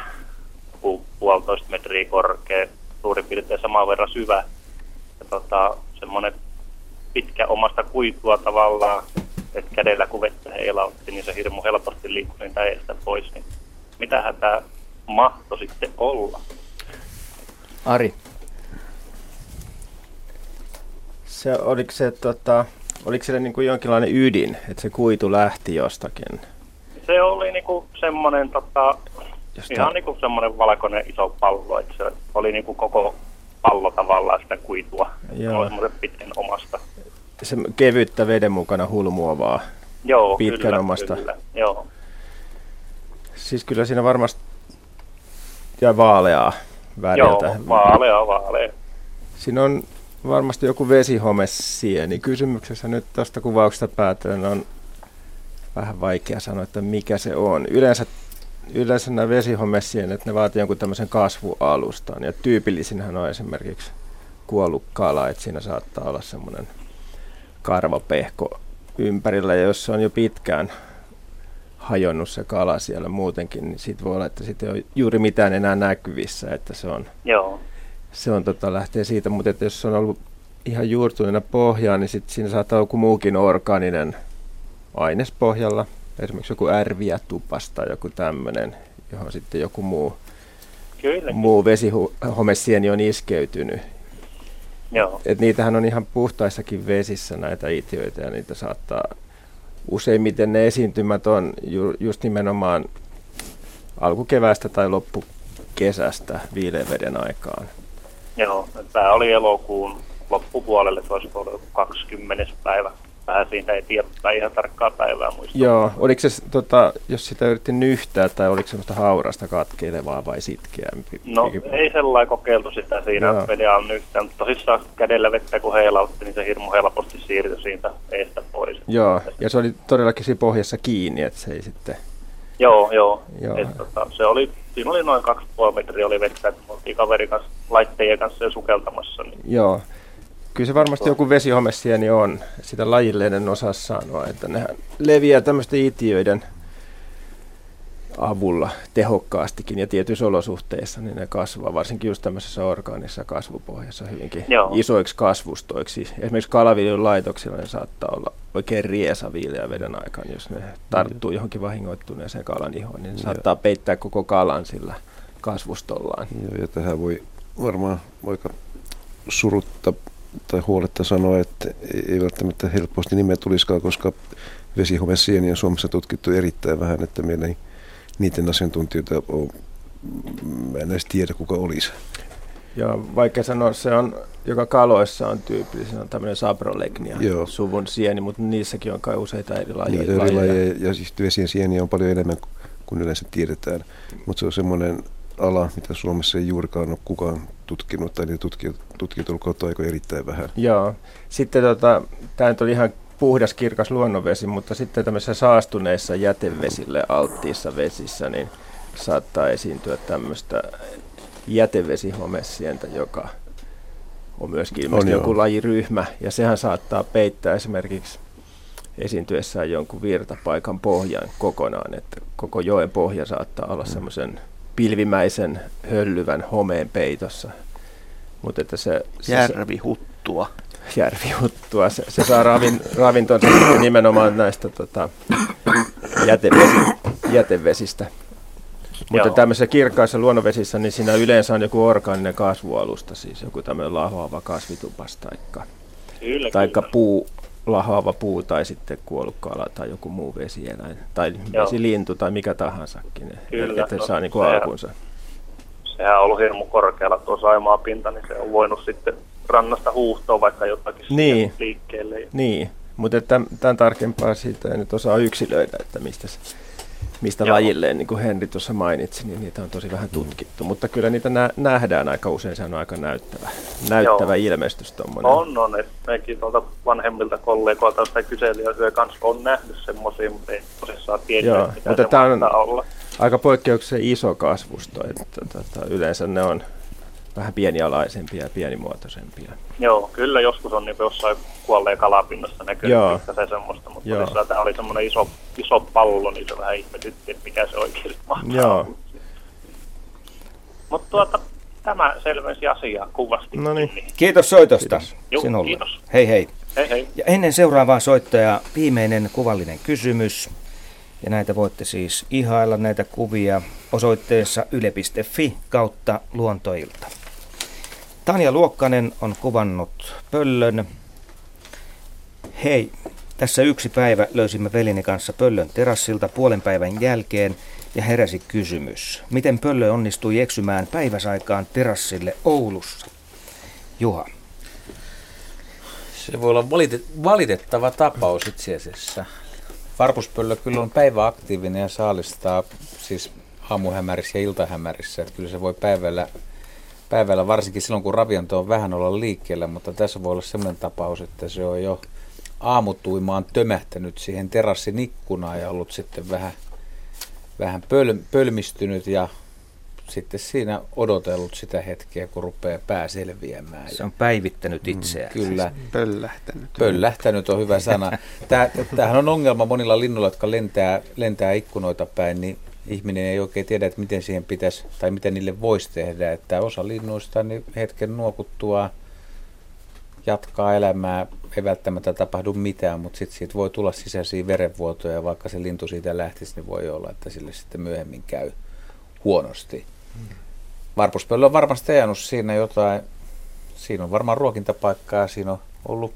joku puolitoista metriä korkea, suurin piirtein saman verran syvä. Ja tota, semmoinen pitkä omasta kuitua tavallaan, että kädellä kun vettä heilautti, niin se hirmu helposti liikkui niitä edestä pois. Niin mitähän tämä mahtoi sitten olla? Ari. Se, oliko se, tota, oliko se niin kuin jonkinlainen ydin, että se kuitu lähti jostakin? Se oli niin kuin semmoinen, tota, ihan niin kuin semmoinen valkoinen iso pallo, että se oli niin kuin koko pallo tavallaan sitä kuitua. Se oli semmoisen pitkän omasta. Se kevyttä veden mukana hulmuavaa. Joo, pitkän kyllä, omasta. Kyllä, joo. Siis kyllä siinä varmasti ja vaaleaa väriltä. Joo, vaaleaa, vaaleaa. Siinä on varmasti joku vesihomesieni. Kysymyksessä nyt tästä kuvauksesta päätellen on vähän vaikea sanoa, että mikä se on. Yleensä, yleensä nämä vesihomesienet, ne vaatii jonkun tämmöisen kasvualustan. Ja tyypillisinhän on esimerkiksi kuollut kala, että siinä saattaa olla semmoinen karvapehko ympärillä, ja jos se on jo pitkään hajonnut se kala siellä muutenkin, niin siitä voi olla, että siitä ei ole juuri mitään enää näkyvissä, että se on, joo, se on tota, lähtee siitä, mutta että jos se on ollut ihan juurtuneena pohjaan, niin sit siinä saattaa olla joku muukin orgaaninen aines pohjalla, esimerkiksi joku ärviä tupasta, joku tämmöinen, johon sitten joku muu, muu vesihomesieni on iskeytynyt. Joo. Et niitähän on ihan puhtaissakin vesissä näitä itioita ja niitä saattaa, useimmiten ne esiintymät on ju, just nimenomaan alkukeväästä tai loppukesästä viileän veden aikaan. Joo, tämä oli elokuun loppupuolelle, se olisi ollut kaksikymmentäs päivä. Vähän siitä ei tiedä, ihan tarkkaa päivää muistaa. Joo, oliko se, tota, jos sitä yritti nyhtää tai oliko semmoista haurasta katkeilevaa vai sitkeää? No ei sellainen kokeiltu sitä siinä veden nyhtää, mutta tosissaan kädellä vettä kun heilautti, niin se hirmu helposti siirtyi siitä eestä pois. Joo, ja se oli todellakin siinä pohjassa kiinni, että se ei sitten... Joo, joo. joo. Et, tota, se oli, siinä oli noin kaksi puoli metriä oli vettä, kun oltiin kaverin kanssa, laitteiden kanssa jo sukeltamassa. Niin... Joo. Kyllä se varmasti joku vesihomesieni on. Sitä lajille en osaa sanoa, että nehän leviää tämmöisten itiöiden avulla tehokkaastikin ja tietyissä olosuhteissa, niin ne kasvaa, varsinkin just tämmöisessä orgaanisessa kasvupohjassa hyvinkin joo, isoiksi kasvustoiksi. Esimerkiksi kalaviljelyn laitoksilla ne saattaa olla oikein riesa viileä veden aikaan, jos ne tarttuu johonkin vahingoittuneeseen kalan ihoon, niin ne saattaa peittää koko kalan sillä kasvustollaan. Joo, ja tähän voi varmaan voika surutta tai huoletta sanoa, että ei välttämättä helposti nimeä tuliskaan, koska vesihomesieniä on Suomessa tutkittu erittäin vähän, että meillä ei niiden asiantuntijoita ole, mä en edes tiedä kuka olisi. Joo, vaikea sanoa, se on, joka kaloissa on tyypillisenä tämmöinen sabrolegnia, joo, suvun sieni, mutta niissäkin on kai useita eri lajeja. Ja, eri lajeja, ja siis vesien sieniä on paljon enemmän kuin yleensä tiedetään, mutta se on semmoinen ala, mitä Suomessa ei juurikaan ole kukaan tutkinut, tai niitä tutkijat on kotoa erittäin vähän. Joo, sitten tota, tämä nyt oli ihan puhdas, kirkas luonnonvesi, mutta sitten tämmöisissä saastuneissa jätevesille alttiissa vesissä, niin saattaa esiintyä tämmöistä jätevesihomesientä, joka on myöskin ilmeisesti on joku lajiryhmä, ja sehän saattaa peittää esimerkiksi esiintyessään jonkun virtapaikan pohjan kokonaan, että koko joen pohja saattaa olla semmoisen pilvimäisen, höllyvän homeen peitossa. Mut että se, se, järvihuttua. Järvihuttua. Se, se saa ravin, ravintonsa nimenomaan näistä tota, jätevesi, jätevesistä. Mutta tämmöisissä kirkkaissa luonnonvesissä, niin siinä yleensä on joku orgaaninen kasvualusta, siis joku tämmöinen lahoava kasvitupas taikka, kyllä, taikka kyllä. Puu, lahoava puu tai sitten kuollut kala tai joku muu vesieläin tai joo, vesilintu tai mikä tahansakin, kyllä, että no, saa niin kuin sehän, alkunsa. Sehän on ollut hirmu korkealla tuo Saimaa pinta, niin se on voinut sitten rannasta huuhtoa vaikka jotakin niin, liikkeelle. Niin, mutta tämän tarkempaa siitä ei nyt osaa yksilöidä, että mistä se... Mistä joo, lajilleen, niin kuin Henri tuossa mainitsi, niin niitä on tosi vähän tutkittu, mutta kyllä niitä nähdään aika usein, se on aika näyttävä, näyttävä ilmestys tuommoinen. On, on, että mekin tuolta vanhemmilta kollegoilta sitä kyselijöitä kanssa on nähnyt semmoisia, mutta ei tosissaan tiedä, joo, että mutta tämä on olla aika poikkeuksellisen iso kasvusto, että tota, yleensä ne on vähän pienialaisempia ja pienimuotoisempia. Joo, kyllä joskus on niin jossain kuolleen kalapinnassa näkyy se semmoista, mutta tässä tämä oli semmoinen iso, iso pallo, niin se vähän ihmetytti, että mikä se oikeasti mahtaa. Mutta tuota, tämä selvensi asiaa kuvasti. Noniin. Kiitos soitosta. Kiitos. Juh, sinulle. Kiitos. Hei hei. Hei hei. Ja ennen seuraavaa soittajaa viimeinen kuvallinen kysymys. Ja näitä voitte siis ihailla näitä kuvia osoitteessa yle piste fi kautta luontoilta. Tanja Luokkanen on kuvannut pöllön. Hei, tässä yksi päivä löysimme velini kanssa pöllön terassilta puolen päivän jälkeen ja heräsi kysymys. Miten pöllö onnistui eksymään päiväsaikaan terassille Oulussa? Juha. Se voi olla valite- valitettava tapaus itse asiassa. Varpuspöllö kyllä on päiväaktiivinen ja saalistaa siis aamuhämärissä ja iltahämärissä. Että kyllä se voi päivällä, päivällä, varsinkin silloin kun ravinto on vähän, olla liikkeellä, mutta tässä voi olla sellainen tapaus, että se on jo aamutuimaan tömähtänyt siihen terassin ikkunaan ja ollut sitten vähän, vähän pöl, pölmistynyt ja sitten siinä odotellut sitä hetkeä, kun rupeaa pää selviämään. Se on päivittänyt itseään. Kyllä. Pöllähtänyt. Pöllähtänyt on hyvä sana. Tämähän on ongelma monilla linnuilla, jotka lentää, lentää ikkunoita päin, niin ihminen ei oikein tiedä, että miten siihen pitäisi tai mitä niille voisi tehdä. Että osa linnuista niin hetken nuokuttua jatkaa elämää. Ei välttämättä tapahdu mitään, mutta sitten siitä voi tulla sisäisiä verenvuotoja ja vaikka se lintu siitä lähtisi, niin voi olla, että sille sitten myöhemmin käy huonosti. Varpuspöllö on varmasti ajanut siinä jotain. Siinä on varmaan ruokintapaikkaa. Siinä on ollut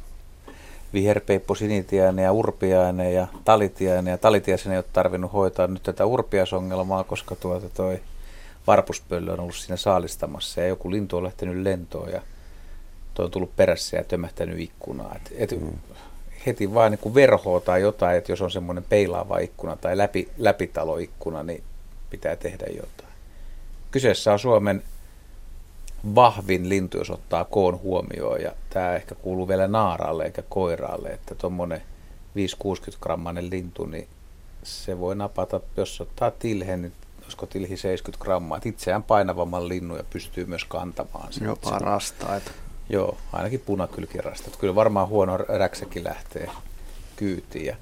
viherpeippo, sinitiainen ja urpiainen ja talitiainen. Ja talitiaisen ei ole tarvinnut hoitaa nyt tätä urpiasongelmaa, koska tuota toi varpuspöllö on ollut siinä saalistamassa. Ja joku lintu on lähtenyt lentoon ja toi on tullut perässä ja tömähtänyt ikkunaa. Et, et heti vaan niin kuin verhoa tai jotain, että jos on semmoinen peilaava ikkuna tai läpi, läpitaloikkuna, niin pitää tehdä jotain. Kyseessä on Suomen vahvin lintu, jos ottaa koon huomioon, ja tämä ehkä kuuluu vielä naaraalle eikä koiraalle, että tuommoinen viisikymmentä kuusikymmentä grammainen lintu, niin se voi napata, jos ottaa tilhen, niin olisiko tilhi seitsemänkymmentä grammaa, että itseään painavamman linnun ja pystyy myös kantamaan sen. Jopa rastaita. Joo, ainakin punakylkirastat. Kyllä varmaan huono räksäkin lähtee kyytiin. Ja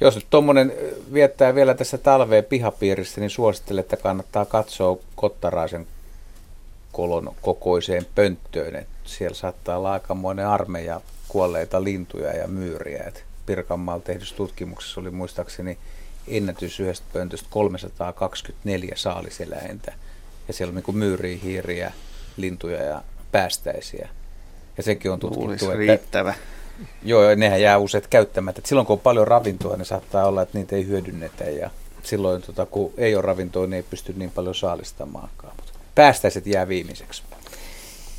jos nyt tuommoinen viettää vielä tässä talveen pihapiirissä, niin suosittelen, että kannattaa katsoa kottaraisen kolon kokoiseen pönttöön. Et siellä saattaa olla aikamoinen armeija kuolleita lintuja ja myyriä. Et Pirkanmaalla tehdyssä tutkimuksessa oli muistaakseni ennätys yhdestä pöntöstä kolmesataakaksikymmentäneljä saaliseläintä. Ja siellä on niin kuin myyriä, hiiriä, lintuja ja päästäisiä. Ja sekin on tutkittu. Luulisi että riittävä. Joo, nehän jää usein käyttämättä. Et silloin kun on paljon ravintoa, niin saattaa olla, että niitä ei hyödynnetä. Ja silloin tota, kun ei ole ravintoa, niin ei pysty niin paljon saalistamaankaan. Mut päästäiset jää viimeiseksi.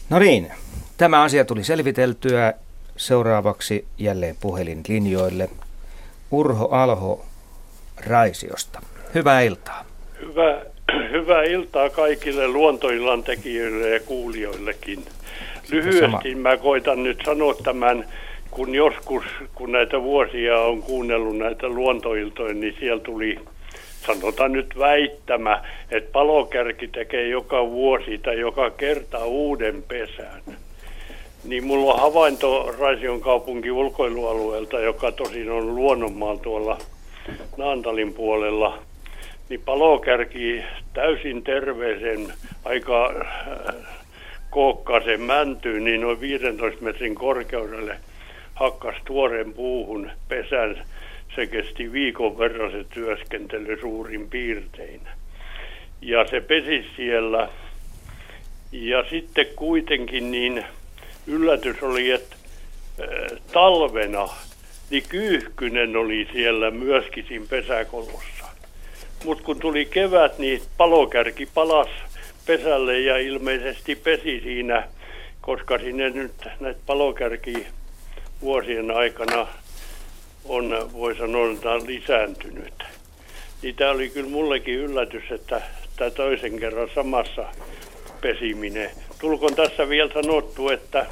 No niin, tämä asia tuli selviteltyä. Seuraavaksi jälleen puhelinlinjoille Urho Alho Raisiosta. Hyvää iltaa. Hyvää, hyvää iltaa kaikille Luontoillan tekijöille ja kuulijoillekin. Lyhyesti mä koitan nyt sanoa tämän, kun joskus, kun näitä vuosia on kuunnellut näitä luontoiltoja, niin siellä tuli, sanotaan nyt väittämä, että palokärki tekee joka vuosi tai joka kerta uuden pesän. Niin mulla on havainto Raision kaupunki ulkoilualueelta, joka tosin on luonnonmaa tuolla Naantalin puolella, niin palokärki täysin terveisen aika kookkaaseen mäntyyn, niin noin viidentoista metrin korkeudelle hakkasi tuoreen puuhun pesän. Se kesti viikon verran se työskentely suurin piirtein. Ja se pesi siellä. Ja sitten kuitenkin niin yllätys oli, että talvena niin kyyhkynen oli siellä myöskin siinä pesäkolossa. Mutta kun tuli kevät, niin palokärki palasi pesälle ja ilmeisesti pesi siinä, koska sinne nyt näitä palokärki vuosien aikana on, voi sanoa, että on lisääntynyt. Niin tämä oli kyllä mullekin yllätys, että tämä toisen kerran samassa pesiminen. Tulkoon tässä vielä sanottu, että,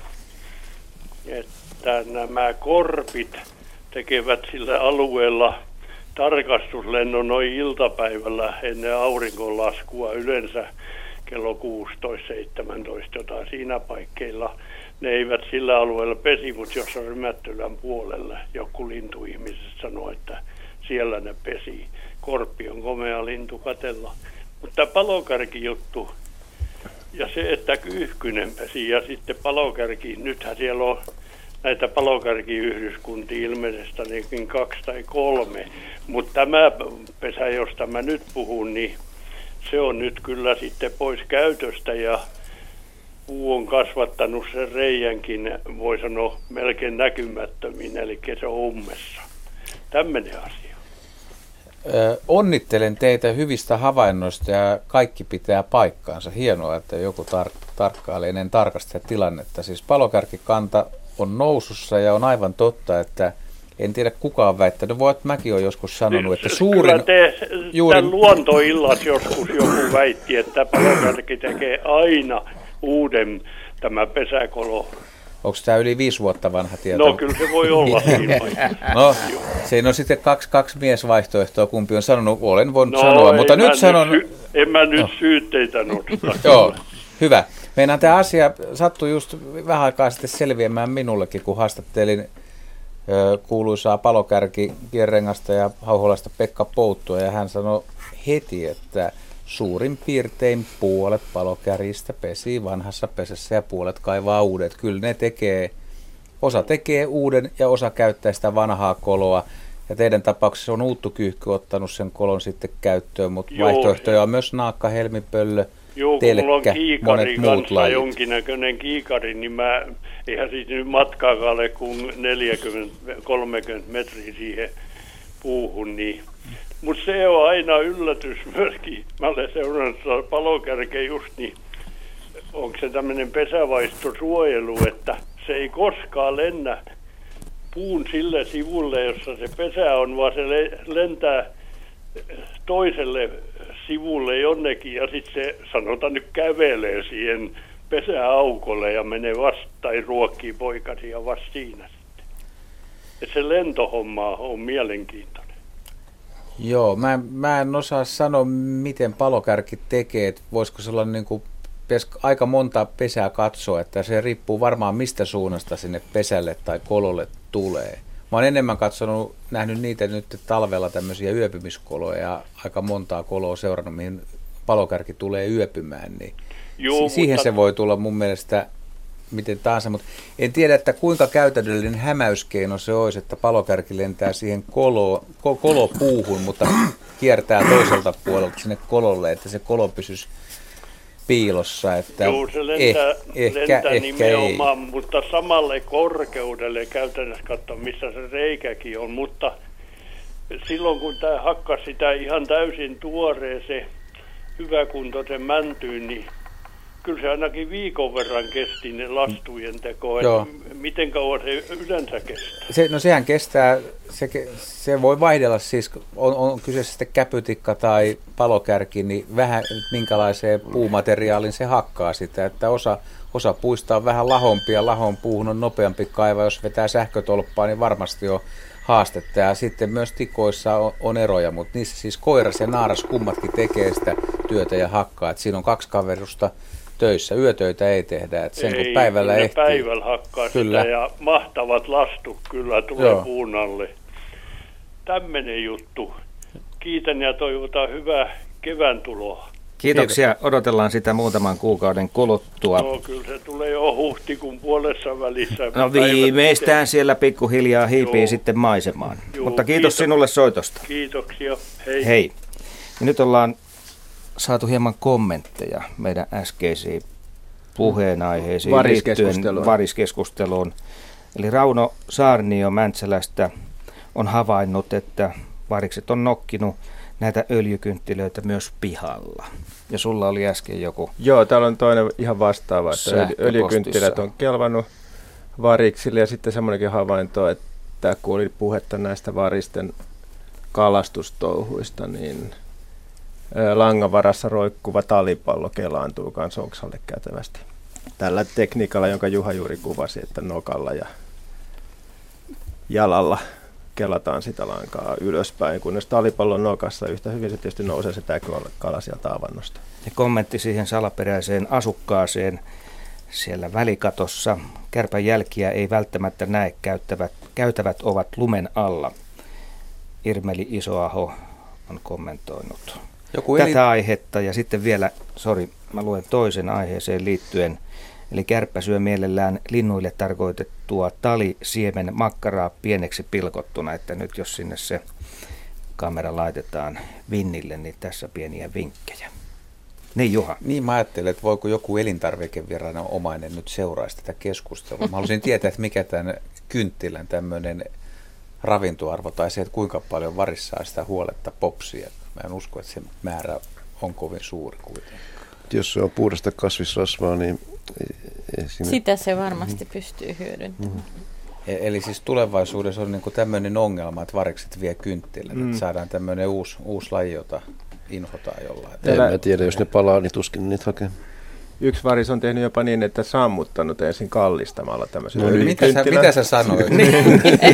että nämä korpit tekevät sillä alueella tarkastuslennon noin iltapäivällä ennen auringonlaskua yleensä kello kuusitoista seitsemäntoista jotain siinä paikkeilla. Ne eivät sillä alueella pesi, mutta jos on Rymättylän puolella, joku lintuihmiset sanoo, että siellä ne pesi. Korppi on komea lintu katella. Mutta tämä palokärki juttu ja se, että kyyhkynen pesi ja sitten palokärki, nythän siellä on näitä palokärkiyhdyskuntia ilmeisesti ainakin kaksi tai kolme, mutta tämä pesä, josta mä nyt puhun, niin se on nyt kyllä sitten pois käytöstä ja puu on kasvattanut sen reijänkin, voi sanoa, melkein näkymättömin, eli se on ummessa. Tämmöinen asia. Ö, onnittelen teitä hyvistä havainnoista ja kaikki pitää paikkaansa. Hienoa, että joku tar- tarkkailee ennen tarkastaa tilannetta. Siis palokärkikanta on nousussa ja on aivan totta, että en tiedä kuka on väittänyt. Voit, mäkin olen joskus sanonut, että suurin... Kyllä te juuri... tämän luontoillas joskus joku väitti, että palokärki tekee aina uuden tämä pesäkolo. Onko tämä yli viisi vuotta vanha tieto? No kyllä se voi olla. No, siinä on sitten kaksi, kaksi miesvaihtoehtoa, kumpi on sanonut, olen voinut no, sanoa, mutta nyt sanon... Nyt, en mä nyt no. syytteitä nostaa. Joo, hyvä. Meinaan tämä asia sattui just vähän aikaa sitten selviämään minullekin, kun haastattelin kuuluisaa palokärki kierrengasta ja hauholasta Pekka Pouttua, ja hän sanoi heti, että suurin piirtein puolet palokärjistä pesii vanhassa pesässä ja puolet kaivaa uudet. Kyllä ne tekee, osa tekee uuden ja osa käyttää sitä vanhaa koloa. Ja teidän tapauksessa on uuttukyyhky ottanut sen kolon sitten käyttöön, mutta joo, vaihtoehtoja on myös naakka, helmipöllö, joo, telkkä, monet muut lajit. Joo, jonkinnäköinen kiikari, niin mä, eihän siis nyt matkaakaan ole kuin neljäkymmentä kolmekymmentä metriä siihen puuhun, niin... Mutta se on aina yllätys myöskin. Mä olen seurannut palokärkeä just niin, onko se tämmöinen pesävaistosuojelu, että se ei koskaan lennä puun sille sivulle, jossa se pesä on, vaan se lentää toiselle sivulle jonnekin ja sitten se, sanotaan nyt, kävelee siihen pesäaukolle ja menee vasta tai ruokkii poikasia vasta siinä sitten. Et se lentohomma on mielenkiintoinen. Joo, mä, mä en osaa sanoa, miten palokärki tekee, että voisiko se olla niin kuin pes, aika monta pesää katsoa, että se riippuu varmaan mistä suunnasta sinne pesälle tai kololle tulee. Mä oon enemmän katsonut, nähnyt niitä nyt talvella tämmöisiä yöpymiskoloja ja aika montaa koloa seurannut, mihin palokärki tulee yöpymään, niin Joo, siihen mutta... se voi tulla mun mielestä miten tahansa, mutta en tiedä, että kuinka käytännöllinen hämäyskeino se olisi, että palokärki lentää siihen kolo, kolopuuhun, mutta kiertää toiselta puolelta sinne kololle, että se kolo pysyisi piilossa, että joo, se lentää, eh, lentää ehkä, nimenomaan, ehkä mutta samalle korkeudelle käytännössä katsoa, missä se reikäkin on, mutta silloin kun tämä hakkasi sitä ihan täysin tuoreeseen hyväkuntoisen mäntyyn, niin kyllä se ainakin viikon verran kesti ne lastujen teko, että miten kauan se yleensä kestää? Se, no sehän kestää, se, se voi vaihdella siis, on, on kyseessä sitten käpytikka tai palokärki, niin vähän minkälaiseen puumateriaalin se hakkaa sitä, että osa, osa puista on vähän lahompia, ja lahon puuhun on nopeampi kaiva, jos vetää sähkötolppaa, niin varmasti on haastetta, ja sitten myös tikoissa on, on eroja, mutta niissä siis koiras ja naaras kummatkin tekee sitä työtä ja hakkaa, että siinä on kaksi kaverusta töissä. Yötöitä ei tehdä, että sen ei, kun päivällä ehtii. Päivällä hakkaa kyllä. Sitä ja mahtavat lastut kyllä tulee joo. Puun alle. Tämmöinen juttu. Kiitän ja toivotan hyvää kevään tuloa. Kiitoksia. Odotellaan sitä muutaman kuukauden kuluttua. No kyllä se tulee jo huhtikuun puolessa välissä. No viimeistään miten... siellä pikkuhiljaa hiipii joo. Sitten maisemaan. Joo, mutta kiitos, kiitos sinulle soitosta. Kiitoksia. Hei. Hei. Ja nyt ollaan saatu hieman kommentteja meidän äskeisiin puheenaiheisiin liittyen variskeskusteluun. Eli Rauno Saarnio Mäntsälästä on havainnut, että varikset on nokkinut näitä öljykynttilöitä myös pihalla. Ja sulla oli äsken joku. Joo, täällä on toinen ihan vastaava, että öljykynttilät on kelvannut variksille. Ja sitten semmoinenkin havainto, että kun oli puhetta näistä varisten kalastustouhuista, niin langan varassa roikkuva talipallo kelaantuu kans oksalle kätevästi. Tällä tekniikalla, jonka Juha juuri kuvasi, että nokalla ja jalalla kelataan sitä lankaa ylöspäin, kunnes talipallo on nokassa. Yhtä hyvin se tietysti nousee se kala sieltä avannosta. Ja kommentti siihen salaperäiseen asukkaaseen siellä välikatossa. Kärpän jälkiä ei välttämättä näe, käyttävät, käytävät ovat lumen alla. Irmeli Isoaho on kommentoinut Joku eli... tätä aihetta, ja sitten vielä, sori, mä luen toisen aiheeseen liittyen, eli kärppä syö mielellään linnuille tarkoitettua talisiemen makkaraa pieneksi pilkottuna, että nyt jos sinne se kamera laitetaan vinnille, niin tässä pieniä vinkkejä. Niin Juha. Niin mä ajattelen, että voiko joku elintarvikeviranomainen nyt seuraa tätä keskustelua. Mä haluaisin tietää, että mikä tämän kynttilän tämmöinen ravintoarvo tai se, että kuinka paljon varissaa sitä huoletta popsia. Mä en usko, että se määrä on kovin suuri kuitenkaan. Jos se on puhdasta kasvisrasvaa, niin... Siinä... Sitä se varmasti mm-hmm. pystyy hyödyntämään. Mm-hmm. Eli siis tulevaisuudessa on niin kuin tämmöinen ongelma, että varikset vie kynttilän, mm. että saadaan tämmöinen uusi, uusi laji, jota inhotaan jollain. En mä tiedä, jos ne palaa, niin tuskin niitä hakee. Yksi varis on tehnyt jopa niin, että sammuttanut ensin kallistamalla tämmöisen. No, mitä, sä, mitä sä sanoit?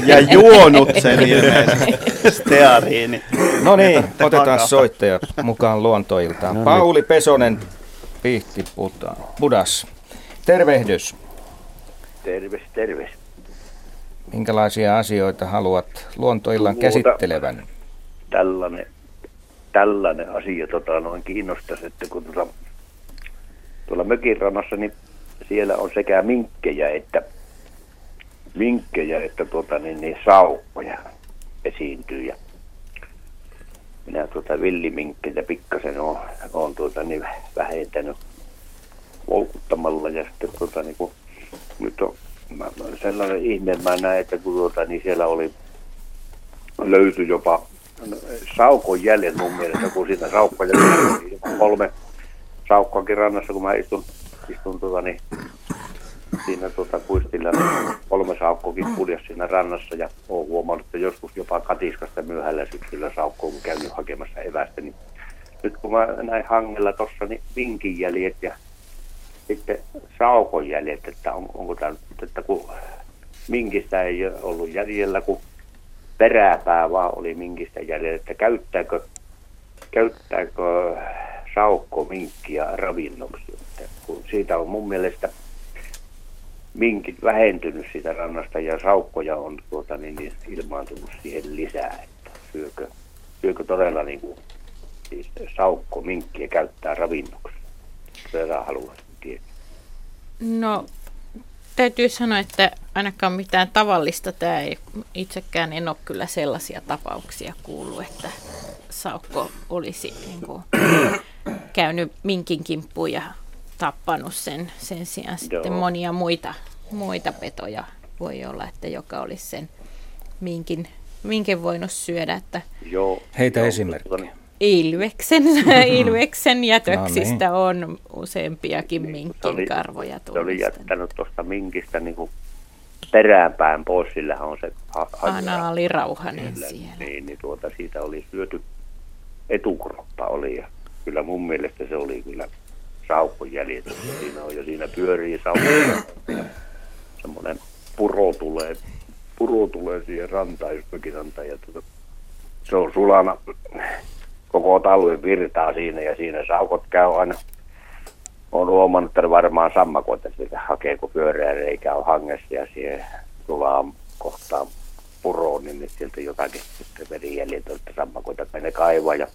Ja juonut sen ilmeisesti steariini. No niin, otetaan soittaja mukaan Luontoiltaan. No, Pauli niin. Pesonen, Pihtipudas. Tervehdys. Terves, terves. Minkälaisia asioita haluat Luontoillan Luota käsittelevän? Tällainen, tällainen asia tota, noin kiinnostaisi, että kun... Tota, tuolla mökin rannassa, niin siellä on sekä minkkejä että, minkkejä, että tuota, niin, niin saukkoja esiintyy. Ja minä tuota villiminkkejä pikkasen olen, olen tuota, niin vähentänyt loukuttamalla. Ja sitten tuota, niin kun, nyt on mä, sellainen ihme, mä näen, että kun tuota, niin siellä oli, löytyi jopa no, saukon jäljet mun mielestä, kun siinä saukkoja oli kolme. Saukkoakin rannassa, kun mä istun, istun tuota, niin siinä tuota, kuistilla niin kolme saukkoakin puljas siinä rannassa ja olen huomannut, että joskus jopa katiskasta myöhällä syksyllä saukkoa, kun käyn hakemassa evästä. Niin nyt kun mä näin hangella tuossa, niin vinkin jäljet ja sitten saukon jäljet, että on, onko tämä nyt, että kun minkistä ei ollut jäljellä, kun peräpää vaan oli minkistä jäljellä, että käyttääkö, käyttääkö saukko minkkiä ravinnoksi. Kun siitä on mun mielestä minkit vähentynyt siitä rannasta ja saukkoja on tuota, niin ilmaantunut siihen lisää. Että syökö, syökö todella niin kuin, siis saukko minkkiä käyttää ravinnoksi? Tätä haluaisin tietää. No täytyy sanoa, että ainakaan mitään tavallista tämä ei itsekään en ole kyllä sellaisia tapauksia kuullut, että saukko olisi niin kuin käynyt minkin kimppuun ja tappanut sen, sen sijaan sitten Joo. monia muita, muita petoja. Voi olla, että joka olisi sen minkin, minkin voinut syödä. Että Joo. Heitä Joo. esimerkkejä. Ilveksen, ilveksen jätöksistä no niin. on useampiakin minkin karvoja tullut. Se oli jättänyt tuosta minkistä niin kuin peräänpäin pois, sillä on se ha- anaali rauhanen siellä. siellä. Niin, niin tuota, siitä oli syöty, etukroppa oli ja kyllä mun mielestä se oli kyllä saukkojäljet. Siinä on ja siinä pyörii saukko. Semmoinen puro tulee, puro tulee siihen rantaan, jos mökirantaan ja tuota, se on sulana. Koko talven virtaa siinä ja siinä saukot käy aina. Olen huomannut, että varmaan sammakoita sitä hakee, kun pyöreä reikä on hangessa ja siihen tulaa kohtaan puroon, niin sieltä jotakin sitten verijäljet on, että sammakoita menee kaivaa. Ja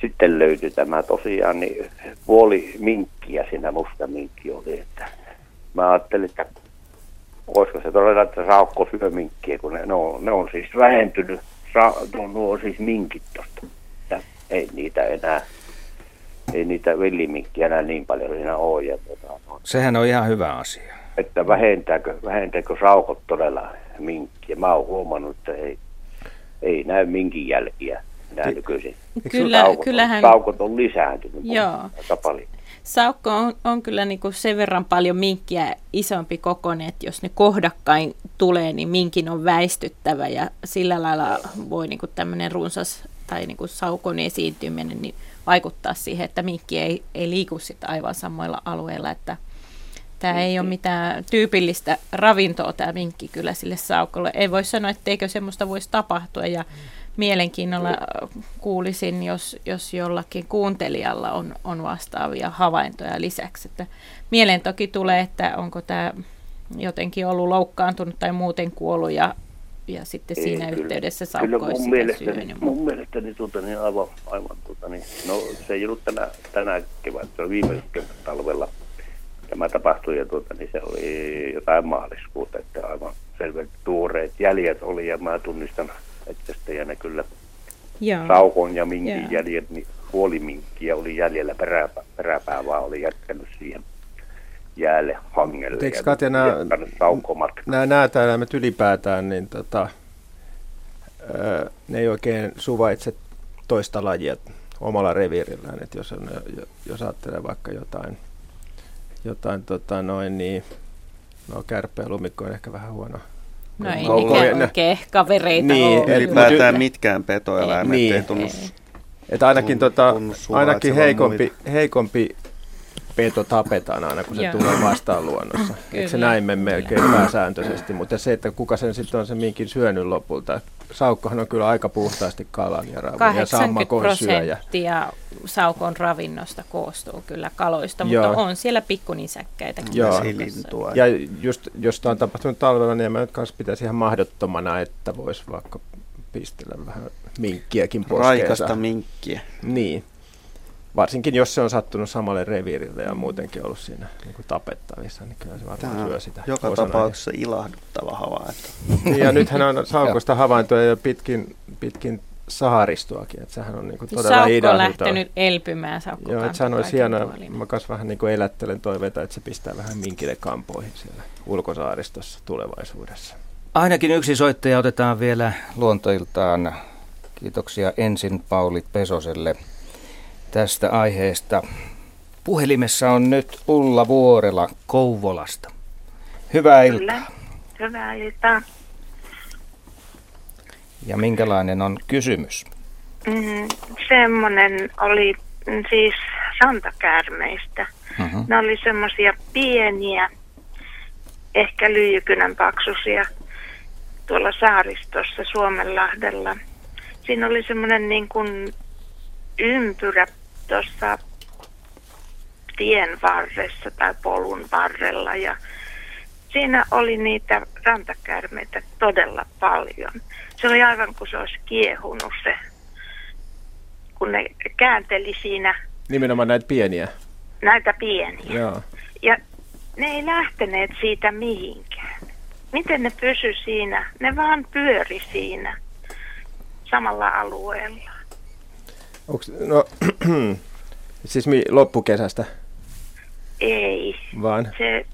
sitten löytyi tämä tosiaan niin puoli minkkiä siinä, musta minkki oli. Että mä ajattelin, että olisiko se todella, että saukko syö minkkiä, kun ne, ne, on, ne on siis vähentynyt. Ra- nuo siis minkit tuosta. Ei niitä enää, ei niitä villiminkkiä enää niin paljon siinä ole. Ja tuota, no, sehän on ihan hyvä asia. Että vähentääkö, vähentääkö saukot todella minkkiä? Mä oon huomannut, että ei, ei näy minkin jälkiä näin nykyisin. Kyllä, saukot, kyllähän... saukot on lisääntynyt. Joo. Paljon. Saukko on, on kyllä niin kuin sen verran paljon minkkiä isompi kokoinen, että jos ne kohdakkain tulee, niin minkin on väistyttävä ja sillä lailla voi niin kuin tämmöinen runsas tai niin kuin saukon esiintyminen niin vaikuttaa siihen, että minkki ei, ei liiku sit aivan samoilla alueilla. Että tämä ei ole mitään tyypillistä ravintoa tämä minkki kyllä sille saukolle. Ei voi sanoa, että eikö semmoista voisi tapahtua ja mielenkiinnolla kuulisin, jos, jos jollakin kuuntelijalla on, on vastaavia havaintoja lisäksi. Että mieleen toki tulee, että onko tämä jotenkin ollut loukkaantunut tai muuten kuollut ja, ja sitten ei, siinä kyllä. yhteydessä saukko olisi sitä mielestäni, syönyt. Mun mielestäni tuota, niin aivan, aivan tuota, niin, no se ei ollut tänä, tänä kevät, se oli viime talvella tämä tapahtui ja tuota, niin se oli jotain maaliskuuta, että aivan selvät tuoreet jäljet oli ja mä tunnistan metsästäjänä kyllä Joo. saukon ja minkin Joo. jäljet, niin puoliminkkiä oli jäljellä, peräpää, peräpää vaan oli jättänyt siihen jäälle hangelle. Eikö Katja nämä, nämä näätäeläimet ylipäätään, niin tota, ää, ne ei oikein suvaitse toista lajia omalla reviirillään, että jos, on, jos ajattelee vaikka jotain, jotain tota noin, niin no kärpeä lumikko on ehkä vähän huonoa. No ei niinkään oikein kavereita niin, ole. Eli päätään mitkään petoeläimet ei, ei tunnu ei. Että ainakin, tota, ainakin heikompi, heikompi peto tapetaan aina, kun se Joo. tulee vastaan luonnossa. Eikö se näin mene melkein pääsääntöisesti, mutta se, että kuka sen sitten on se minkin syönyt lopulta. Saukkohan on kyllä aika puhtaasti kalan ja raavun ja sammakon syöjä. kahdeksankymmentä prosenttia saukon ravinnosta koostuu kyllä kaloista, mutta Joo. on siellä pikkunisäkkäitäkin. Joo, ja just jos tämä on tapahtunut talvella, niin mä nyt kanssa pitäisi ihan mahdottomana, että voisi vaikka pistellä vähän minkkiäkin poskeensa. Raikasta minkkiä. Niin. Varsinkin jos se on sattunut samalle reviirille ja muutenkin ollut siinä niin kuin tapettavissa, niin kyllä se varmaan Tämä syö sitä. Joka tapauksessa ja... ilahduttava havainto. Ja nythän on saukosta havaintoja ja pitkin, pitkin saharistoakin, että sehän on niin kuin todella idahduttava. Saukko on lähtenyt elpymään saukkokantoa. Joo, että sehän olisi hienoa. Mä kanssa vähän niin kuin elättelen toiveita, että se pistää vähän minkille kampoihin siellä ulkosaaristossa tulevaisuudessa. Ainakin yksi soittaja otetaan vielä Luontoiltaan. Kiitoksia ensin Pauli Pesoselle tästä aiheesta. Puhelimessa on nyt Ulla Vuorela Kouvolasta. Hyvää Kyllä. iltaa. Hyvää iltaa. Ja minkälainen on kysymys? Mm, semmoinen oli siis santakäärmeistä. Mm-hmm. Ne oli semmoisia pieniä, ehkä lyijykynän paksuisia tuolla saaristossa Suomenlahdella. Siinä oli semmoinen niin kuin ympyrä tuossa tien varressa tai polun varrella ja siinä oli niitä rantakäärmeitä todella paljon. Se oli aivan kuin se olisi kiehunut se, kun ne käänteli siinä. Nimenomaan näitä pieniä? Näitä pieniä. Joo. Ja ne ei lähteneet siitä mihinkään. Miten ne pysy siinä? Ne vaan pyöri siinä samalla alueella. Onks, no, siis mi, loppukesästä? Ei, vaan se,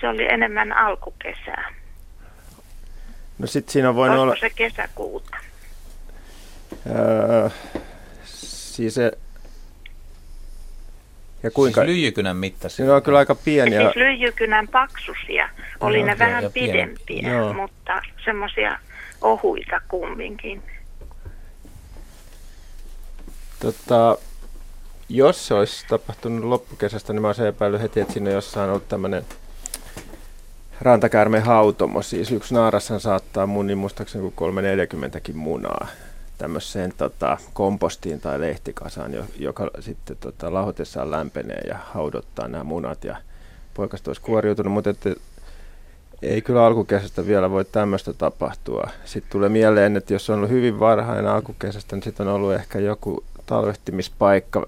se oli enemmän alkukesää. No sit siinä on voinut Oliko olla... se kesäkuuta? Öö, siis se... Ja kuinka... Siis lyijykynän mittaisia. Ne on kyllä aika pieniä. Ja siis lyijykynän paksuisia. Oli no, ne okay, vähän pidempiä, joo. Mutta semmoisia ohuita kumminkin. Tota, jos se olisi tapahtunut loppukesästä, niin mä olisin epäillyt heti, että siinä on jossain ollut tämmöinen rantakäärmeen hautomo. Siis yksi naarashan saattaa munia muistaakseni kuin kolme neljäkymmentäkin munaa tämmöiseen tota, kompostiin tai lehtikasaan, joka sitten tota, lahotessaan lämpenee ja haudottaa nämä munat. Ja poikasta olisi kuoriutunut, mutta että ei kyllä alkukesästä vielä voi tämmöistä tapahtua. Sitten tulee mieleen, että jos on ollut hyvin varhain alkukesästä, niin sitten on ollut ehkä joku talvehtimispaikka,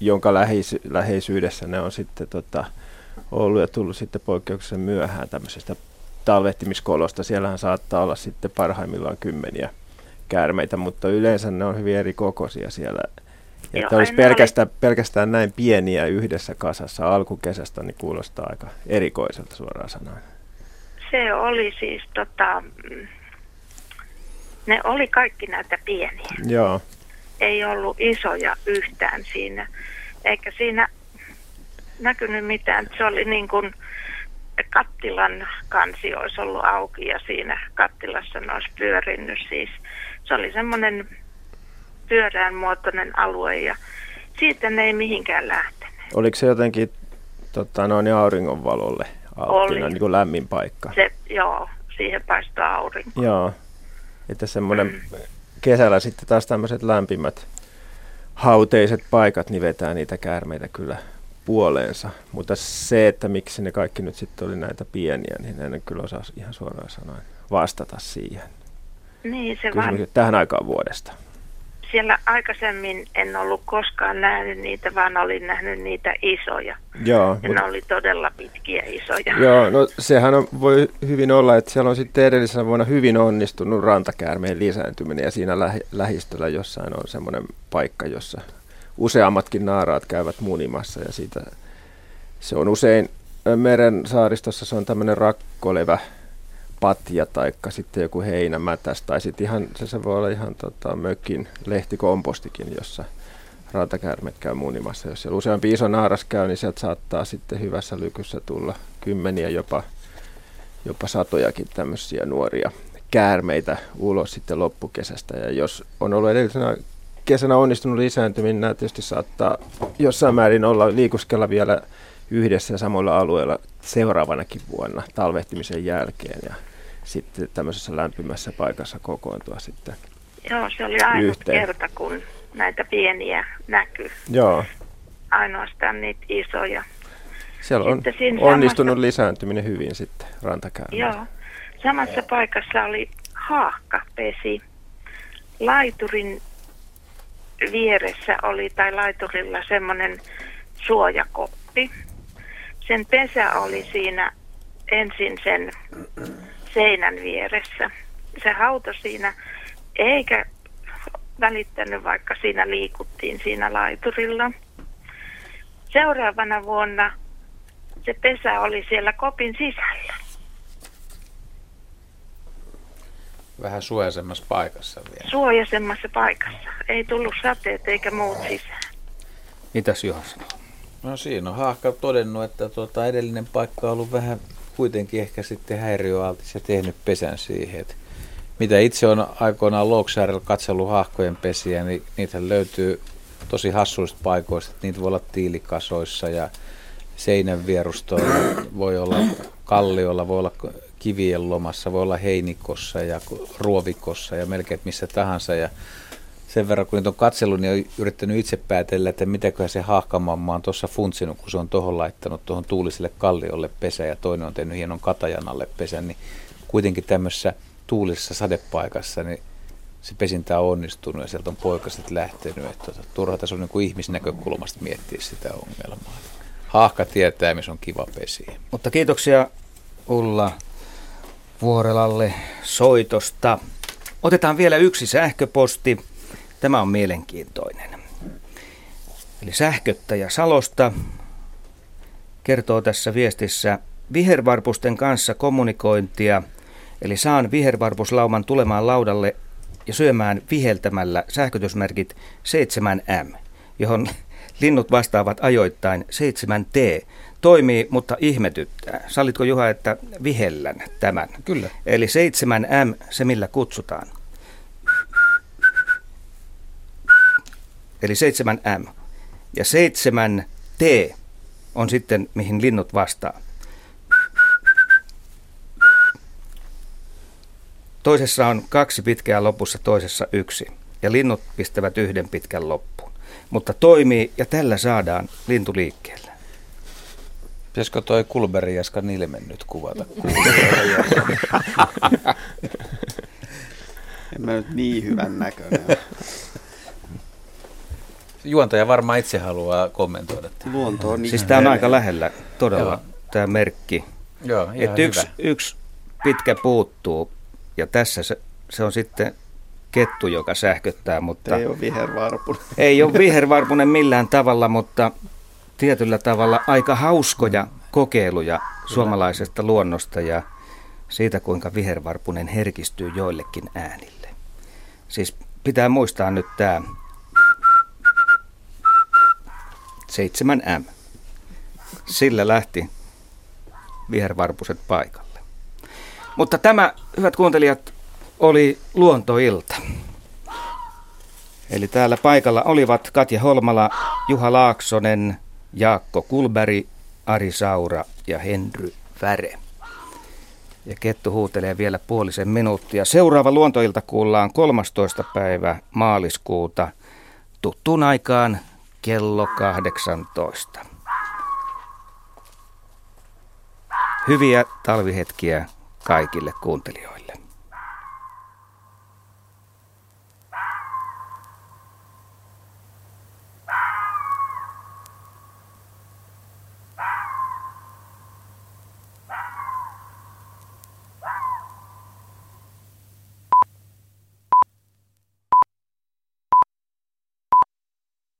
jonka läheis- läheisyydessä ne on sitten tota, ollut ja tullut sitten poikkeuksessa myöhään tämmöisestä talvehtimiskolosta. Siellähän saattaa olla sitten parhaimmillaan kymmeniä käärmeitä, mutta yleensä ne on hyvin eri kokoisia siellä. Ja että olisi pelkästään, pelkästään näin pieniä yhdessä kasassa alkukesästä, niin kuulostaa aika erikoiselta suoraan sanoen. Se oli siis, tota, ne oli kaikki näitä pieniä. Joo. Ei ollut isoja yhtään siinä, eikä siinä näkynyt mitään. Se oli niin kuin kattilan kansi olisi ollut auki ja siinä kattilassa ne olisi pyörinyt. Siis se oli semmoinen pyörään muotoinen alue ja siitä ne ei mihinkään lähtenyt. Oliko se jotenkin tota, noin auringonvalolle alttina, niin kuin lämmin paikka? Se, joo, siihen paistoi aurinko. Joo, että semmoinen... Mm. Kesällä sitten taas tämmöiset lämpimät hauteiset paikat, niin vetää niitä käärmeitä kyllä puoleensa. Mutta se, että miksi ne kaikki nyt sitten oli näitä pieniä, niin en kyllä osaa ihan suoraan sanoen vastata siihen. Niin, se kysymys, vaan... Tähän aikaan vuodesta. Siellä aikaisemmin en ollut koskaan nähnyt niitä, vaan olin nähnyt niitä isoja. Joo, ja ne oli todella pitkiä isoja. Joo, no sehän on, voi hyvin olla, että siellä on sitten edellisenä vuonna hyvin onnistunut rantakäärmeen lisääntyminen, ja siinä lähi, lähistöllä jossain on semmoinen paikka, jossa useammatkin naaraat käyvät munimassa, ja siitä se on usein meren saaristossa, se on tämmöinen rakkolevä patja taikka sitten joku heinämätäs, tai sitten ihan, se, se voi olla ihan tota, mökin lehtikompostikin, jossa rantakäärmet käy munimassa. Jos siellä useampi iso naaras käy, niin sieltä saattaa sitten hyvässä lykyssä tulla kymmeniä, jopa, jopa satojakin tämmöisiä nuoria käärmeitä ulos sitten loppukesästä. Ja jos on ollut edellisenä kesänä onnistunut lisääntyminen, nämä tietysti saattaa jossain määrin olla liikuskella vielä yhdessä ja samoilla alueilla seuraavanakin vuonna talvehtimisen jälkeen ja sitten tämmöisessä lämpimässä paikassa kokoontua sitten. Joo, se oli ainoa yhteen. Kerta, kun näitä pieniä näkyy. Joo. Ainoastaan niitä isoja. Siellä on onnistunut samassa... lisääntyminen hyvin sitten rantakäärmeillä. Joo. Samassa paikassa oli haahkapesi. Laiturin vieressä oli, tai laiturilla semmoinen suojakoppi. Sen pesä oli siinä ensin sen seinän vieressä. Se hauto siinä eikä välittänyt, vaikka siinä liikuttiin siinä laiturilla. Seuraavana vuonna se pesä oli siellä kopin sisällä. Vähän suojaisemmassa paikassa vielä. Suojaisemmassa paikassa. Ei tullut sateet eikä muut sisään. Mitäs Juha sanoo? No siinä on haahka todennut, että tuota edellinen paikka on ollut vähän kuitenkin ehkä sitten häiriöaltis ja tehnyt pesän siihen. Et mitä itse on aikoinaan Louksaarella katsellut haahkojen pesiä, niin niitä löytyy tosi hassuista paikoista. Niitä voi olla tiilikasoissa ja seinän vierustoilla, voi olla kalliolla, voi olla kivien lomassa, voi olla heinikossa ja ruovikossa ja melkein missä tahansa. Ja sen verran, kun niitä on katsellut, niin on yrittänyt itse päätellä, että mitäköhän se haahkamamma on tuossa funtsinut, kun se on tuohon laittanut tuohon tuuliselle kalliolle pesä ja toinen on tehnyt hienon katajan alle pesän, niin kuitenkin tämmöisessä tuulisessa sadepaikassa niin se pesintä on onnistunut ja sieltä on poikaset lähtenyt. Että turha tässä on niin kuin ihmisnäkökulmasta miettiä sitä ongelmaa. Haahka tietää, missä on kiva pesiä. Mutta kiitoksia Ulla Vuorelalle soitosta. Otetaan vielä yksi sähköposti. Tämä on mielenkiintoinen. Eli sähköttäjä Salosta kertoo tässä viestissä vihervarpusten kanssa kommunikointia, eli saan vihervarpuslauman tulemaan laudalle ja syömään viheltämällä sähkötysmerkit seitsemän M, johon linnut vastaavat ajoittain seitsemän T. Toimii, mutta ihmetyttää. Sallitko, Juha, että vihellän tämän? Kyllä. Eli seitsemän M, se millä kutsutaan. Eli seitsemän M. Ja seitsemän T on sitten, mihin linnut vastaa. Toisessa on kaksi pitkää lopussa, toisessa yksi. Ja linnut pistävät yhden pitkän loppuun. Mutta toimii, ja tällä saadaan lintu liikkeelle. Pitäisikö toi Kullbergin Jaskan ilmennyt kuvata? En mä nyt niin hyvän näköinen. Juontaja varmaan itse haluaa kommentoida. Luonto on niin. Siis tämä on aika lähellä todella tämä merkki. Joo, ihan hyvä. Yksi, yksi pitkä puuttuu ja tässä se, se on sitten kettu, joka sähköttää. Mutta ei ole vihervarpunen. Ei ole vihervarpunen millään tavalla, mutta tietyllä tavalla aika hauskoja kokeiluja suomalaisesta luonnosta ja siitä, kuinka vihervarpunen herkistyy joillekin äänille. Siis pitää muistaa nyt tämä seitsemän M. Sillä lähti vihervarpuset paikalle. Mutta tämä, hyvät kuuntelijat, oli Luontoilta. Eli täällä paikalla olivat Katja Holmala, Juha Laaksonen, Jaakko Kullberg, Ari Saura ja Henry Väre. Ja kettu huutelee vielä puolisen minuuttia. Seuraava Luontoilta kuullaan kolmastoista päivä maaliskuuta tuttuun aikaan kello kahdeksantoista. Hyviä talvihetkiä kaikille kuuntelijoille.